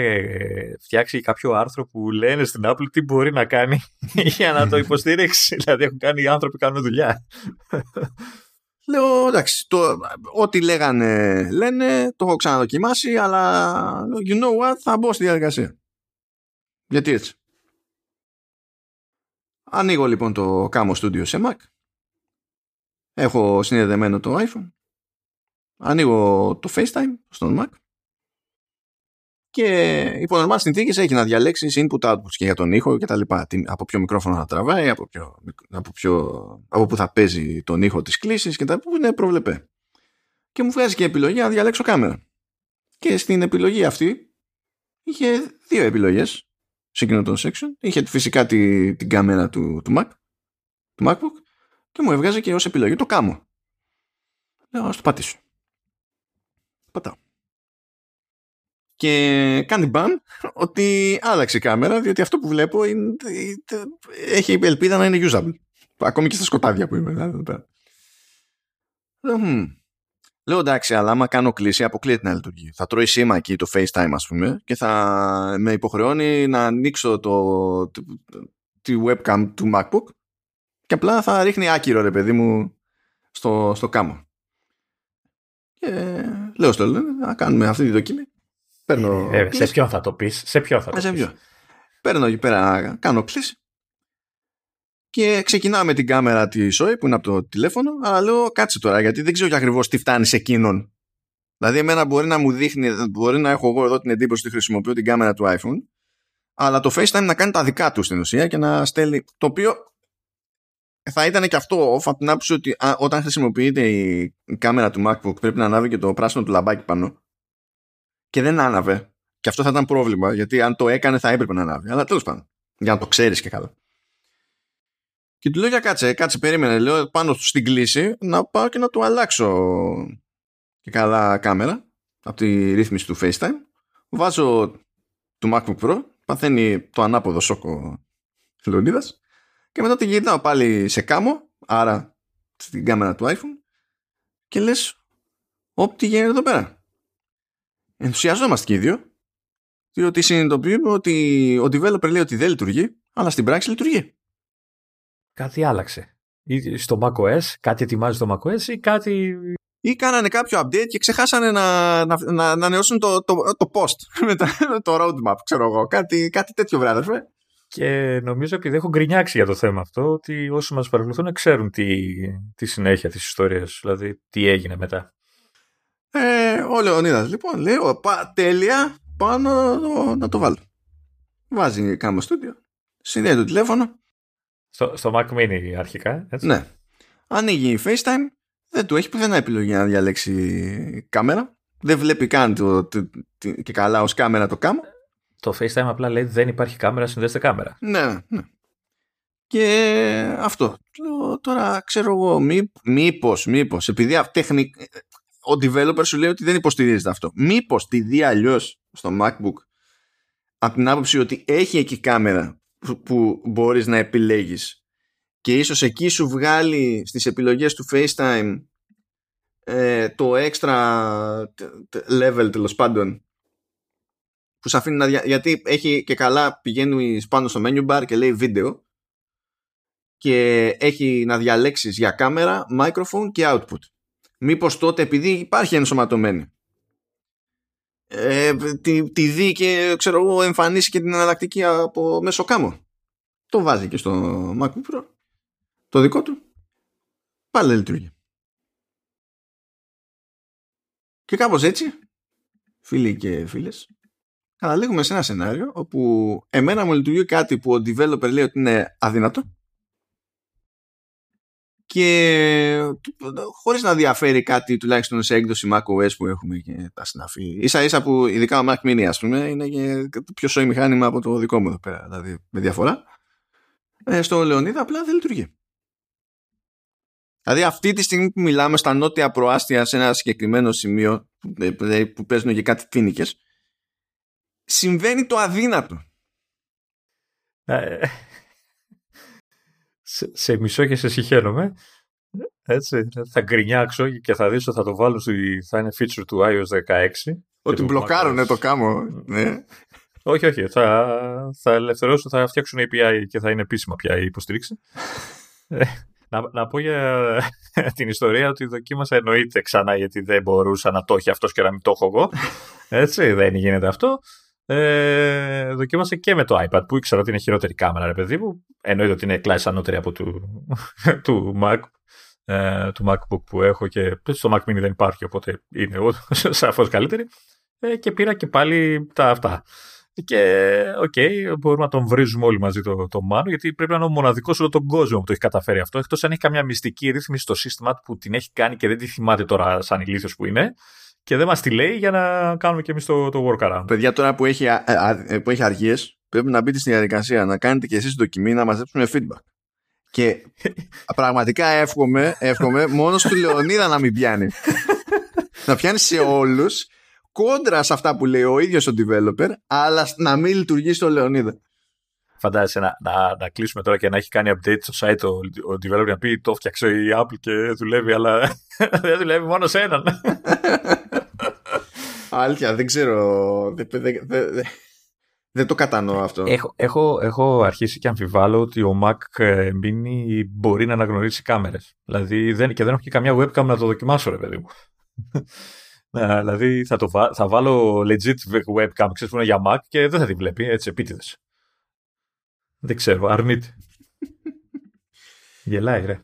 φτιάξει κάποιο άρθρο που λένε στην Apple τι μπορεί να κάνει για να το υποστηρίξει. Δηλαδή έχουν κάνει οι άνθρωποι κάνουν δουλειά. Λέω εντάξει, το, ό,τι λέγανε λένε, το έχω ξαναδοκιμάσει, αλλά you know what, θα μπω στη διαδικασία. Γιατί έτσι. Ανοίγω λοιπόν το Camo Studio σε Mac. Έχω συνδεδεμένο το iPhone. Ανοίγω το FaceTime στον Mac. Και υπό νορμάλ συνθήκες έχει να διαλέξεις input-output και για τον ήχο και τα λοιπά. Από ποιο μικρόφωνο θα τραβάει, από, ποιο, από, ποιο, από πού θα παίζει τον ήχο της κλήσης και τα που είναι προβλεπέ. Και μου βγάζει και επιλογή να διαλέξω κάμερα. Και στην επιλογή αυτή είχε δύο επιλογές σε εκείνο το section. Είχε φυσικά τη, την κάμερα του, του Mac, του MacBook. Και μου έβγαζε και ως επιλογή το κάμω. Λέω, ας το πατήσω. Πατάω. Και κάνει μπαν ότι άλλαξε η κάμερα, διότι αυτό που βλέπω είναι, έχει ελπίδα να είναι usable. Ακόμη και στα σκοτάδια που είμαι. Mm. Λέω εντάξει, αλλά άμα κάνω κλίση, αποκλείεται να λειτουργεί. Θα τρώει σήμα εκεί το FaceTime, ας πούμε, και θα με υποχρεώνει να ανοίξω το, τη, τη webcam του MacBook και απλά θα ρίχνει άκυρο, ρε παιδί μου, στο, στο κάμα. Και λέω στο λέω, να κάνουμε αυτή τη δοκιμή. Παίρνω... Ε, σε ποιον θα το πεις, σε ποιον θα το πεις. Παίρνω εκεί πέρα, κάνω κλίση και ξεκινάω με την κάμερα τη Σόη που είναι από το τηλέφωνο, αλλά λέω κάτσε τώρα γιατί δεν ξέρω ακριβώς τι φτάνει σε εκείνον. Δηλαδή εμένα μπορεί να μου δείχνει, μπορεί να έχω εγώ εδώ την εντύπωση ότι χρησιμοποιώ την κάμερα του iPhone, αλλά το FaceTime να κάνει τα δικά του στην ουσία και να στέλνει, το οποίο θα ήταν και αυτό off από την άποψη ότι α, όταν χρησιμοποιείται η κάμερα του MacBook πρέπει να ανάβει και το πράσινο του λαμπάκι πάνω. Και δεν άναβε. Και αυτό θα ήταν πρόβλημα, γιατί αν το έκανε θα έπρεπε να ανάβει. Αλλά τέλος πάντων, για να το ξέρεις και καλά. Και του λέω για κάτσε, κάτσε, περίμενε. Λέω πάνω στην κλίση να πάω και να του αλλάξω και καλά κάμερα από τη ρύθμιση του FaceTime. Βάζω του MacBook Pro, παθαίνει το ανάποδο σόκο Λεωνίδας. Και μετά την γυρνάω πάλι σε κάμω, άρα στην κάμερα του iPhone. Και λες, όπ, τι γίνεται εδώ πέρα. Ενθουσιαζόμαστε και οι δύο, διότι συνειδητοποιούμε ότι ο developer λέει ότι δεν λειτουργεί, αλλά στην πράξη λειτουργεί. Κάτι άλλαξε. Ή στο macOS, κάτι ετοιμάζει το macOS ή κάτι... Ή κάνανε κάποιο update και ξεχάσανε να, να, να ανανεώσουν το, το, το post, το roadmap, ξέρω εγώ, κάτι, κάτι τέτοιο βράδερφε. Και νομίζω επειδή έχω γκρινιάξει για το θέμα αυτό, ότι όσοι μας παρακολουθούν ξέρουν τη, τη συνέχεια της ιστορίας, δηλαδή τι έγινε μετά. Ε, ο Λεωνίδας λοιπόν λέει οπα, τέλεια, πάω να, να το βάλω. Βάζει κάμα στούντιο, συνδέει το τηλέφωνο στο, στο Mac Mini αρχικά, έτσι. Ναι. Ανοίγει FaceTime, δεν του έχει πουθενά επιλογή να διαλέξει κάμερα. Δεν βλέπει καν το, το, το, και καλά ως κάμερα το κάμα. Το FaceTime απλά λέει δεν υπάρχει κάμερα, συνδέστε κάμερα. Ναι, ναι. Και αυτό λέω, τώρα ξέρω εγώ μή, μήπως, μήπως επειδή τεχνικά ο developer σου λέει ότι δεν υποστηρίζεται αυτό. Μήπως τη δει αλλιώς στο MacBook από την άποψη ότι έχει εκεί κάμερα που μπορείς να επιλέγεις και ίσως εκεί σου βγάλει στις επιλογές του FaceTime ε, το extra level τέλος πάντων που σε αφήνει να δια... γιατί έχει και καλά πηγαίνει πάνω στο menu bar και λέει βίντεο και έχει να διαλέξεις για κάμερα, microphone και output. Μήπως τότε επειδή υπάρχει ενσωματωμένη ε, τη, τη δει και ξέρω εγώ εμφανίσει και την εναλλακτική από μέσω κάμω. Το βάζει και στο MacBook Pro το δικό του. Πάλι δεν λειτουργεί. Και κάπως έτσι φίλοι και φίλες καταλήγουμε σε ένα σενάριο όπου εμένα μου λειτουργεί κάτι που ο developer λέει ότι είναι αδύνατο και χωρίς να διαφέρει κάτι τουλάχιστον σε έκδοση macOS που έχουμε και τα συναφή. Ίσα ίσα που ειδικά ο Mac Mini ας πούμε είναι και πιο σοϊ μηχάνημα από το δικό μου εδώ πέρα, δηλαδή με διαφορά. Ε, στο Λεωνίδα απλά δεν λειτουργεί. Δηλαδή αυτή τη στιγμή που μιλάμε στα νότια προάστια σε ένα συγκεκριμένο σημείο που παίζουν και κάτι τίνικες συμβαίνει το αδύνατο. Σε, σε μισώ και σε συχαίνομαι. Έτσι, θα γκρινιάξω και θα δεις ότι θα το βάλω στη, θα είναι feature του άι Ο Ες δεκαέξι. Ότι μπλοκάρουνε το κάμω. Ναι. Όχι, όχι. Θα, θα ελευθερώσω, θα φτιάξουν έι πι άι και θα είναι επίσημα πια η υποστήριξη. να, να πω για την ιστορία ότι δοκίμασα εννοείται ξανά γιατί δεν μπορούσα να το έχει αυτός και να μην το έχω εγώ. Έτσι, δεν γίνεται αυτό. Ε, δοκίμασε και με το iPad που ήξερα ότι είναι χειρότερη κάμερα ρε παιδί μου, εννοείται ότι είναι κλάση ανώτερη από του, του, Mac, ε, του MacBook που έχω και στο Mac Mini δεν υπάρχει οπότε είναι σαφώς καλύτερη ε, και πήρα και πάλι τα αυτά και οκ, okay, μπορούμε να τον βρίζουμε όλοι μαζί το, το Μάνο γιατί πρέπει να είναι ο μοναδικός όλο τον κόσμο που το έχει καταφέρει αυτό εκτός αν έχει καμιά μυστική ρύθμιση στο σύστημα που την έχει κάνει και δεν τη θυμάται τώρα σαν ηλίθιος που είναι. Και δεν μας τη λέει για να κάνουμε και εμείς το, το workaround. Παιδιά, τώρα που έχει, α, α, που έχει αργίες, πρέπει να μπείτε στη διαδικασία να κάνετε και εσείς δοκιμή να μαζέψουμε feedback. Και πραγματικά εύχομαι, εύχομαι μόνο του Λεωνίδα να μην πιάνει. Να πιάνει σε όλους κόντρα σε αυτά που λέει ο ίδιος ο developer, αλλά να μην λειτουργεί στο Λεωνίδα. Φαντάζεσαι να, να, να κλείσουμε τώρα και να έχει κάνει update στο site ο, ο developer να πει το φτιάξε η Apple και δουλεύει, αλλά δεν δουλεύει μόνο σε έναν. Αλήθεια, δεν ξέρω. Δεν δε, δε, δε, δε το κατανοώ αυτό. Έχω, έχω, έχω αρχίσει και αμφιβάλλω ότι ο Mac Mini μπορεί να αναγνωρίσει κάμερες. Δηλαδή, δεν, και δεν έχω και καμιά webcam να το δοκιμάσω, ρε παιδί μου. Να, δηλαδή, θα, το, θα βάλω legit webcam, ξέρεις που είναι για Mac και δεν θα τη βλέπει, έτσι, επίτηδες. Δεν ξέρω, αρνείται. Γελάει, ρε.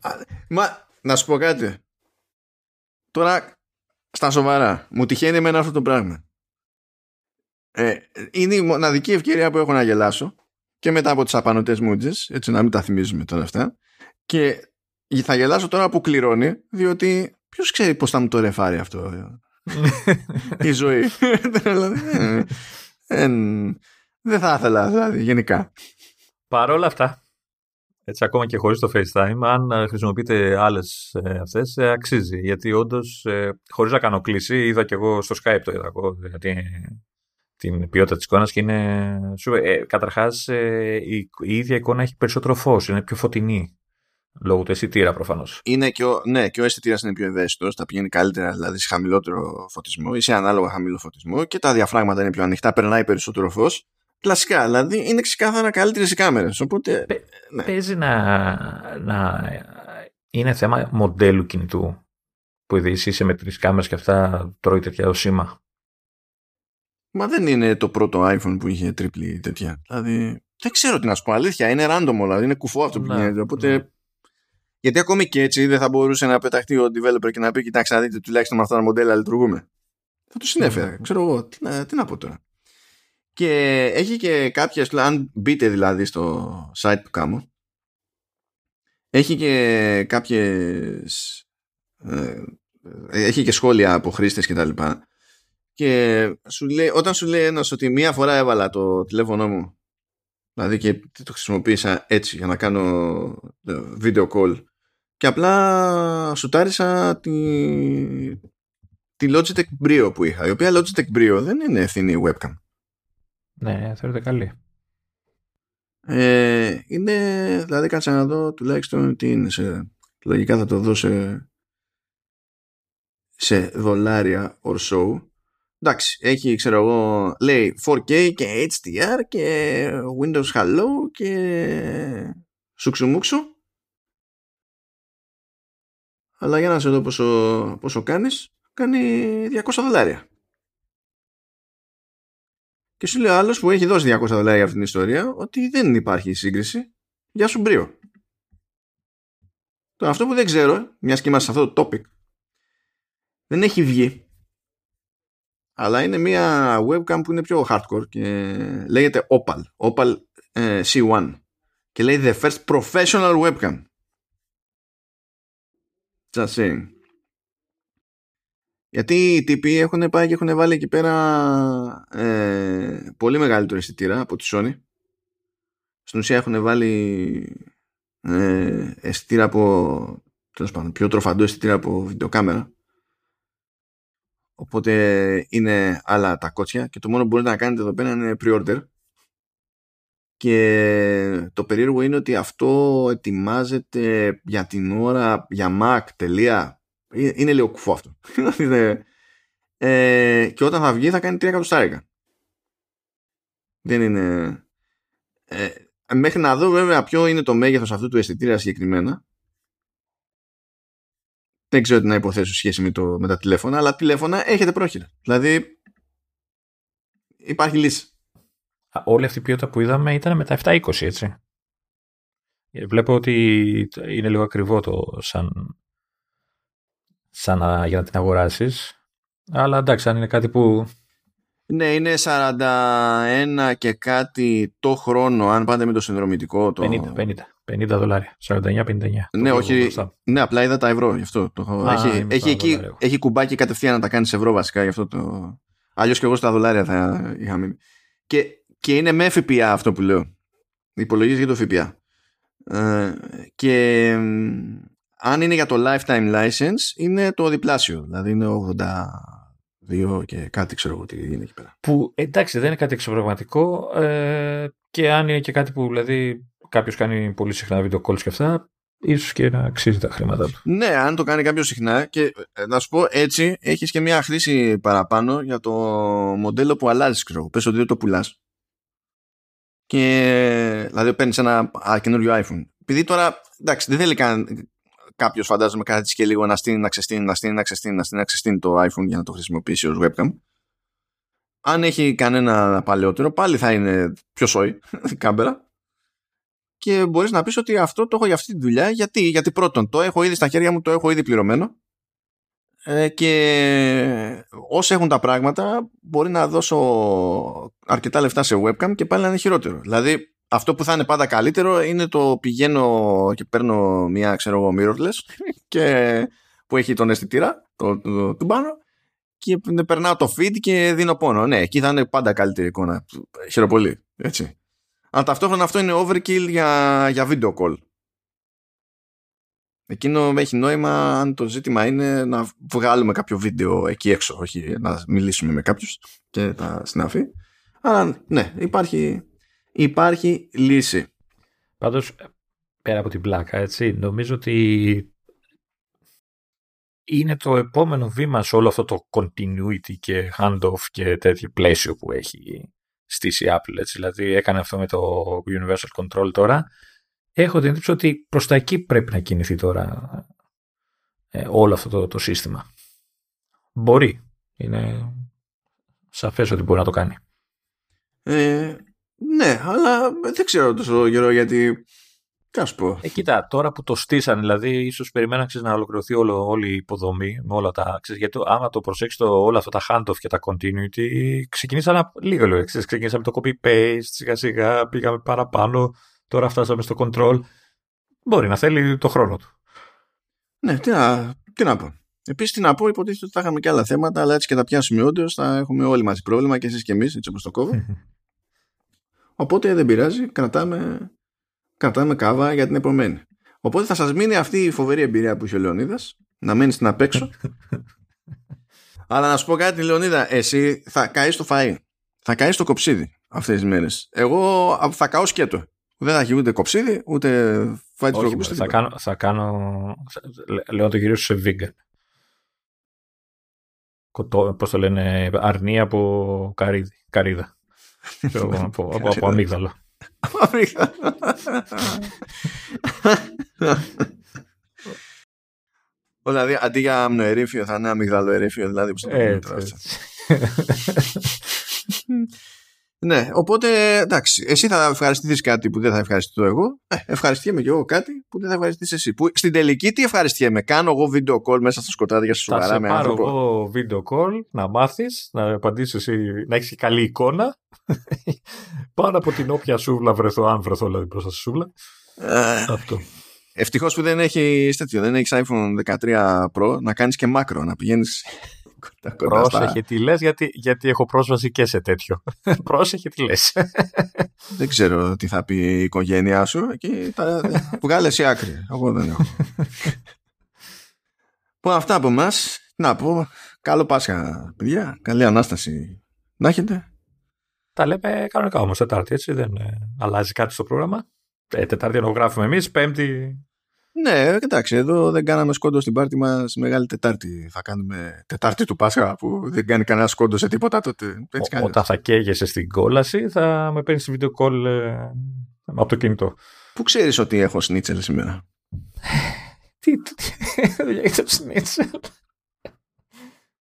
Μα, να σου πω κάτι. Τώρα, στα σοβαρά, μου τυχαίνει εμένα αυτό το πράγμα. Ε, είναι η μοναδική ευκαιρία που έχω να γελάσω και μετά από τις απανωτές μούτζες, έτσι να μην τα θυμίζουμε τώρα αυτά. Και θα γελάσω τώρα που κληρώνει, διότι ποιος ξέρει πώς θα μου το ρεφάρει αυτό η ζωή. ε, ε, δεν θα ήθελα, δηλαδή, γενικά. Παρ' όλα αυτά, έτσι ακόμα και χωρίς το FaceTime, αν χρησιμοποιείτε άλλες ε, αυτές, ε, αξίζει. Γιατί όντως, ε, χωρίς να κάνω κλίση, είδα και εγώ στο Skype το είδα εγώ, γιατί την ποιότητα της εικόνας και είναι... Ε, καταρχάς, ε, η, η ίδια εικόνα έχει περισσότερο φως, είναι πιο φωτεινή, λόγω του αισθητήρα προφανώς. Είναι και ο, ναι, και ο αισθητήρας είναι πιο ευαίσθητος, τα πηγαίνει καλύτερα δηλαδή σε χαμηλότερο φωτισμό ή σε ανάλογα χαμηλό φωτισμό και τα διαφράγματα είναι πιο ανοιχτά, περνάει περισσότερο φως. Κλασικά, δηλαδή είναι ξεκάθαρα καλύτερες οι κάμερες. Οπότε, Πε, ναι. Παίζει να, να είναι θέμα μοντέλου κινητού που ήδη είσαι με τρεις κάμερες και αυτά τρώει τέτοια σήμα. Μα δεν είναι το πρώτο iPhone που είχε τρίπλη τέτοια. Δηλαδή δεν ξέρω τι να σου πω. Αλήθεια, είναι random όλα. Είναι κουφό αυτό που ναι, γίνεται. Οπότε, ναι. Γιατί ακόμη και έτσι δεν θα μπορούσε να πεταχτεί ο developer και να πει: κοιτάξτε, να δείτε τουλάχιστον με αυτά τα μοντέλα λειτουργούμε. Θα του συνέφερα. Ναι. Ξέρω εγώ. Τι να, τι να πω τώρα. Και έχει και κάποιες, αν μπείτε δηλαδή στο site του κάμου, έχει και κάποιες, ε, έχει και σχόλια από χρήστες και τα λοιπά. Και σου λέει, όταν σου λέει ένας ότι μία φορά έβαλα το τηλέφωνο μου, δηλαδή και το χρησιμοποίησα έτσι για να κάνω video call και απλά σουτάρισα τη, τη Logitech Brio που είχα, η οποία Logitech Brio δεν είναι ευθύνη webcam. Ναι, θεωρείται καλή. Ε, είναι, δηλαδή κάτσα να δω τουλάχιστον τι είναι σε, λογικά θα το δω σε, σε δολάρια or so. Εντάξει, έχει, ξέρω εγώ, λέει φορ κέι και έιτς ντι αρ και Windows Hello και σουξουμούξου. Αλλά για να σε δω πόσο, πόσο κάνεις, κάνει διακόσια δολάρια. Και σου λέει ο άλλος που έχει δώσει διακόσια δολάρια για αυτήν την ιστορία ότι δεν υπάρχει σύγκριση. Γεια σου Μπρίο. Τώρα αυτό που δεν ξέρω, μιας και είμαστε σε αυτό το topic, δεν έχει βγει. Αλλά είναι μια webcam που είναι πιο hardcore και λέγεται Opal. Opal ε, σι ουάν. Και λέει the first professional webcam. Just saying. Γιατί οι τύποι έχουν πάει και έχουν βάλει εκεί πέρα ε, πολύ μεγαλύτερο αισθητήρα από τη Sony. Στην ουσία έχουν βάλει ε, αισθητήρα από, τέλος πάντων, πιο τροφαντό αισθητήρα από βιντεοκάμερα. Οπότε είναι άλλα τα κότσια και το μόνο που μπορείτε να κάνετε εδώ πέρα είναι pre-order. Και το περίεργο είναι ότι αυτό ετοιμάζεται για την ώρα για Mac τελεία. Είναι λίγο κουφό αυτό. ε, και όταν θα βγει θα κάνει τριακόσια εκατοστάρικα. Δεν είναι... Ε, μέχρι να δω βέβαια ποιο είναι το μέγεθος αυτού του αισθητήρα συγκεκριμένα. Δεν ξέρω τι να υποθέσω σχέση με, το, με τα τηλέφωνα, αλλά τηλέφωνα έχετε πρόχειρα. Δηλαδή υπάρχει λύση. Όλη αυτή η ποιότητα που είδαμε ήταν με τα επτακόσια είκοσι, έτσι. Βλέπω ότι είναι λίγο ακριβό το σαν... σαν να, για να την αγοράσεις, αλλά εντάξει, αν είναι κάτι που... Ναι, είναι σαράντα ένα και κάτι το χρόνο, αν πάτε με το συνδρομητικό... Το... πενήντα, πενήντα, πενήντα δολάρια, σαράντα εννιά πενήντα εννιά. Ναι, όχι, ναι, απλά είδα τα ευρώ, γι' αυτό το... Α, έχει, έχει, εκεί, έχει κουμπάκι κατευθείαν να τα κάνεις ευρώ βασικά, γι' αυτό το... Αλλιώς και εγώ στα δολάρια θα είχα μείνει. Και, και είναι με εφ πι έι αυτό που λέω. Υπολογίζει για το εφ πι έι. Ε, και... Αν είναι για το lifetime license, είναι το διπλάσιο. Δηλαδή είναι δύο και κάτι, ξέρω εγώ τι είναι εκεί πέρα. Που εντάξει, δεν είναι κάτι εξωπραγματικό, ε, και αν είναι και κάτι που δηλαδή κάποιος κάνει πολύ συχνά βίντεο calls και αυτά, ίσως και να αξίζει τα χρήματα του. Ναι, αν το κάνει κάποιος συχνά, και ε, να σου πω έτσι, έχεις και μια χρήση παραπάνω για το μοντέλο που αλλάζεις, ξέρω. Πες ότι δεν το πουλάς. Και δηλαδή παίρνεις ένα καινούριο iPhone. Επειδή τώρα, εντάξει, δεν θέλει καν κάποιος, φαντάζομαι, κάτι και λίγο να στείνει, να ξεστείνει, να στείνει, να ξεστείνει, να στείνει, να ξεστείνει το iPhone για να το χρησιμοποιήσει ως webcam. Αν έχει κανένα παλαιότερο, πάλι θα είναι πιο σόι κάμπερα. Και μπορείς να πεις ότι αυτό το έχω για αυτή τη δουλειά. Γιατί, γιατί πρώτον, το έχω ήδη στα χέρια μου, το έχω ήδη πληρωμένο. Ε, και όσοι έχουν τα πράγματα, μπορεί να δώσω αρκετά λεφτά σε webcam και πάλι να είναι χειρότερο. Δηλαδή, αυτό που θα είναι πάντα καλύτερο είναι το πηγαίνω και παίρνω μια, ξέρω εγώ, mirrorless και, που έχει τον αισθητήρα του το, το, το πάνω, και περνάω το feed και δίνω πόνο. Ναι, εκεί θα είναι πάντα καλύτερη εικόνα. Χειροπολύ, έτσι. Αλλά ταυτόχρονα αυτό είναι overkill για, για video call. Εκείνο έχει νόημα αν το ζήτημα είναι να βγάλουμε κάποιο βίντεο εκεί έξω, όχι να μιλήσουμε με κάποιους και τα συναφή. Αλλά ναι, υπάρχει, υπάρχει λύση. Πάντως, πέρα από την πλάκα, έτσι, νομίζω ότι είναι το επόμενο βήμα σε όλο αυτό το continuity και handoff και τέτοιο πλαίσιο που έχει στήσει η Apple, έτσι. Δηλαδή έκανε αυτό με το Universal Control τώρα. Έχω την εντύπωση ότι προς τα εκεί πρέπει να κινηθεί τώρα ε, όλο αυτό το, το σύστημα. Μπορεί. Είναι σαφές ότι μπορεί να το κάνει. Ε, ναι, αλλά δεν ξέρω τόσο καιρό γιατί... Τι να σου πω. Ε, κοίτα, τώρα που το στήσαν, δηλαδή ίσως περιμέναν να ολοκληρωθεί όλο, όλη η υποδομή με όλα τα... Ξέρεις, γιατί άμα το προσέξεις όλα αυτά τα handoff και τα continuity, ξεκινήσαμε λίγο, λίγο ξέρεις, ξεκινήσαμε το copy-paste, σιγά-σιγά πήγαμε παραπάνω... Τώρα φτάσαμε στο control. Μπορεί να θέλει το χρόνο του. Ναι, τι να, τι να πω. Επίσης, τι να πω, υποτίθεται ότι θα είχαμε και άλλα θέματα, αλλά έτσι και τα πιάσουμε όντως, θα έχουμε όλοι μαζί πρόβλημα και εσείς και εμείς, έτσι όπως το κόβω. Οπότε δεν πειράζει, κρατάμε, κρατάμε κάβα για την επομένη. Οπότε θα σας μείνει αυτή η φοβερή εμπειρία που είχε ο Λεωνίδας, να μένει στην απέξω. Αλλά να σου πω κάτι, Λεωνίδα, εσύ θα καείς το φαΐ, θα καείς το κοψίδι αυτές τις μέρες. Εγώ θα καώ σκέτο. Δεν θα έχει ούτε κοψίδι, ούτε φάει τις προκύπτες. Θα κάνω, θα κάνω, λέω να το γυρίσω σε vegan. Κοτό, πώς το λένε, αρνία από καρύδι, καρύδα. από, από, από, από αμύγδαλο. αμύγδαλο. Δηλαδή, αντί για αμνοερήφιο θα είναι αμύγδαλοερήφιο, δηλαδή. Έτσι, έτσι. Ναι, οπότε εντάξει, εσύ θα ευχαριστηθείς κάτι που δεν θα ευχαριστηθώ εγώ. Ε, ευχαριστιέμαι κι εγώ κάτι που δεν θα ευχαριστηθείς εσύ. Που στην τελική τι ευχαριστιέμαι, κάνω εγώ βίντεο call μέσα στα σκοτάδια σου σοβαρά με άνθρωπο. Θα σε πάρω εγώ βίντεο call, να μάθεις, να απαντήσεις, να έχεις καλή εικόνα. Πάνω από την όποια σούβλα βρεθώ, αν βρεθώ δηλαδή μπροστά στη σούβλα. Αυτό. Ευτυχώς που δεν έχεις τέτοιο, δεν έχεις iPhone δεκατρία Pro, να κάνεις και μάκρο, να πηγαίνεις. Πρόσεχε τι λες, γιατί, γιατί έχω πρόσβαση και σε τέτοιο. Πρόσεχε τι λες. Δεν ξέρω τι θα πει η οικογένειά σου. Βγάλε εσύ άκρη. Εγώ δεν έχω. Πω αυτά από εμάς. Να πω, καλό Πάσχα, παιδιά. Καλή Ανάσταση να έχετε. Τα λέμε κανονικά όμως Τετάρτη, έτσι. Δεν αλλάζει κάτι στο πρόγραμμα. Ε, Τετάρτη ενογράφουμε εμείς, Πέμπτη. Ναι, κοιτάξτε, εδώ δεν κάναμε σκόντο στην πάρτι μας Μεγάλη Τετάρτη. Θα κάνουμε Τετάρτη του Πάσχα που δεν κάνει κανένα σκόντο σε τίποτα. Τότε, έτσι Ό, όταν θα καίγεσαι στην κόλαση, θα με παίρνεις βίντεο call ε, από το κινητό. Πού ξέρεις ότι έχω σνίτσελ σήμερα? Τι, τι, τι, τι, τι, τι, τι,